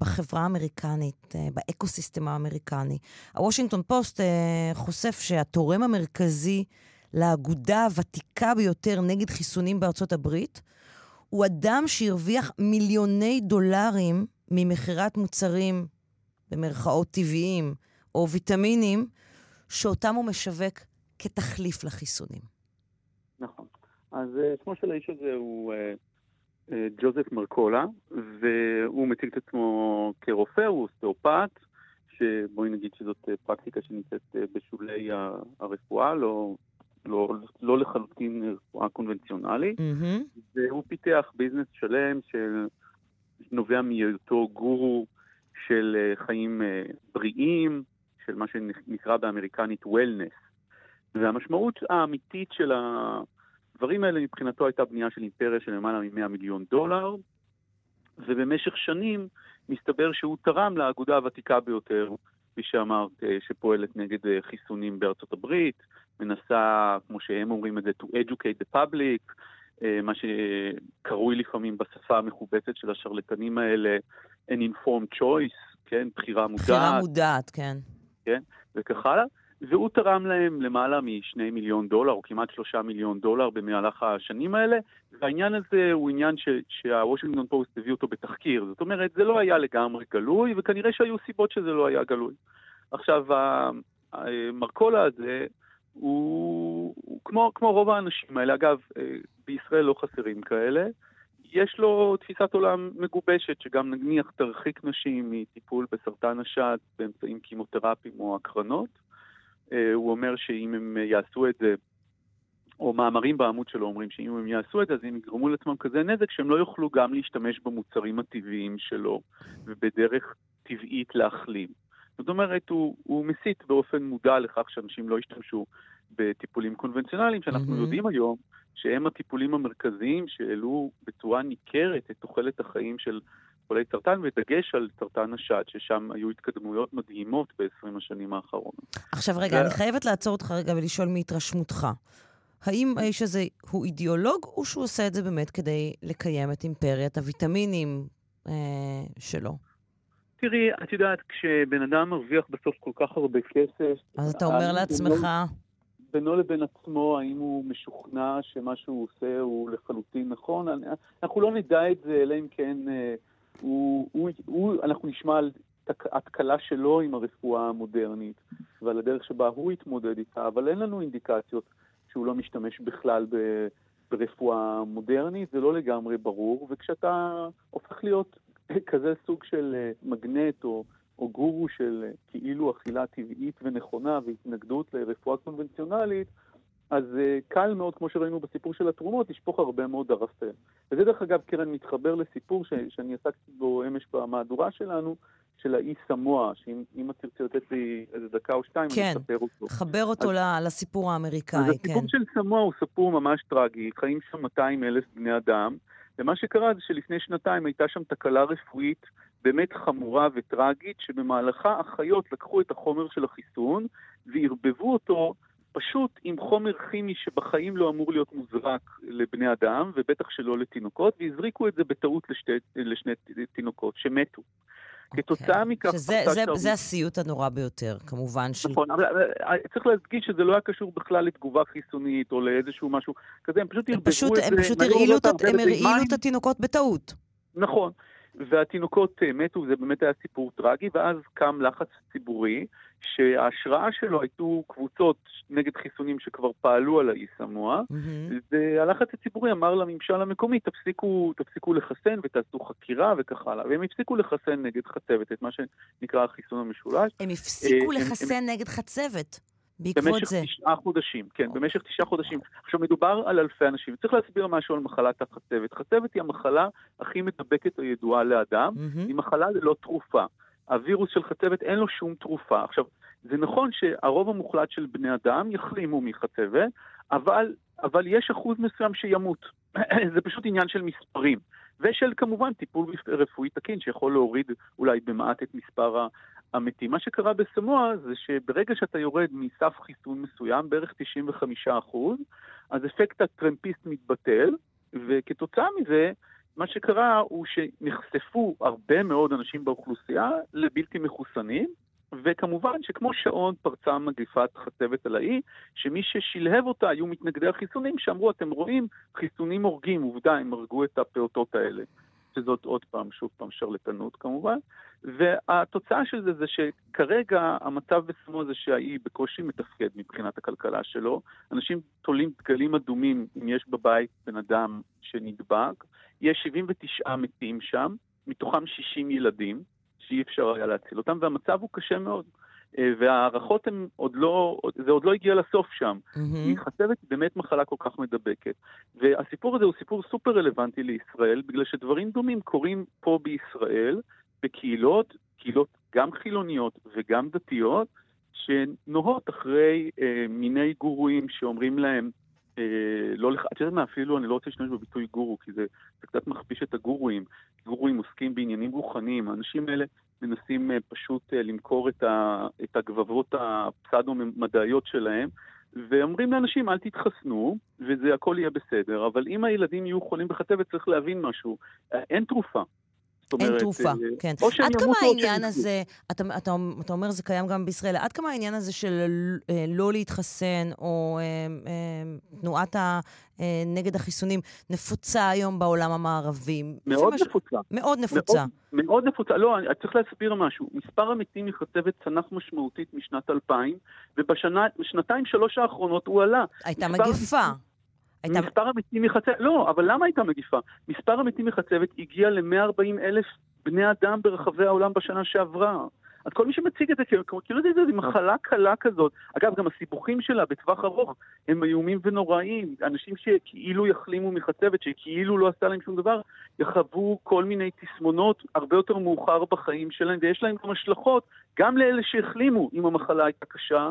בחברה האמריקנית, באקוסיסטם האמריקני. הוושינגטון פוסט חושף שהתורם המרכזי לאגודה הוותיקה ביותר נגד חיסונים בארצות הברית, הוא אדם שהרוויח מיליוני דולרים ממחירת מוצרים, במרכאות טבעיים, או ויטמינים, שאותם הוא משווק כתחליף לחיסונים. נכון. אז שמו של האיש הזה הוא ג'וזף מרקולה, והוא מציג את עצמו כרופא, הוא אוסטאופת, שבואי נגיד שזאת פרקטיקה שנמצאת בשולי הרפואה, לא... לא, לא לחלוטין רפואה קונבנציונלית, mm-hmm. והוא פיתח ביזנס שלם של נובע מאותו גורו של חיים בריאים, של מה שנקרא באמריקנית wellness. והמשמעות האמיתית של הדברים האלה מבחינתו הייתה בנייה של אימפריה של למעלה מ-מאה מיליון דולר, ובמשך שנים מסתבר שהוא תרם לאגודה הוותיקה ביותר, כפי שאמרת, שפועלת נגד חיסונים בארצות הברית, מנסה, כמו שהם אומרים את זה, to educate the public, מה שקרוי לפעמים בשפה המחובצת של השרלטנים האלה, an informed choice, כן, בחירה מודעת. בחירה מודעת, כן. כן, וכך הלאה. והוא תרם להם למעלה משני מיליון דולר, או כמעט שלושה מיליון דולר במהלך השנים האלה, והעניין הזה הוא עניין ש- שהוושינגטון פוסט הביא אותו בתחקיר, זאת אומרת, זה לא היה לגמרי גלוי, וכנראה שהיו סיבות שזה לא היה גלוי. עכשיו, המרקולה הזה, הוא, הוא כמו, כמו רוב האנשים האלה, אגב, בישראל לא חסרים כאלה, יש לו תפיסת עולם מגובשת, שגם נניח תרחיק נשים מטיפול בסרטן השד, באמצעים כימותרפיים או הקרנות, הוא אומר שאם הם יעשו את זה, או מאמרים בעמוד שלו אומרים שאם הם יעשו את זה, אז הם יגרמו לעצמם כזה נזק, שהם לא יוכלו גם להשתמש במוצרים הטבעיים שלו, ובדרך טבעית להחלים. זאת אומרת, הוא, הוא מסית באופן מודע לכך שאנשים לא ישתמשו בטיפולים קונבנציונליים, שאנחנו mm-hmm. יודעים היום שהם הטיפולים המרכזיים שעלו בצורה ניכרת את תוחלת החיים של חולי סרטן, ודגש על סרטן השד, ששם היו התקדמויות מדהימות ב-עשרים השנים האחרונות. עכשיו רגע, אני חייבת לעצור אותך רגע ולשאול מהתרשמותך. האם האיש הזה הוא אידיאולוג, או שהוא עושה את זה באמת כדי לקיים את אימפריית הוויטמינים שלו? תראי, את יודעת, כשבן אדם מרוויח בסוף כל כך הרבה כסף... אז אתה אומר לעצמך... בינו לבין עצמו, האם הוא משוכנע שמה שהוא עושה הוא לחלוטין נכון? אנחנו לא נדע את זה, אלא אם כן... הוא, הוא, הוא, אנחנו נשמע על התקלה שלו עם הרפואה המודרנית, ועל הדרך שבה הוא התמודד איתה, אבל אין לנו אינדיקציות שהוא לא משתמש בכלל ברפואה מודרנית, זה לא לגמרי ברור, וכשאתה הופך להיות כזה סוג של מגנט או, או גורו של כאילו אכילה טבעית ונכונה והתנגדות לרפואה קונבנציונלית, אז קל מאוד, כמו שראינו בסיפור של התרומות, לשפוך הרבה מאוד ערפל. וזה דרך אגב, קרן, מתחבר לסיפור ש... שאני עסקתי בו אמש במהדורה שלנו, של האי סמואה, שאם את תרצי לתת לי איזה דקה או שתיים, כן, אני אספר אותו. כן, חבר אותו אז... לסיפור האמריקאי. אז הסיפור כן. של סמואה הוא סיפור ממש טרגי, חיים שם מאתיים אלף בני אדם, ומה שקרה זה שלפני שנתיים הייתה שם תקלה רפואית באמת חמורה וטרגית, שבמהלכה החיות לקחו את החומר של החיסון, והרבבו אותו פשוט עם חומר כימי שבחיים לא אמור להיות מוזרק לבני אדם, ובטח שלא לתינוקות, והזריקו את זה בטעות לשתי, לשני תינוקות שמתו. Okay. כתוצאה מכך... שזה, זה, שער... זה הסיוט הנורא ביותר, כמובן. נכון, ש... אבל צריך להדגיש שזה לא היה קשור בכלל לתגובה חיסונית, או לאיזשהו משהו כזה, הם פשוט הרעילו פשוט, את, את, את, את התינוקות בטעות. נכון. והתינוקות מתו, וזה באמת היה סיפור טרגי, ואז קם לחץ ציבורי, שההשראה שלו הייתו קבוצות נגד חיסונים שכבר פעלו על האי סמואה, mm-hmm. והלחץ הציבורי אמר לממשל המקומי, תפסיקו, תפסיקו לחסן ותעשו חקירה וכך הלאה, והם הפסיקו לחסן נגד חצבת, את מה שנקרא החיסון המשולש. הם הפסיקו הם, לחסן הם... נגד חצבת. במשך תשעה חודשים, כן, במשך תשעה חודשים. עכשיו מדובר על אלפי אנשים. צריך להסביר משהו על מחלת החצבת. חצבת היא המחלה הכי מדבקת הידועה לאדם, היא מחלה ללא תרופה. הווירוס של חצבת אין לו שום תרופה. עכשיו, זה נכון שהרוב המוחלט של בני אדם יחלימו מחצבת, אבל, אבל יש אחוז מסוים שימות. זה פשוט עניין של מספרים. ושל כמובן טיפול רפואי תקין שיכול להוריד אולי במעט את מספר ה... אמיתי. מה שקרה בסמואה זה שברגע שאתה יורד מסף חיסון מסוים, בערך תשעים וחמישה אחוז, אז אפקט הטרמפיסט מתבטל, וכתוצאה מזה, מה שקרה הוא שנחשפו הרבה מאוד אנשים באוכלוסייה לבלתי מחוסנים, וכמובן שכמו שעון פרצה מגפת חצבת על האי, שמי ששלהב אותה היו מתנגדי החיסונים, שאמרו, אתם רואים, חיסונים הורגים, עובדה, הם הרגו את הפעוטות האלה. שזאת עוד פעם, שוב פעם, שרלטנות כמובן, והתוצאה של זה זה שכרגע המצב בסמו זה שהאי בקושי מתפקד מבחינת הכלכלה שלו, אנשים תולים דגלים אדומים אם יש בבית בן אדם שנדבק, יש שבעים ותשעה מתים שם, מתוכם שישים ילדים שאי אפשר היה להציל אותם, והמצב הוא קשה מאוד, והערכות הן עוד לא, זה עוד לא הגיע לסוף שם, היא חצבת באמת מחלה כל כך מדבקת, והסיפור הזה הוא סיפור סופר רלוונטי לישראל, בגלל שדברים דומים קורים פה בישראל, בקהילות, קהילות גם חילוניות וגם דתיות, שנוהות אחרי אה, מיני גורואים שאומרים להם, לא, את יודעת מה, אפילו אני לא רוצה לשנות בביטוי גורו, כי זה, זה קצת מכפיש את הגורואים. גורואים עוסקים בעניינים רוחניים. האנשים האלה מנסים פשוט למכור את, ה, את הגבבות הפסדו-מדעיות שלהם, ואומרים לאנשים, אל תתחסנו, וזה הכל יהיה בסדר. אבל אם הילדים יהיו חולים בחצבת, צריך להבין משהו. אין תרופה. אין תרופה, כן. עד כמה העניין הזה, אתה אומר זה קיים גם בישראל, עד כמה העניין הזה של לא להתחסן, או תנועת נגד החיסונים, נפוצה היום בעולם המערבי? מאוד נפוצה. מאוד נפוצה. מאוד נפוצה. לא, אני צריך להסביר משהו. מספר המתים מחצבת צנח משמעותית משנת אלפיים, ובשנתיים שלוש האחרונות הוא עלה. הייתה מגפה. מספר המתים מחצבת, לא, אבל למה הייתה מגיפה? מספר המתים מחצבת הגיע ל-מאה וארבעים אלף בני אדם ברחבי העולם בשנה שעברה. אז כל מי שמציג את זה, כאילו זה איזו מחלה קלה כזאת. אגב, גם הסיבוכים שלה בטווח ארוך הם איומים ונוראים. אנשים שכאילו יחלימו מחצבת, שכאילו לא עשה להם שום דבר, יחוו כל מיני תסמונות הרבה יותר מאוחר בחיים שלהם, ויש להם גם השלכות, גם לאלה שהחלימו, אם המחלה הייתה קשה,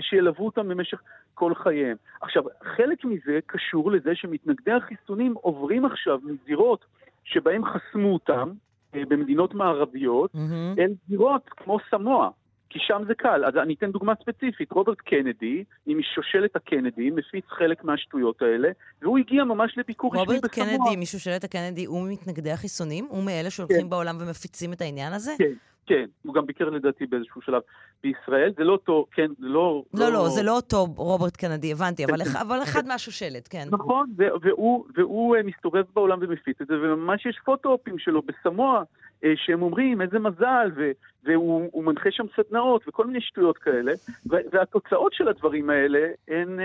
שילוו אותם במשך כל חייהם. עכשיו, חלק מזה קשור לזה שמתנגדי החיסונים עוברים עכשיו מזירות שבהם חסמו אותם במדינות מערביות, mm-hmm. אל זירות כמו סמואה, כי שם זה קל. אז אני אתן דוגמה ספציפית. רוברט קנדי, עם משושלת הקנדי, מפיץ חלק מהשטויות האלה, והוא הגיע ממש לביקור רשמי בסמואה. רוברט קנדי, משושלת הקנדי, הוא מתנגדי החיסונים? הוא מאלה שהולכים כן. בעולם ומפיצים את העניין הזה? כן. כן, הוא גם ביקר לדעתי באיזשהו שלב בישראל, זה לא אותו, כן, לא... לא, לא, זה לא אותו רוברט קנדי, הבנתי, אבל אחד מהשושלת, כן. נכון, והוא מסתובב בעולם ומפיץ את זה, וממש יש פוטו-אופים שלו בסמואה, שהם אומרים איזה מזל, והוא מנחה שם סדנאות וכל מיני שטויות כאלה, והתוצאות של הדברים האלה הן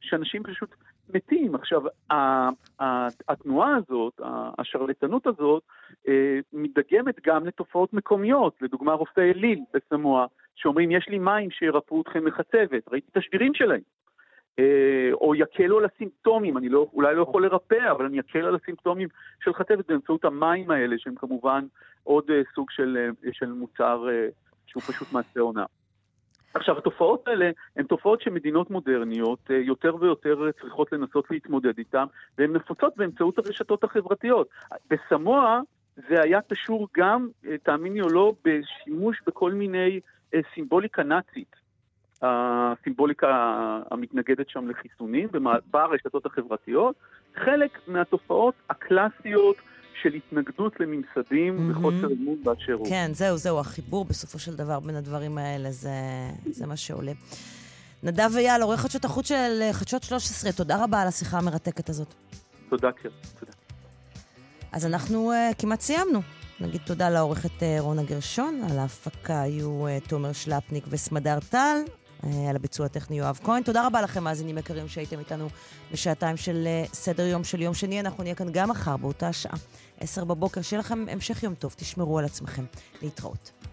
שאנשים פשוט מתים. עכשיו, התנועה הזאת, השרלטנות הזאת, מתדגמת גם לתופעות מקומיות, לדוגמה רופאי אליל בסמואה, שאומרים יש לי מים שירפאו אתכם מחצבת, ראיתי תשדירים שלהם, או יקלו על הסימפטומים, אני לא, אולי לא יכול לרפא, אבל אני יקל על הסימפטומים של חצבת באמצעות המים האלה, שהם כמובן עוד סוג של, של מוצר שהוא פשוט מעשה עונה. עכשיו, התופעות האלה הן תופעות שמדינות מודרניות יותר ויותר צריכות לנסות להתמודד איתן, והן נפוצות באמצעות הרשתות החברתיות. בסמואה זה היה קשור גם, תאמיני או לא, בשימוש בכל מיני סימבוליקה נאצית. הסימבוליקה המתנגדת שם לחיסונים, ברשתות החברתיות, חלק מהתופעות הקלאסיות של התנגדות לממסדים mm-hmm. וחוסר אמון באשר הוא. כן, זהו, זהו, החיבור בסופו של דבר בין הדברים האלה, זה, זה מה שעולה. נדב ויאל, עורך חדשות החוץ של חדשות שלוש עשרה, תודה רבה על השיחה המרתקת הזאת. תודה, קרן, תודה. אז אנחנו uh, כמעט סיימנו. נגיד תודה לעורכת uh, רונה גרשון, על ההפקה היו uh, תומר שלפניק וסמדר טל, על הביצוע הטכני יואב כהן. תודה רבה לכם, מאזינים יקרים, שהייתם איתנו בשעתיים של סדר יום של יום שני. אנחנו נהיה כאן גם מחר, באותה שעה, עשר בבוקר. שיהיה לכם המשך יום טוב, תשמרו על עצמכם. להתראות.